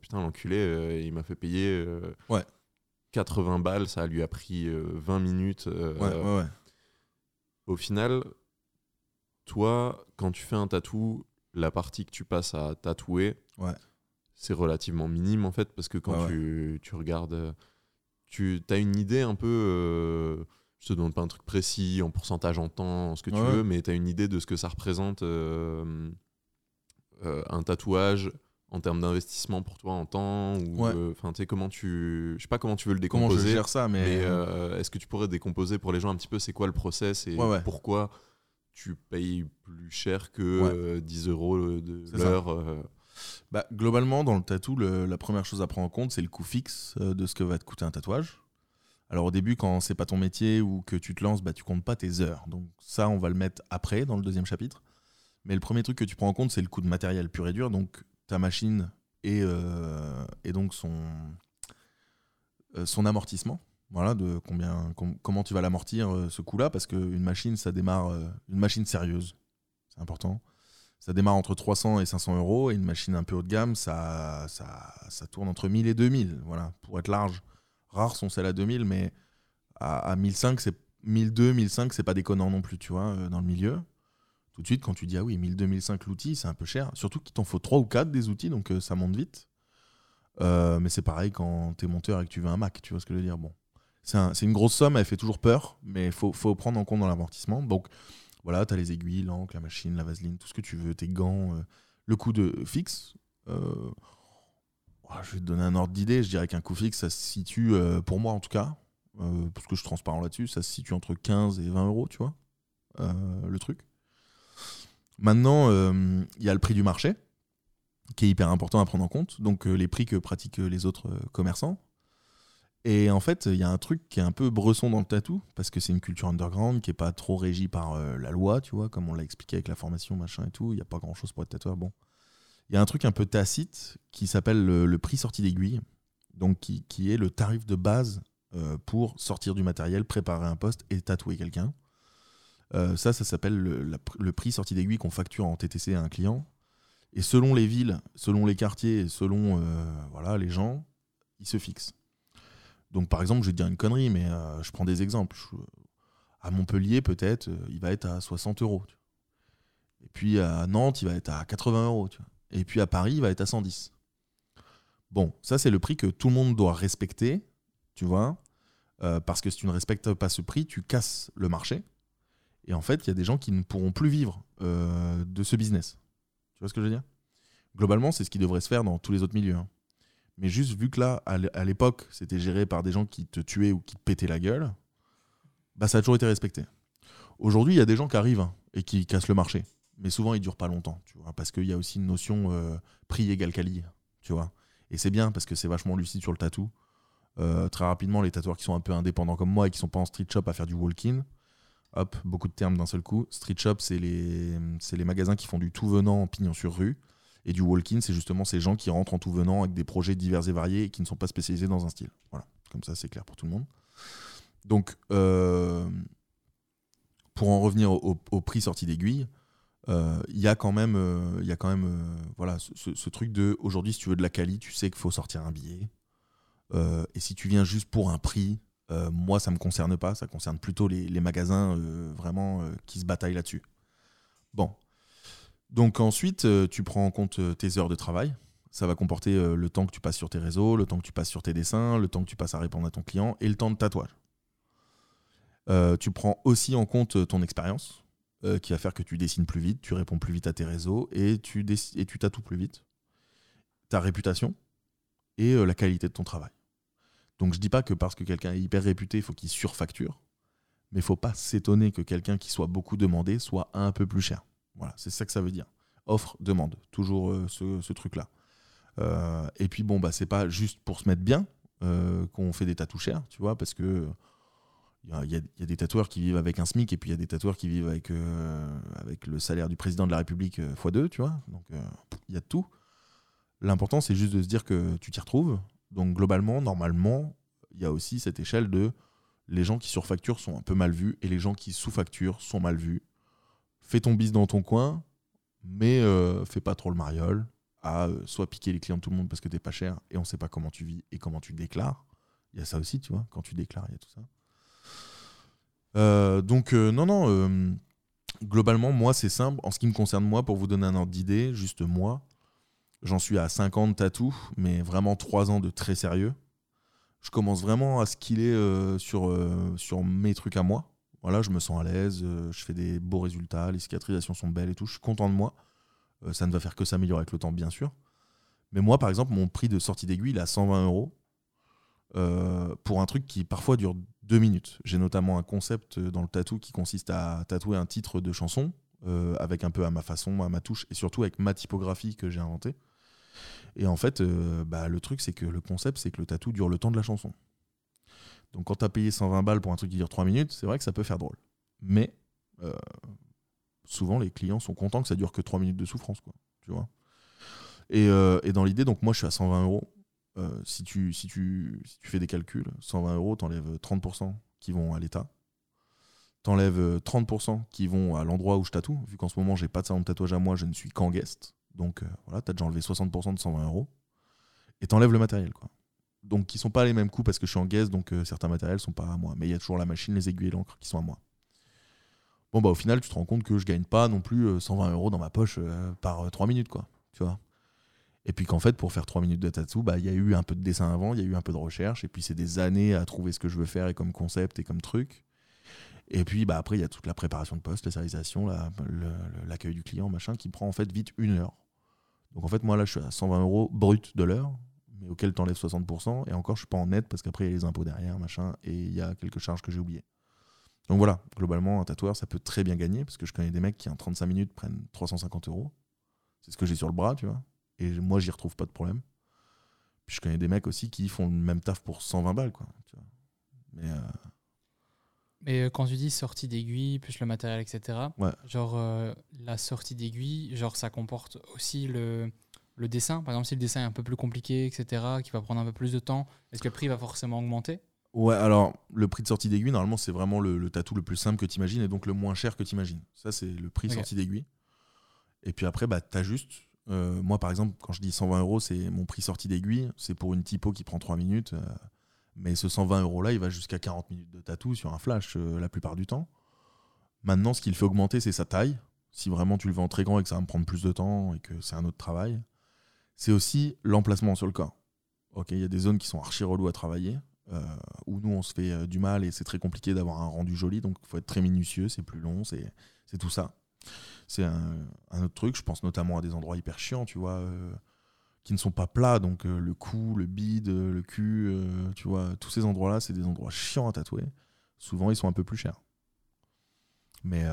putain, l'enculé, il m'a fait payer 80 balles, ça lui a pris 20 minutes. Au final, toi, quand tu fais un tatou, la partie que tu passes à tatouer, c'est relativement minime, en fait, parce que quand tu regardes, tu as une idée un peu... je te demande pas un truc précis, en pourcentage, en temps, en ce que tu veux, mais tu as une idée de ce que ça représente un tatouage en termes d'investissement pour toi en temps ou comment tu... Je sais pas comment tu veux le décomposer. Comment je gère ça, mais est-ce que tu pourrais décomposer pour les gens un petit peu c'est quoi le process et pourquoi tu payes plus cher que 10 euros de l'heure Bah, globalement, dans le tatou, la première chose à prendre en compte, c'est le coût fixe de ce que va te coûter un tatouage. Alors au début, quand c'est pas ton métier ou que tu te lances, bah, tu comptes pas tes heures. Donc ça, on va le mettre après, dans le deuxième chapitre. Mais le premier truc que tu prends en compte, c'est le coût de matériel pur et dur. Donc ta machine et donc son amortissement. Voilà, de comment tu vas l'amortir ce coût-là. Parce qu'une machine, ça démarre... une machine sérieuse, c'est important. Ça démarre entre 300 et 500 euros. Et une machine un peu haut de gamme, ça tourne entre 1000 et 2000. Voilà, pour être large. Rares sont celles à 2000, mais à 1500, c'est 1200, 1500, c'est pas déconnant non plus, tu vois, dans le milieu. Tout de suite, quand tu dis, ah oui, 1200, 1500, l'outil, c'est un peu cher. Surtout qu'il t'en faut 3 ou 4 des outils, donc ça monte vite. Mais c'est pareil quand t'es monteur et que tu veux un Mac, tu vois ce que je veux dire. Bon, c'est une grosse somme, elle fait toujours peur, mais faut prendre en compte dans l'amortissement. Donc voilà, t'as les aiguilles, l'encre, la machine, la vaseline, tout ce que tu veux, tes gants, le coût de fixe. Je vais te donner un ordre d'idée. Je dirais qu'un coût fixe, ça se situe, pour moi en tout cas, parce que je suis transparent là-dessus, ça se situe entre 15 et 20 euros, tu vois, le truc. Maintenant, il y a le prix du marché, qui est hyper important à prendre en compte, donc les prix que pratiquent les autres commerçants. Et en fait, il y a un truc qui est un peu bresson dans le tatou, parce que c'est une culture underground qui n'est pas trop régie par la loi, tu vois, comme on l'a expliqué avec la formation, machin et tout. Il n'y a pas grand-chose pour être tatoueur, bon. Il y a un truc un peu tacite qui s'appelle le prix sortie d'aiguille, donc qui est le tarif de base pour sortir du matériel, préparer un poste et tatouer quelqu'un. Ça s'appelle le prix sortie d'aiguille qu'on facture en TTC à un client. Et selon les villes, selon les quartiers, selon les gens, ils se fixent. Donc par exemple, je vais te dire une connerie, mais je prends des exemples. À Montpellier, peut-être, il va être à 60 euros. Et puis à Nantes, il va être à 80 euros, tu vois. Et puis à Paris, il va être à 110. Bon, ça, c'est le prix que tout le monde doit respecter, tu vois, parce que si tu ne respectes pas ce prix, tu casses le marché. Et en fait, il y a des gens qui ne pourront plus vivre de ce business. Tu vois ce que je veux dire ? Globalement, c'est ce qui devrait se faire dans tous les autres milieux. Hein. Mais juste vu que là, à l'époque, c'était géré par des gens qui te tuaient ou qui te pétaient la gueule, bah, ça a toujours été respecté. Aujourd'hui, il y a des gens qui arrivent et qui cassent le marché. Mais souvent, ils ne durent pas longtemps, tu vois, parce qu'il y a aussi une notion prix égale quali, tu vois. Et c'est bien parce que c'est vachement lucide sur le tatou. Très rapidement, les tatoueurs qui sont un peu indépendants comme moi et qui ne sont pas en street shop à faire du walk-in, hop, beaucoup de termes d'un seul coup. Street shop, c'est les magasins qui font du tout venant en pignon sur rue. Et du walk-in, c'est justement ces gens qui rentrent en tout venant avec des projets divers et variés et qui ne sont pas spécialisés dans un style. Voilà, comme ça, c'est clair pour tout le monde. Donc, pour en revenir au prix sorti d'aiguille, il y a quand même voilà, ce truc de aujourd'hui, si tu veux de la quali, tu sais qu'il faut sortir un billet. Et si tu viens juste pour un prix, moi, ça ne me concerne pas. Ça concerne plutôt les magasins vraiment qui se bataillent là-dessus. Bon. Donc ensuite, tu prends en compte tes heures de travail. Ça va comporter le temps que tu passes sur tes réseaux, le temps que tu passes sur tes dessins, le temps que tu passes à répondre à ton client et le temps de tatouage. Tu prends aussi en compte ton expérience, qui va faire que tu dessines plus vite, tu réponds plus vite à tes réseaux et tu tatoues plus vite. Ta réputation et la qualité de ton travail. Donc je dis pas que parce que quelqu'un est hyper réputé, il faut qu'il surfacture, mais il faut pas s'étonner que quelqu'un qui soit beaucoup demandé soit un peu plus cher. Voilà, c'est ça que ça veut dire. Offre, demande, toujours ce truc-là. Et puis bon, bah, c'est pas juste pour se mettre bien qu'on fait des tatous chers, tu vois, parce que il y a des tatoueurs qui vivent avec un SMIC et puis il y a des tatoueurs qui vivent avec le salaire du président de la République x2, tu vois. Donc il y a de tout. L'important, c'est juste de se dire que tu t'y retrouves. Donc globalement, normalement, il y a aussi cette échelle de les gens qui surfacturent sont un peu mal vus et les gens qui sous-facturent sont mal vus. Fais ton bis dans ton coin, mais fais pas trop le mariole à soit piquer les clients de tout le monde parce que t'es pas cher et on sait pas comment tu vis et comment tu déclares. Il y a ça aussi, tu vois, quand tu déclares, il y a tout ça. Globalement, moi, c'est simple. En ce qui me concerne, moi, pour vous donner un ordre d'idée, juste moi, j'en suis à 5 ans de tatou, mais vraiment 3 ans de très sérieux. Je commence vraiment à skiller sur mes trucs à moi. Voilà, je me sens à l'aise, je fais des beaux résultats, les cicatrisations sont belles et tout, je suis content de moi. Ça ne va faire que s'améliorer avec le temps, bien sûr. Mais moi, par exemple, mon prix de sortie d'aiguille, il est à 120 € pour un truc qui parfois dure 2 minutes. J'ai notamment un concept dans le tatou qui consiste à tatouer un titre de chanson avec un peu à ma façon, à ma touche et surtout avec ma typographie que j'ai inventée. Et en fait, le truc, c'est que le concept, c'est que le tatou dure le temps de la chanson. Donc quand t'as payé 120 balles pour un truc qui dure 3 minutes, c'est vrai que ça peut faire drôle. Mais souvent, les clients sont contents que ça dure que 3 minutes de souffrance, quoi, tu vois. Et dans l'idée, donc moi, je suis à 120 €. Si tu fais des calculs, 120 €, t'enlèves 30% qui vont à l'État. T'enlèves 30% qui vont à l'endroit où je tatoue. Vu qu'en ce moment, j'ai pas de salon de tatouage à moi, je ne suis qu'en guest. Donc voilà, t'as déjà enlevé 60% de 120 €. Et t'enlèves le matériel, quoi. Donc qui sont pas les mêmes coûts parce que je suis en guest, donc certains matériels sont pas à moi. Mais il y a toujours la machine, les aiguilles et l'encre qui sont à moi. Bon, bah au final, tu te rends compte que je gagne pas non plus 120 € dans ma poche par 3 minutes, quoi. Tu vois. Et puis qu'en fait, pour faire 3 minutes de tattoo, bah il y a eu un peu de dessin avant, il y a eu un peu de recherche, et puis c'est des années à trouver ce que je veux faire et comme concept et comme truc. Et puis bah après, il y a toute la préparation de poste, la stérilisation, l'accueil du client, machin, qui prend en fait vite 1 heure. Donc en fait, moi là, je suis à 120 € brut de l'heure, mais auquel t'enlèves 60%, et encore, je suis pas en net parce qu'après, il y a les impôts derrière, machin, et il y a quelques charges que j'ai oubliées. Donc voilà, globalement, un tatoueur, ça peut très bien gagner, parce que je connais des mecs qui, en 35 minutes, prennent 350 €. C'est ce que j'ai sur le bras, tu vois. Et moi, j'y retrouve pas de problème. Puis je connais des mecs aussi qui font le même taf pour 120 balles, quoi. Tu vois. Mais quand tu dis sortie d'aiguille, plus le matériel, etc., ouais. Genre, la sortie d'aiguille, genre, ça comporte aussi le dessin. Par exemple, si le dessin est un peu plus compliqué, etc., qui va prendre un peu plus de temps, est-ce que le prix va forcément augmenter ? Ouais, alors le prix de sortie d'aiguille, normalement, c'est vraiment le tatou le plus simple que tu imagines et donc le moins cher que tu imagines. Ça, c'est le prix sortie d'aiguille. Et puis après, bah, tu ajustes. Moi, par exemple, quand je dis 120 €, c'est mon prix sortie d'aiguille. C'est pour une typo qui prend 3 minutes. Mais ce 120 € là, il va jusqu'à 40 minutes de tatou sur un flash la plupart du temps. Maintenant, ce qu'il fait augmenter, c'est sa taille. Si vraiment tu le vends très grand et que ça va me prendre plus de temps et que c'est un autre travail, c'est aussi l'emplacement sur le corps. Ok, il y a des zones qui sont archi reloues à travailler. Où nous on se fait du mal et c'est très compliqué d'avoir un rendu joli, donc il faut être très minutieux, c'est plus long, c'est tout ça. C'est un autre truc, je pense notamment à des endroits hyper chiants, tu vois, qui ne sont pas plats, donc le cou, le bide, le cul, tu vois, tous ces endroits-là, c'est des endroits chiants à tatouer. Souvent, ils sont un peu plus chers. Mais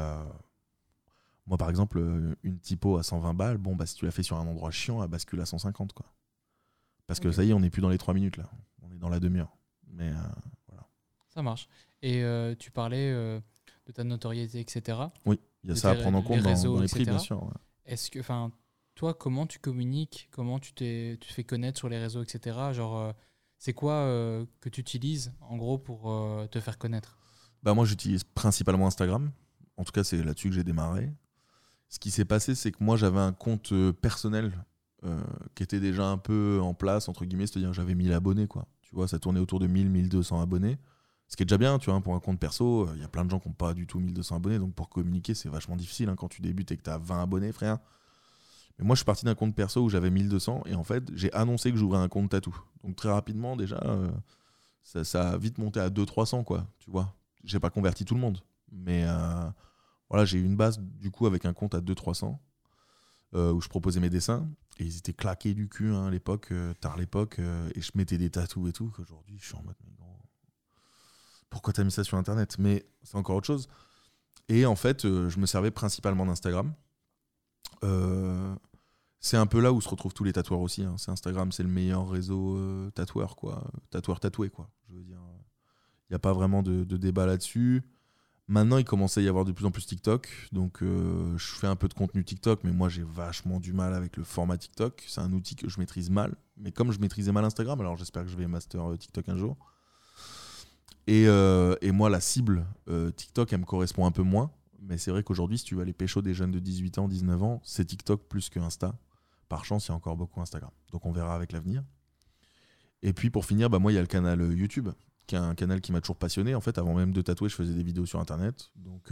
moi, par exemple, une typo à 120 balles, bon, bah si tu la fais sur un endroit chiant, elle bascule à 150, quoi. Parce que ça y est, on n'est plus dans les 3 minutes, là. On est dans la demi-heure. Mais voilà. Ça marche. Et tu parlais de ta notoriété, etc. Oui, il y a ça à prendre en compte dans les prix, bien sûr. Ouais. Est-ce que, enfin, toi, comment tu communiques, comment tu te fais connaître sur les réseaux, etc. Genre, c'est quoi que tu utilises, en gros, pour te faire connaître ? Bah moi, j'utilise principalement Instagram. En tout cas, c'est là-dessus que j'ai démarré. Ce qui s'est passé, c'est que moi, j'avais un compte personnel qui était déjà un peu en place, entre guillemets, c'est-à-dire j'avais 1000 abonnés, quoi. Tu vois, ça tournait autour de 1000, 1200 abonnés. Ce qui est déjà bien, tu vois, pour un compte perso, il y a plein de gens qui n'ont pas du tout 1200 abonnés, donc pour communiquer, c'est vachement difficile hein, quand tu débutes et que tu as 20 abonnés, frère. Mais moi, je suis parti d'un compte perso où j'avais 1200, et en fait, j'ai annoncé que j'ouvrais un compte tatou. Donc très rapidement, déjà, ça a vite monté à 200-300, quoi, tu vois. J'ai pas converti tout le monde, mais voilà, j'ai eu une base, du coup, avec un compte à 200-300, où je proposais mes dessins, et ils étaient claqués du cul, hein, à l'époque, tard l'époque, et je mettais des tatous et tout, qu'aujourd'hui, je suis en mode... Pourquoi t'as mis ça sur Internet ? Mais c'est encore autre chose. Et en fait, je me servais principalement d'Instagram. C'est un peu là où se retrouvent tous les tatoueurs aussi. Hein. C'est Instagram, c'est le meilleur réseau tatoueur, quoi. Tatoueur tatoué, quoi. Je veux dire, il n'y a pas vraiment de débat là-dessus. Maintenant, il commençait à y avoir de plus en plus TikTok. Donc, je fais un peu de contenu TikTok, mais moi, j'ai vachement du mal avec le format TikTok. C'est un outil que je maîtrise mal. Mais comme je maîtrisais mal Instagram, alors j'espère que je vais master TikTok un jour. Et moi, la cible TikTok, elle me correspond un peu moins. Mais c'est vrai qu'aujourd'hui, si tu veux aller pécho des jeunes de 18 ans, 19 ans, c'est TikTok plus que Insta. Par chance, il y a encore beaucoup Instagram. Donc, on verra avec l'avenir. Et puis, pour finir, bah, moi, il y a le canal YouTube, qui est un canal qui m'a toujours passionné. En fait, avant même de tatouer, je faisais des vidéos sur Internet. Donc,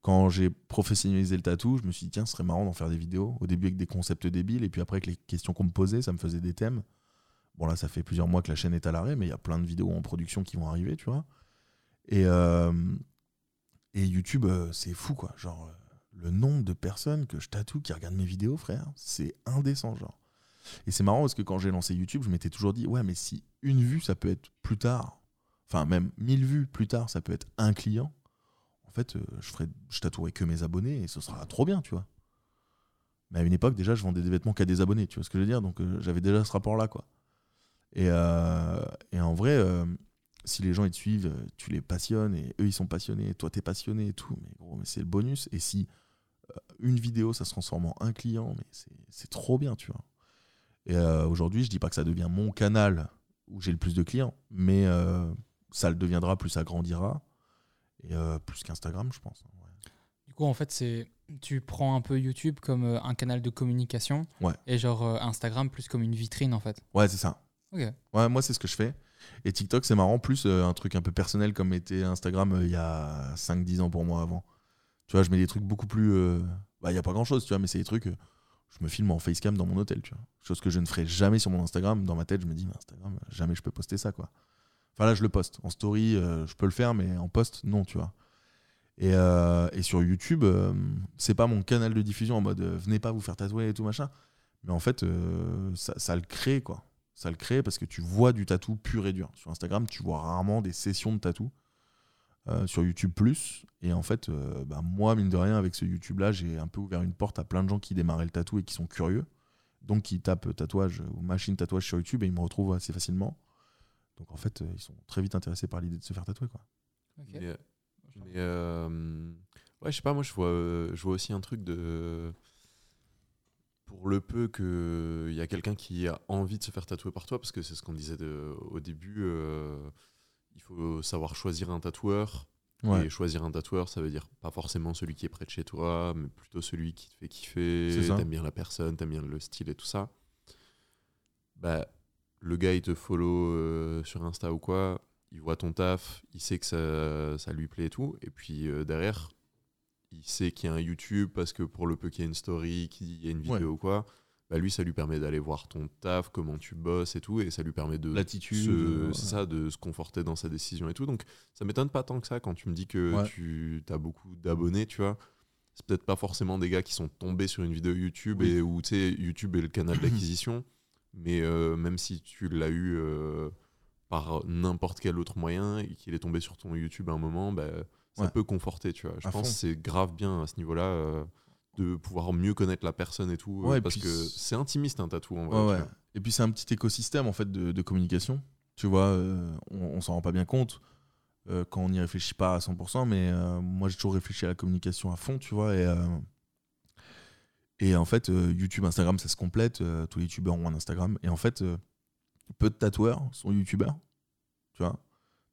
quand j'ai professionnalisé le tatou, je me suis dit, tiens, ce serait marrant d'en faire des vidéos. Au début, avec des concepts débiles. Et puis après, avec les questions qu'on me posait, ça me faisait des thèmes. Bon là, ça fait plusieurs mois que la chaîne est à l'arrêt, mais il y a plein de vidéos en production qui vont arriver, tu vois. Et YouTube, c'est fou, quoi. Genre, le nombre de personnes que je tatoue qui regardent mes vidéos, frère, c'est indécent, genre. Et c'est marrant parce que quand j'ai lancé YouTube, je m'étais toujours dit, ouais, mais si une vue, ça peut être plus tard, enfin même 1000 vues plus tard, ça peut être un client, en fait, je tatouerai que mes abonnés et ce sera trop bien, tu vois. Mais à une époque, déjà, je vendais des vêtements qu'à des abonnés, tu vois ce que je veux dire ? Donc, j'avais déjà ce rapport-là, quoi. Et en vrai, si les gens ils te suivent, tu les passionnes et eux ils sont passionnés, toi t'es passionné et tout, mais gros, mais c'est le bonus. Et si une vidéo ça se transforme en un client, mais c'est trop bien, tu vois. Et aujourd'hui, je dis pas que ça devient mon canal où j'ai le plus de clients, mais ça le deviendra plus ça grandira et plus qu'Instagram, je pense. Ouais. Du coup, en fait, tu prends un peu YouTube comme un canal de communication, ouais. Et genre Instagram plus comme une vitrine en fait. Ouais, c'est ça. Okay. Ouais, moi c'est ce que je fais. Et TikTok c'est marrant, plus un truc un peu personnel comme était Instagram il y a 5-10 ans pour moi avant. Tu vois, je mets des trucs beaucoup plus... Bah, il n'y a pas grand chose, tu vois, mais c'est des trucs... je me filme en facecam dans mon hôtel, tu vois. Chose que je ne ferai jamais sur mon Instagram. Dans ma tête, je me dis, mais Instagram, jamais je peux poster ça, quoi. Enfin là, je le poste. En story, je peux le faire, mais en post, non, tu vois. Et sur YouTube, c'est pas mon canal de diffusion en mode venez pas vous faire tatouer et tout machin. Mais en fait, ça le crée, quoi. Ça le crée parce que tu vois du tatou pur et dur. Sur Instagram, tu vois rarement des sessions de tatou. Sur YouTube plus. Et en fait, bah moi, mine de rien, avec ce YouTube-là, j'ai un peu ouvert une porte à plein de gens qui démarraient le tatou et qui sont curieux. Donc, qui tapent tatouage ou machine tatouage sur YouTube et ils me retrouvent assez facilement. Donc, en fait, ils sont très vite intéressés par l'idée de se faire tatouer, quoi. Okay. Mais ouais, je sais pas, moi, je vois aussi un truc de... Pour le peu qu'il y a quelqu'un qui a envie de se faire tatouer par toi, parce que c'est ce qu'on disait au début, il faut savoir choisir un tatoueur. Ouais. Et choisir un tatoueur, ça veut dire pas forcément celui qui est près de chez toi, mais plutôt celui qui te fait kiffer, t'aimes bien la personne, t'aimes bien le style et tout ça. Bah, le gars, il te follow sur Insta ou quoi, il voit ton taf, il sait que ça lui plaît et tout, et puis derrière... il sait qu'il y a un YouTube parce que pour le peu qu'il y a une story, qu'il y a une vidéo, ouais, ou quoi, bah lui, ça lui permet d'aller voir ton taf, comment tu bosses et tout, et ça lui permet de se conforter dans sa décision et tout. Donc, ça m'étonne pas tant que ça quand tu me dis que, ouais, tu as beaucoup d'abonnés, tu vois. C'est peut-être pas forcément des gars qui sont tombés sur une vidéo YouTube, oui, et où, tu sais, YouTube est le canal d'acquisition, mais même si tu l'as eu par n'importe quel autre moyen et qu'il est tombé sur ton YouTube à un moment, bah, ça, ouais, peut conforter, tu vois. Je pense que c'est grave bien à ce niveau-là de pouvoir mieux connaître la personne et tout, ouais, parce que c'est intimiste un tatou en vrai. Ouais, ouais. Et puis c'est un petit écosystème en fait de communication. Tu vois, on s'en rend pas bien compte quand on y réfléchit pas à 100%, mais moi j'ai toujours réfléchi à la communication à fond, tu vois. Et en fait, YouTube, Instagram, ça se complète. Tous les youtubeurs ont un Instagram. Et en fait, peu de tatoueurs sont youtubeurs, tu vois.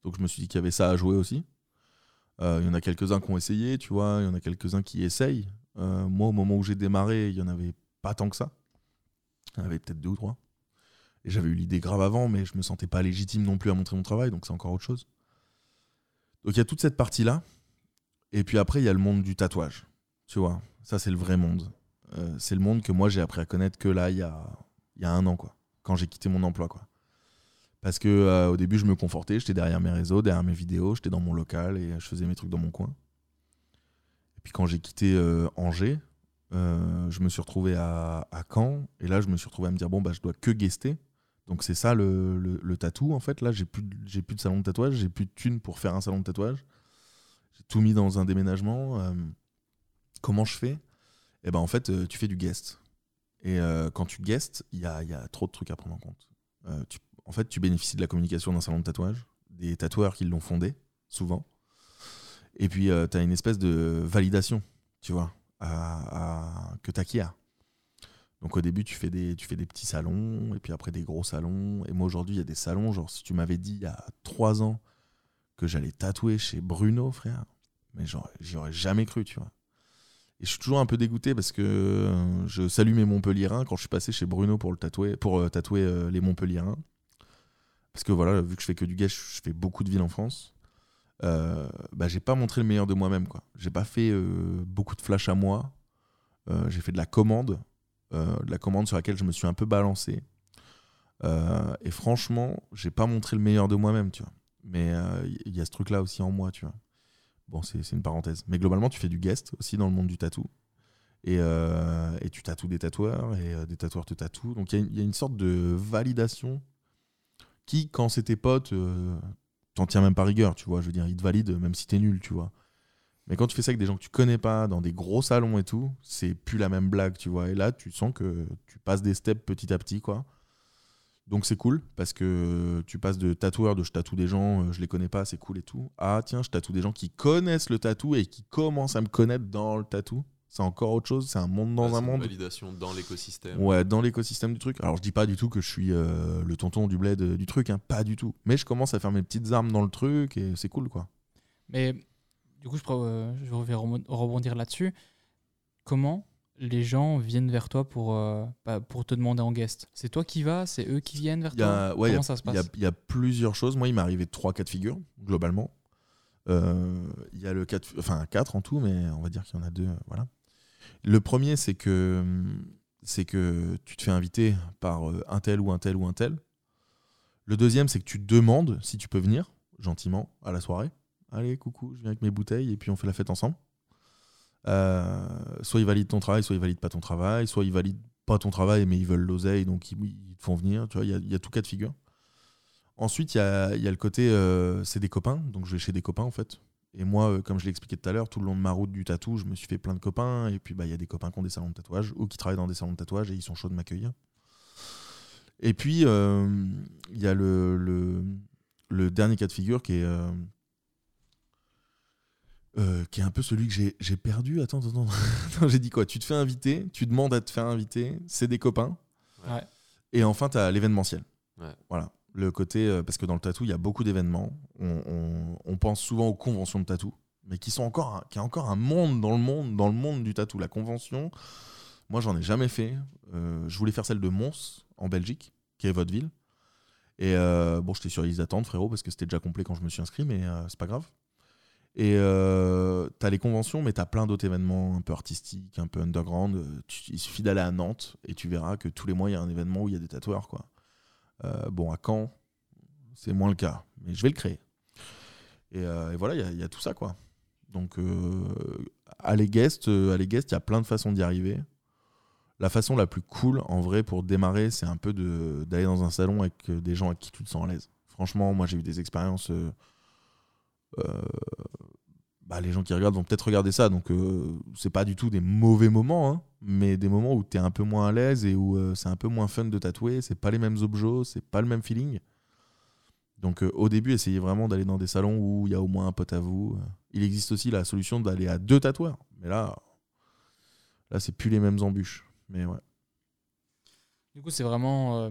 Donc je me suis dit qu'il y avait ça à jouer aussi. Il y en a quelques-uns qui ont essayé, tu vois, il y en a quelques-uns qui essayent, Moi, au moment où j'ai démarré, il n'y en avait pas tant que ça. Il y en avait peut-être 2 ou 3. Et j'avais eu l'idée grave avant, mais je ne me sentais pas légitime non plus à montrer mon travail, donc c'est encore autre chose. Donc il y a toute cette partie-là. Et puis après, il y a le monde du tatouage. Tu vois, ça, c'est le vrai monde. C'est le monde que moi, j'ai appris à connaître que là, il y a 1 an, quoi, quand j'ai quitté mon emploi, quoi. Parce qu'au début, je me confortais, j'étais derrière mes réseaux, derrière mes vidéos, j'étais dans mon local et je faisais mes trucs dans mon coin. Et puis quand j'ai quitté Angers, je me suis retrouvé à Caen. Et là, je me suis retrouvé à me dire, bon, bah, je dois que guester. Donc c'est ça le tatou, en fait. Là, j'ai plus de salon de tatouage, j'ai plus de thunes pour faire un salon de tatouage. J'ai tout mis dans un déménagement. Comment je fais ? Eh ben, en fait, tu fais du guest. Et quand tu guestes, il y a trop de trucs à prendre en compte. En fait, tu bénéficies de la communication d'un salon de tatouage, des tatoueurs qui l'ont fondé, souvent. Et puis, tu as une espèce de validation, tu vois, que tu acquiers. Donc, au début, tu fais des petits salons, et puis après, des gros salons. Et moi, aujourd'hui, il y a des salons, genre, si tu m'avais dit il y a 3 ans que j'allais tatouer chez Bruno, frère, mais genre, j'y aurais jamais cru, tu vois. Et je suis toujours un peu dégoûté parce que je salue mes Montpelliérains quand je suis passé chez Bruno pour tatouer les Montpelliérains. Parce que voilà, vu que je fais que du guest, je fais beaucoup de villes en France. Bah, j'ai pas montré le meilleur de moi-même, quoi. J'ai pas fait beaucoup de flash à moi. J'ai fait de la commande sur laquelle je me suis un peu balancé. Et franchement, j'ai pas montré le meilleur de moi-même, tu vois. Mais il y a ce truc-là aussi en moi, tu vois. Bon, c'est une parenthèse. Mais globalement, tu fais du guest aussi dans le monde du tatou. Et tu tatoues des tatoueurs et des tatoueurs te tatouent. Donc, il y a une sorte de validation qui, quand c'est tes potes, t'en tiens même pas rigueur, tu vois. Je veux dire, ils te valident même si t'es nul, tu vois. Mais quand tu fais ça avec des gens que tu connais pas, dans des gros salons et tout, c'est plus la même blague, tu vois. Et là, tu sens que tu passes des steps petit à petit, quoi. Donc c'est cool parce que tu passes de tatoueur, de je tatoue des gens, je les connais pas, c'est cool et tout. Ah tiens, je tatoue des gens qui connaissent le tatou et qui commencent à me connaître dans le tatou. C'est encore autre chose, c'est un monde dans un monde. Une validation dans l'écosystème. Ouais, dans l'écosystème du truc. Alors je dis pas du tout que je suis le tonton du bled du truc, hein, pas du tout. Mais je commence à faire mes petites armes dans le truc et c'est cool, quoi. Mais du coup, je vais rebondir là-dessus. Comment les gens viennent vers toi pour te demander en guest? C'est toi qui vas? C'est eux qui viennent vers toi? Ouais, comment ça se passe? Il y a plusieurs choses. Moi, il m'est arrivé 3 cas de figure, globalement. Il y a le 4, enfin 4 en tout, mais on va dire qu'il y en a 2. Voilà. Le premier, c'est que tu te fais inviter par un tel ou un tel ou un tel. Le deuxième, c'est que tu demandes si tu peux venir, gentiment, à la soirée. Allez, coucou, je viens avec mes bouteilles et puis on fait la fête ensemble. Soit ils valident ton travail, soit ils valident pas ton travail, soit ils valident pas ton travail mais ils veulent l'oseille donc ils te font venir, tu vois, il y a tout cas de figure. Ensuite il y a le côté c'est des copains, donc je vais chez des copains en fait. Et moi comme je l'expliquais tout à l'heure, tout le long de ma route du tatou, je me suis fait plein de copains et puis bah il y a des copains qui ont des salons de tatouage ou qui travaillent dans des salons de tatouage et ils sont chauds de m'accueillir. Et puis il y a le dernier cas de figure qui est un peu celui que j'ai perdu. Attends. Non, j'ai dit quoi ? Tu te fais inviter, tu demandes à te faire inviter, c'est des copains. Ouais. Et enfin, tu as l'événementiel. Ouais. Voilà. Le côté, parce que dans le tatou, il y a beaucoup d'événements. On pense souvent aux conventions de tatou, mais qui est encore un monde dans le monde du tatou. La convention, moi, j'en ai jamais fait. Je voulais faire celle de Mons, en Belgique, qui est votre ville. Et bon, j'étais sur liste d'attente, frérot, parce que c'était déjà complet quand je me suis inscrit, mais c'est pas grave. Et t'as les conventions, mais t'as plein d'autres événements un peu artistiques, un peu underground. Il suffit d'aller à Nantes et tu verras que tous les mois, il y a un événement où il y a des tatoueurs, quoi. Bon, à Caen, c'est moins le cas, mais je vais le créer. Et voilà, il y a tout ça, quoi. Donc, aller guest, il y a plein de façons d'y arriver. La façon la plus cool, en vrai, pour démarrer, c'est un peu d'aller dans un salon avec des gens avec qui tu te sens à l'aise. Franchement, moi, j'ai eu des expériences... bah les gens qui regardent vont peut-être regarder ça, donc c'est pas du tout des mauvais moments, hein, mais des moments où t'es un peu moins à l'aise et où c'est un peu moins fun de tatouer, c'est pas les mêmes objets, c'est pas le même feeling. Donc au début, essayez vraiment d'aller dans des salons où il y a au moins un pote à vous. Il existe aussi la solution d'aller à 2 tatoueurs, mais là c'est plus les mêmes embûches. Mais ouais. Du coup, c'est vraiment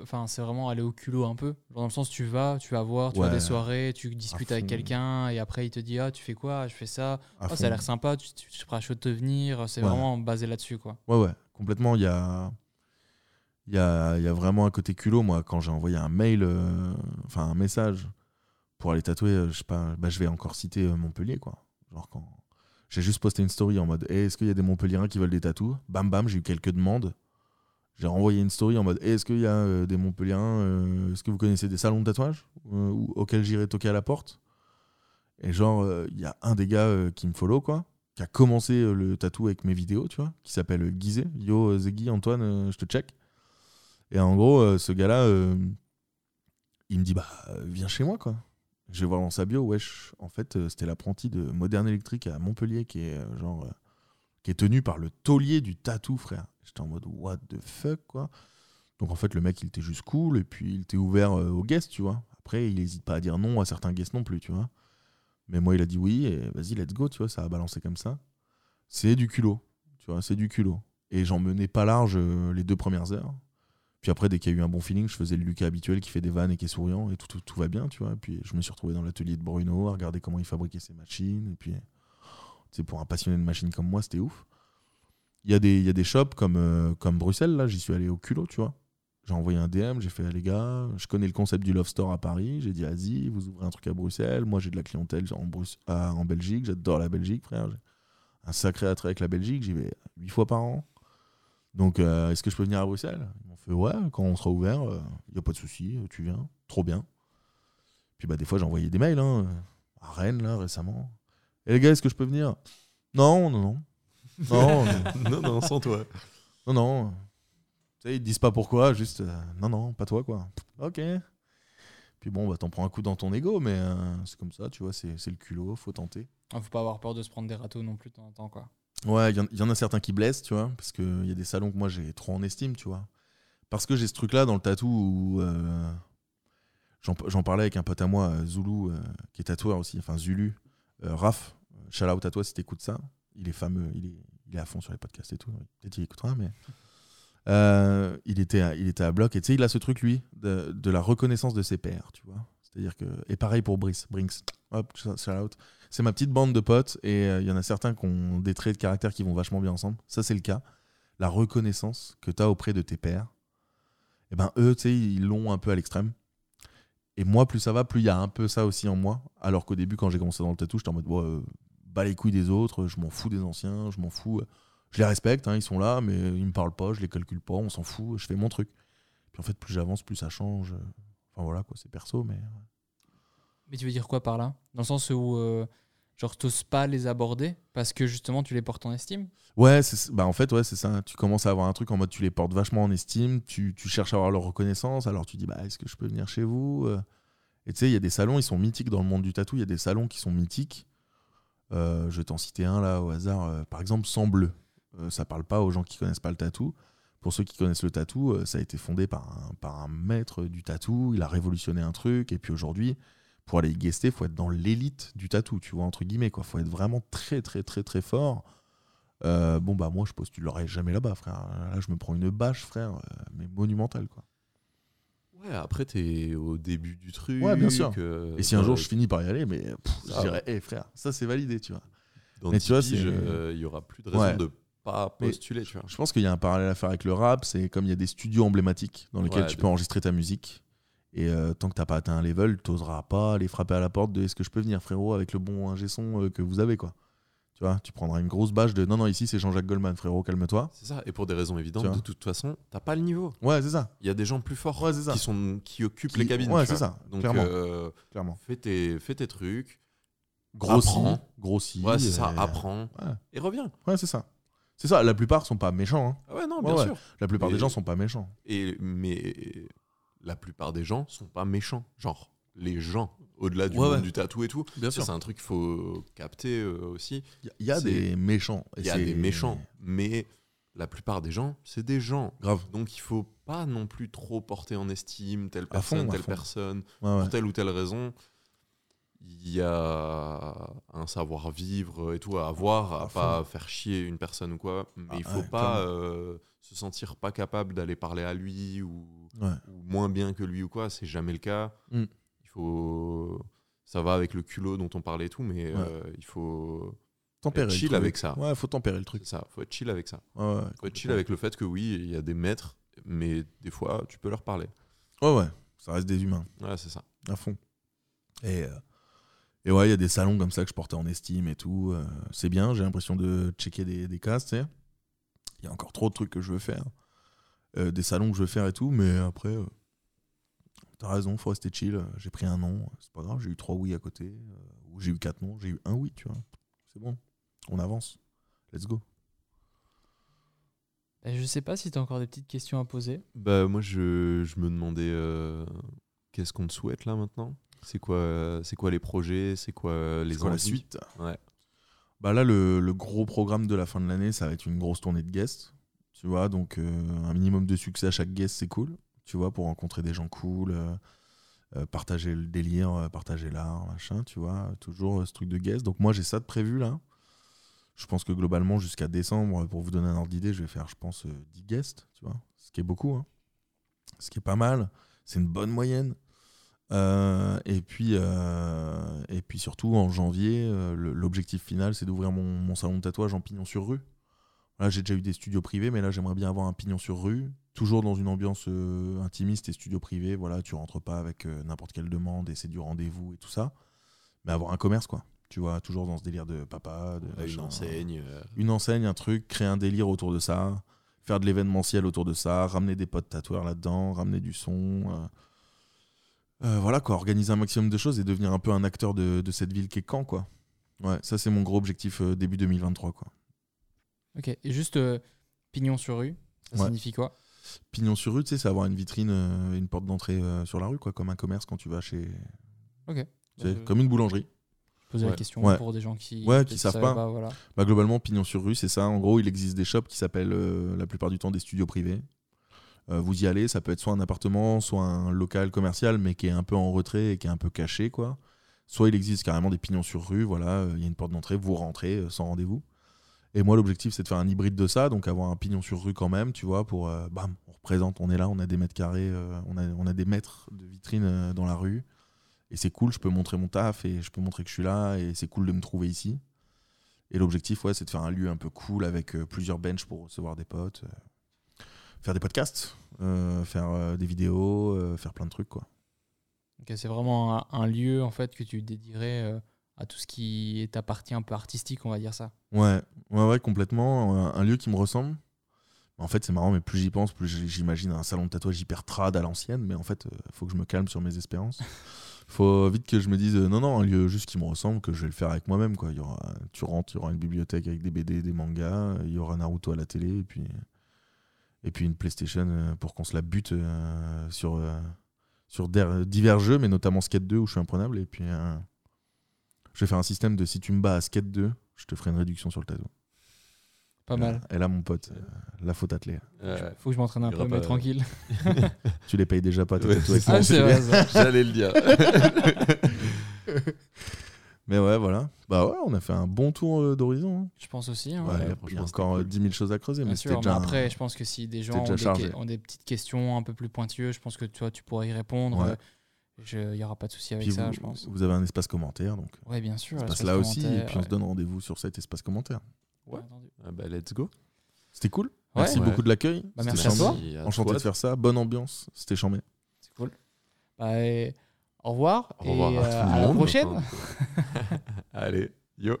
Enfin, c'est vraiment aller au culot un peu. Genre dans le sens, tu vas voir, tu ouais. vas à des soirées, tu discutes avec quelqu'un et après il te dit « Ah, tu fais quoi ? Je fais ça. Oh, ça a l'air sympa, tu seras chaud de te venir. » C'est ouais. vraiment basé là-dessus, quoi. Ouais, ouais, complètement. Il y a vraiment un côté culot. Moi, quand j'ai envoyé un mail, enfin un message pour aller tatouer, je sais pas, bah, je vais encore citer Montpellier, quoi. Genre quand j'ai juste posté une story en mode hey, « Est-ce qu'il y a des Montpelliérains qui veulent des tatous ?» Bam, bam, j'ai eu quelques demandes. J'ai renvoyé une story en mode hey, « Est-ce qu'il y a des Montpelliérains est-ce que vous connaissez des salons de tatouage auxquels j'irai toquer à la porte ?» Et genre, il y a un des gars qui me follow, quoi, qui a commencé le tatou avec mes vidéos, tu vois, qui s'appelle Guizet Yo, Zegui, Antoine, je te check. Et en gros, ce gars-là, il me dit « Bah, viens chez moi, quoi. » Je vais voir dans sa bio, wesh. En fait, c'était l'apprenti de Modern Electric à Montpellier qui est genre... qui est tenu par le taulier du tatou, frère. J'étais en mode, what the fuck, quoi. Donc, en fait, le mec, il était juste cool, et puis il était ouvert aux guests, tu vois. Après, il n'hésite pas à dire non à certains guests non plus, tu vois. Mais moi, il a dit oui, et vas-y, let's go, tu vois, ça a balancé comme ça. C'est du culot, tu vois, c'est du culot. Et j'en menais pas large les 2 premières heures. Puis après, dès qu'il y a eu un bon feeling, je faisais le Lucas habituel qui fait des vannes et qui est souriant, et tout va bien, tu vois. Et puis, je me suis retrouvé dans l'atelier de Bruno, à regarder comment il fabriquait ses machines, et puis... C'est pour un passionné de machines comme moi, c'était ouf. Il y a des shops comme Bruxelles, là, j'y suis allé au culot, tu vois. J'ai envoyé un DM, j'ai fait, les gars, je connais le concept du Love Store à Paris, j'ai dit, vas-y, vous ouvrez un truc à Bruxelles, moi j'ai de la clientèle en Belgique, j'adore la Belgique, frère, j'ai un sacré attrait avec la Belgique, j'y vais 8 fois par an. Donc, est-ce que je peux venir à Bruxelles ? Ils m'ont fait, ouais, quand on sera ouvert, il n'y a pas de souci, tu viens, trop bien. Puis bah des fois, j'ai envoyé des mails, hein, à Rennes, là, récemment. Et les gars, est-ce que je peux venir ? Non. non, sans toi. Non. Tu sais, ils te disent pas pourquoi, juste non, pas toi, quoi. Ok. Puis bon, bah t'en prends un coup dans ton ego, mais c'est comme ça, tu vois, c'est le culot, faut tenter. Faut pas avoir peur de se prendre des râteaux non plus de temps en temps, quoi. Ouais, il y en a certains qui blessent, tu vois, parce qu'il y a des salons que moi j'ai trop en estime, tu vois. Parce que j'ai ce truc-là dans le tatou où... J'en parlais avec un pote à moi, Zulu, qui est tatoueur aussi, enfin Zulu. Raph, shout out à toi si t'écoutes ça, il est fameux, il est à fond sur les podcasts et tout, peut-être il écoutera, mais il était à bloc, et tu sais, il a ce truc, lui, de la reconnaissance de ses pairs, tu vois, c'est-à-dire que, et pareil pour Brice, Brinks, hop, shout out, c'est ma petite bande de potes, et il y en a certains qui ont des traits de caractère qui vont vachement bien ensemble, ça c'est le cas, la reconnaissance que t'as auprès de tes pairs, et ben eux, tu sais, ils l'ont un peu à l'extrême. Et moi, plus ça va, plus il y a un peu ça aussi en moi. Alors qu'au début, quand j'ai commencé dans le tatou, j'étais en mode bats les couilles des autres, je m'en fous des anciens, je m'en fous. Je les respecte, hein, ils sont là, mais ils me parlent pas, je les calcule pas, on s'en fout, je fais mon truc. Puis en fait, plus j'avance, plus ça change. Enfin voilà, quoi, c'est perso, mais. Mais tu veux dire quoi par là ? Dans le sens où, genre, t'oses pas les aborder parce que justement, tu les portes en estime ? Ouais, bah en fait, ouais, c'est ça. Tu commences à avoir un truc en mode tu les portes vachement en estime, tu cherches à avoir leur reconnaissance, alors tu dis bah est-ce que je peux venir chez vous ? Et tu sais, il y a des salons, ils sont mythiques dans le monde du tatou, il y a des salons qui sont mythiques. Je vais t'en citer un là au hasard, par exemple Sans Bleu. Ça parle pas aux gens qui connaissent pas le tatou. Pour ceux qui connaissent le tatou, ça a été fondé par un maître du tatou, il a révolutionné un truc, et puis aujourd'hui, pour aller y guester, faut être dans l'élite du tatou, tu vois, entre guillemets, quoi. Faut être vraiment très très très très fort. Bon bah moi je pense que tu l'aurais jamais là-bas, frère. Là je me prends une bâche, frère, mais monumentale, quoi. Ouais, après t'es au début du truc. Ouais, bien sûr. Et si un jour je finis par y aller, mais je dirais hey, frère, ça c'est validé, tu vois. Dans mais tu vois, il y aura plus de raison de pas postuler, mais tu vois. Je pense qu'il y a un parallèle à faire avec le rap, c'est comme il y a des studios emblématiques dans lesquels tu peux enregistrer ta musique. Et tant que t'as pas atteint un level, t'oseras pas aller frapper à la porte de est-ce que je peux venir, frérot, avec le bon ingé son que vous avez, quoi. Tu vois, tu prendras une grosse bâche de non, ici c'est Jean-Jacques Goldman, frérot, calme-toi. C'est ça, et pour des raisons évidentes, de toute façon, t'as pas le niveau. Ouais, c'est ça. Il y a des gens plus forts qui occupent les cabines. Ouais, c'est ça. Donc, clairement. Fais tes trucs, grossis. Ouais, c'est ça, apprends et reviens. Ouais, c'est ça. C'est ça, la plupart sont pas méchants. Hein. Ah ouais, non, bien sûr. La plupart des gens sont pas méchants. Mais la plupart des gens sont pas méchants. Genre, les gens. Au-delà du monde du tatou et tout. Bien sûr. C'est un truc qu'il faut capter aussi. Il y a des méchants. Il y a des méchants, mais la plupart des gens, c'est des gens. Grave. Donc il ne faut pas non plus trop porter en estime telle personne, telle personne, pour telle ou telle raison. Il y a un savoir-vivre et tout à avoir, à pas faire chier une personne ou quoi. Mais il ne faut pas se sentir pas capable d'aller parler à lui ou... ou moins bien que lui ou quoi, c'est jamais le cas. Il faut, ça va avec le culot dont on parlait et tout, mais il faut tempérer, être chill avec ça. Ouais, faut tempérer le truc. Ça, faut être chill avec ça. Ouais, faut être chill avec le fait que oui, il y a des maîtres, mais des fois tu peux leur parler. Ouais, ouais, ça reste des humains. Ouais, c'est ça. À fond. Et ouais, il y a des salons comme ça que je portais en estime et tout. C'est bien, j'ai l'impression de checker des cases, tu sais. Il y a encore trop de trucs que je veux faire. Des salons que je veux faire et tout, mais après, t'as raison, faut rester chill. J'ai pris un non, c'est pas grave, j'ai eu 3 oui à côté. Ou j'ai eu 4 non, j'ai eu 1 oui, tu vois. C'est bon, on avance. Let's go. Je sais pas si t'as encore des petites questions à poser. Bah, moi, je me demandais qu'est-ce qu'on te souhaite là maintenant ? C'est quoi les projets ? C'est quoi la suite ? Ouais. Bah là, le gros programme de la fin de l'année, ça va être une grosse tournée de guests. Tu vois, donc un minimum de succès à chaque guest, c'est cool. Tu vois, pour rencontrer des gens cool, partager le délire, partager l'art, machin, tu vois. Toujours ce truc de guest. Donc moi, j'ai ça de prévu là. Je pense que globalement, jusqu'à décembre, pour vous donner un ordre d'idée, je vais faire, je pense, 10 guests, tu vois. Ce qui est beaucoup, hein. Ce qui est pas mal. C'est une bonne moyenne. Et puis surtout en janvier, l'objectif final, c'est d'ouvrir mon salon de tatouage en pignon sur rue. Là, j'ai déjà eu des studios privés, mais là j'aimerais bien avoir un pignon sur rue, toujours dans une ambiance intimiste et studio privé. Voilà, tu rentres pas avec n'importe quelle demande et c'est du rendez-vous et tout ça, mais avoir un commerce, quoi. Tu vois, toujours dans ce délire de papa, une enseigne, un truc, créer un délire autour de ça, faire de l'événementiel autour de ça, ramener des potes tatoueurs là-dedans, ramener du son. Voilà quoi, organiser un maximum de choses et devenir un peu un acteur de cette ville qu'est Caen, quoi. Ouais, ça c'est mon gros objectif début 2023, quoi. Ok, et juste pignon sur rue, ça signifie quoi ? Pignon sur rue, tu sais, c'est avoir une vitrine, une porte d'entrée sur la rue, quoi, comme un commerce quand tu vas chez. Ok. Comme une boulangerie. Poser la question pour des gens qui savent pas. Voilà. Bah, globalement, pignon sur rue, c'est ça. En gros, il existe des shops qui s'appellent la plupart du temps des studios privés. Vous y allez, ça peut être soit un appartement, soit un local commercial, mais qui est un peu en retrait et qui est un peu caché, quoi. Soit il existe carrément des pignons sur rue, voilà, il y a une porte d'entrée, vous rentrez sans rendez-vous. Et moi, l'objectif, c'est de faire un hybride de ça, donc avoir un pignon sur rue quand même, tu vois, pour bam, on représente, on est là, on a des mètres carrés, on a des mètres de vitrine dans la rue, et c'est cool, je peux montrer mon taf et je peux montrer que je suis là, et c'est cool de me trouver ici. Et l'objectif, c'est de faire un lieu un peu cool avec plusieurs benches pour recevoir des potes. Faire des podcasts, faire des vidéos, faire plein de trucs, quoi. Okay, c'est vraiment un lieu en fait que tu dédierais à tout ce qui t'appartient un peu artistique, on va dire ça. Ouais, complètement. Un lieu qui me ressemble. En fait, c'est marrant, mais plus j'y pense, plus j'imagine un salon de tatouage hyper trad à l'ancienne. Mais en fait, faut que je me calme sur mes espérances. Faut vite que je me dise non, un lieu juste qui me ressemble, que je vais le faire avec moi-même, quoi. Il y aura une bibliothèque avec des BD, des mangas. Il y aura Naruto à la télé, et puis une PlayStation pour qu'on se la bute sur divers jeux, mais notamment Skate 2 où je suis imprenable. Et puis je vais faire un système de si tu me bats à Skate 2, je te ferai une réduction sur le tatou. Pas mal. Et là, mon pote, la faute attelée. Faut que je m'entraîne un peu, mais tranquille. Tu les payes déjà pas, tes tatouages. Ah, c'est vrai, ça. J'allais le dire. Mais ouais, voilà. Bah ouais, on a fait un bon tour d'horizon. Hein. Je pense aussi. Hein. Ouais, il y a encore 10 000 choses à creuser. Bien sûr, mais après, je pense que si des gens ont des petites questions un peu plus pointueuses, je pense que toi, tu pourrais y répondre. Ouais. Il n'y aura pas de souci avec ça, je pense. Vous avez un espace commentaire. Donc, ouais, bien sûr. Ça se passe là aussi. Et puis, on se donne rendez-vous sur cet espace commentaire. Ouais. Bah, let's go. C'était cool. Ouais. Merci beaucoup de l'accueil. Bah, merci à toi. Enchanté de faire ça. Bonne ambiance. C'était chambé. C'est cool. Au revoir. Au revoir et à la prochaine. Allez, yo.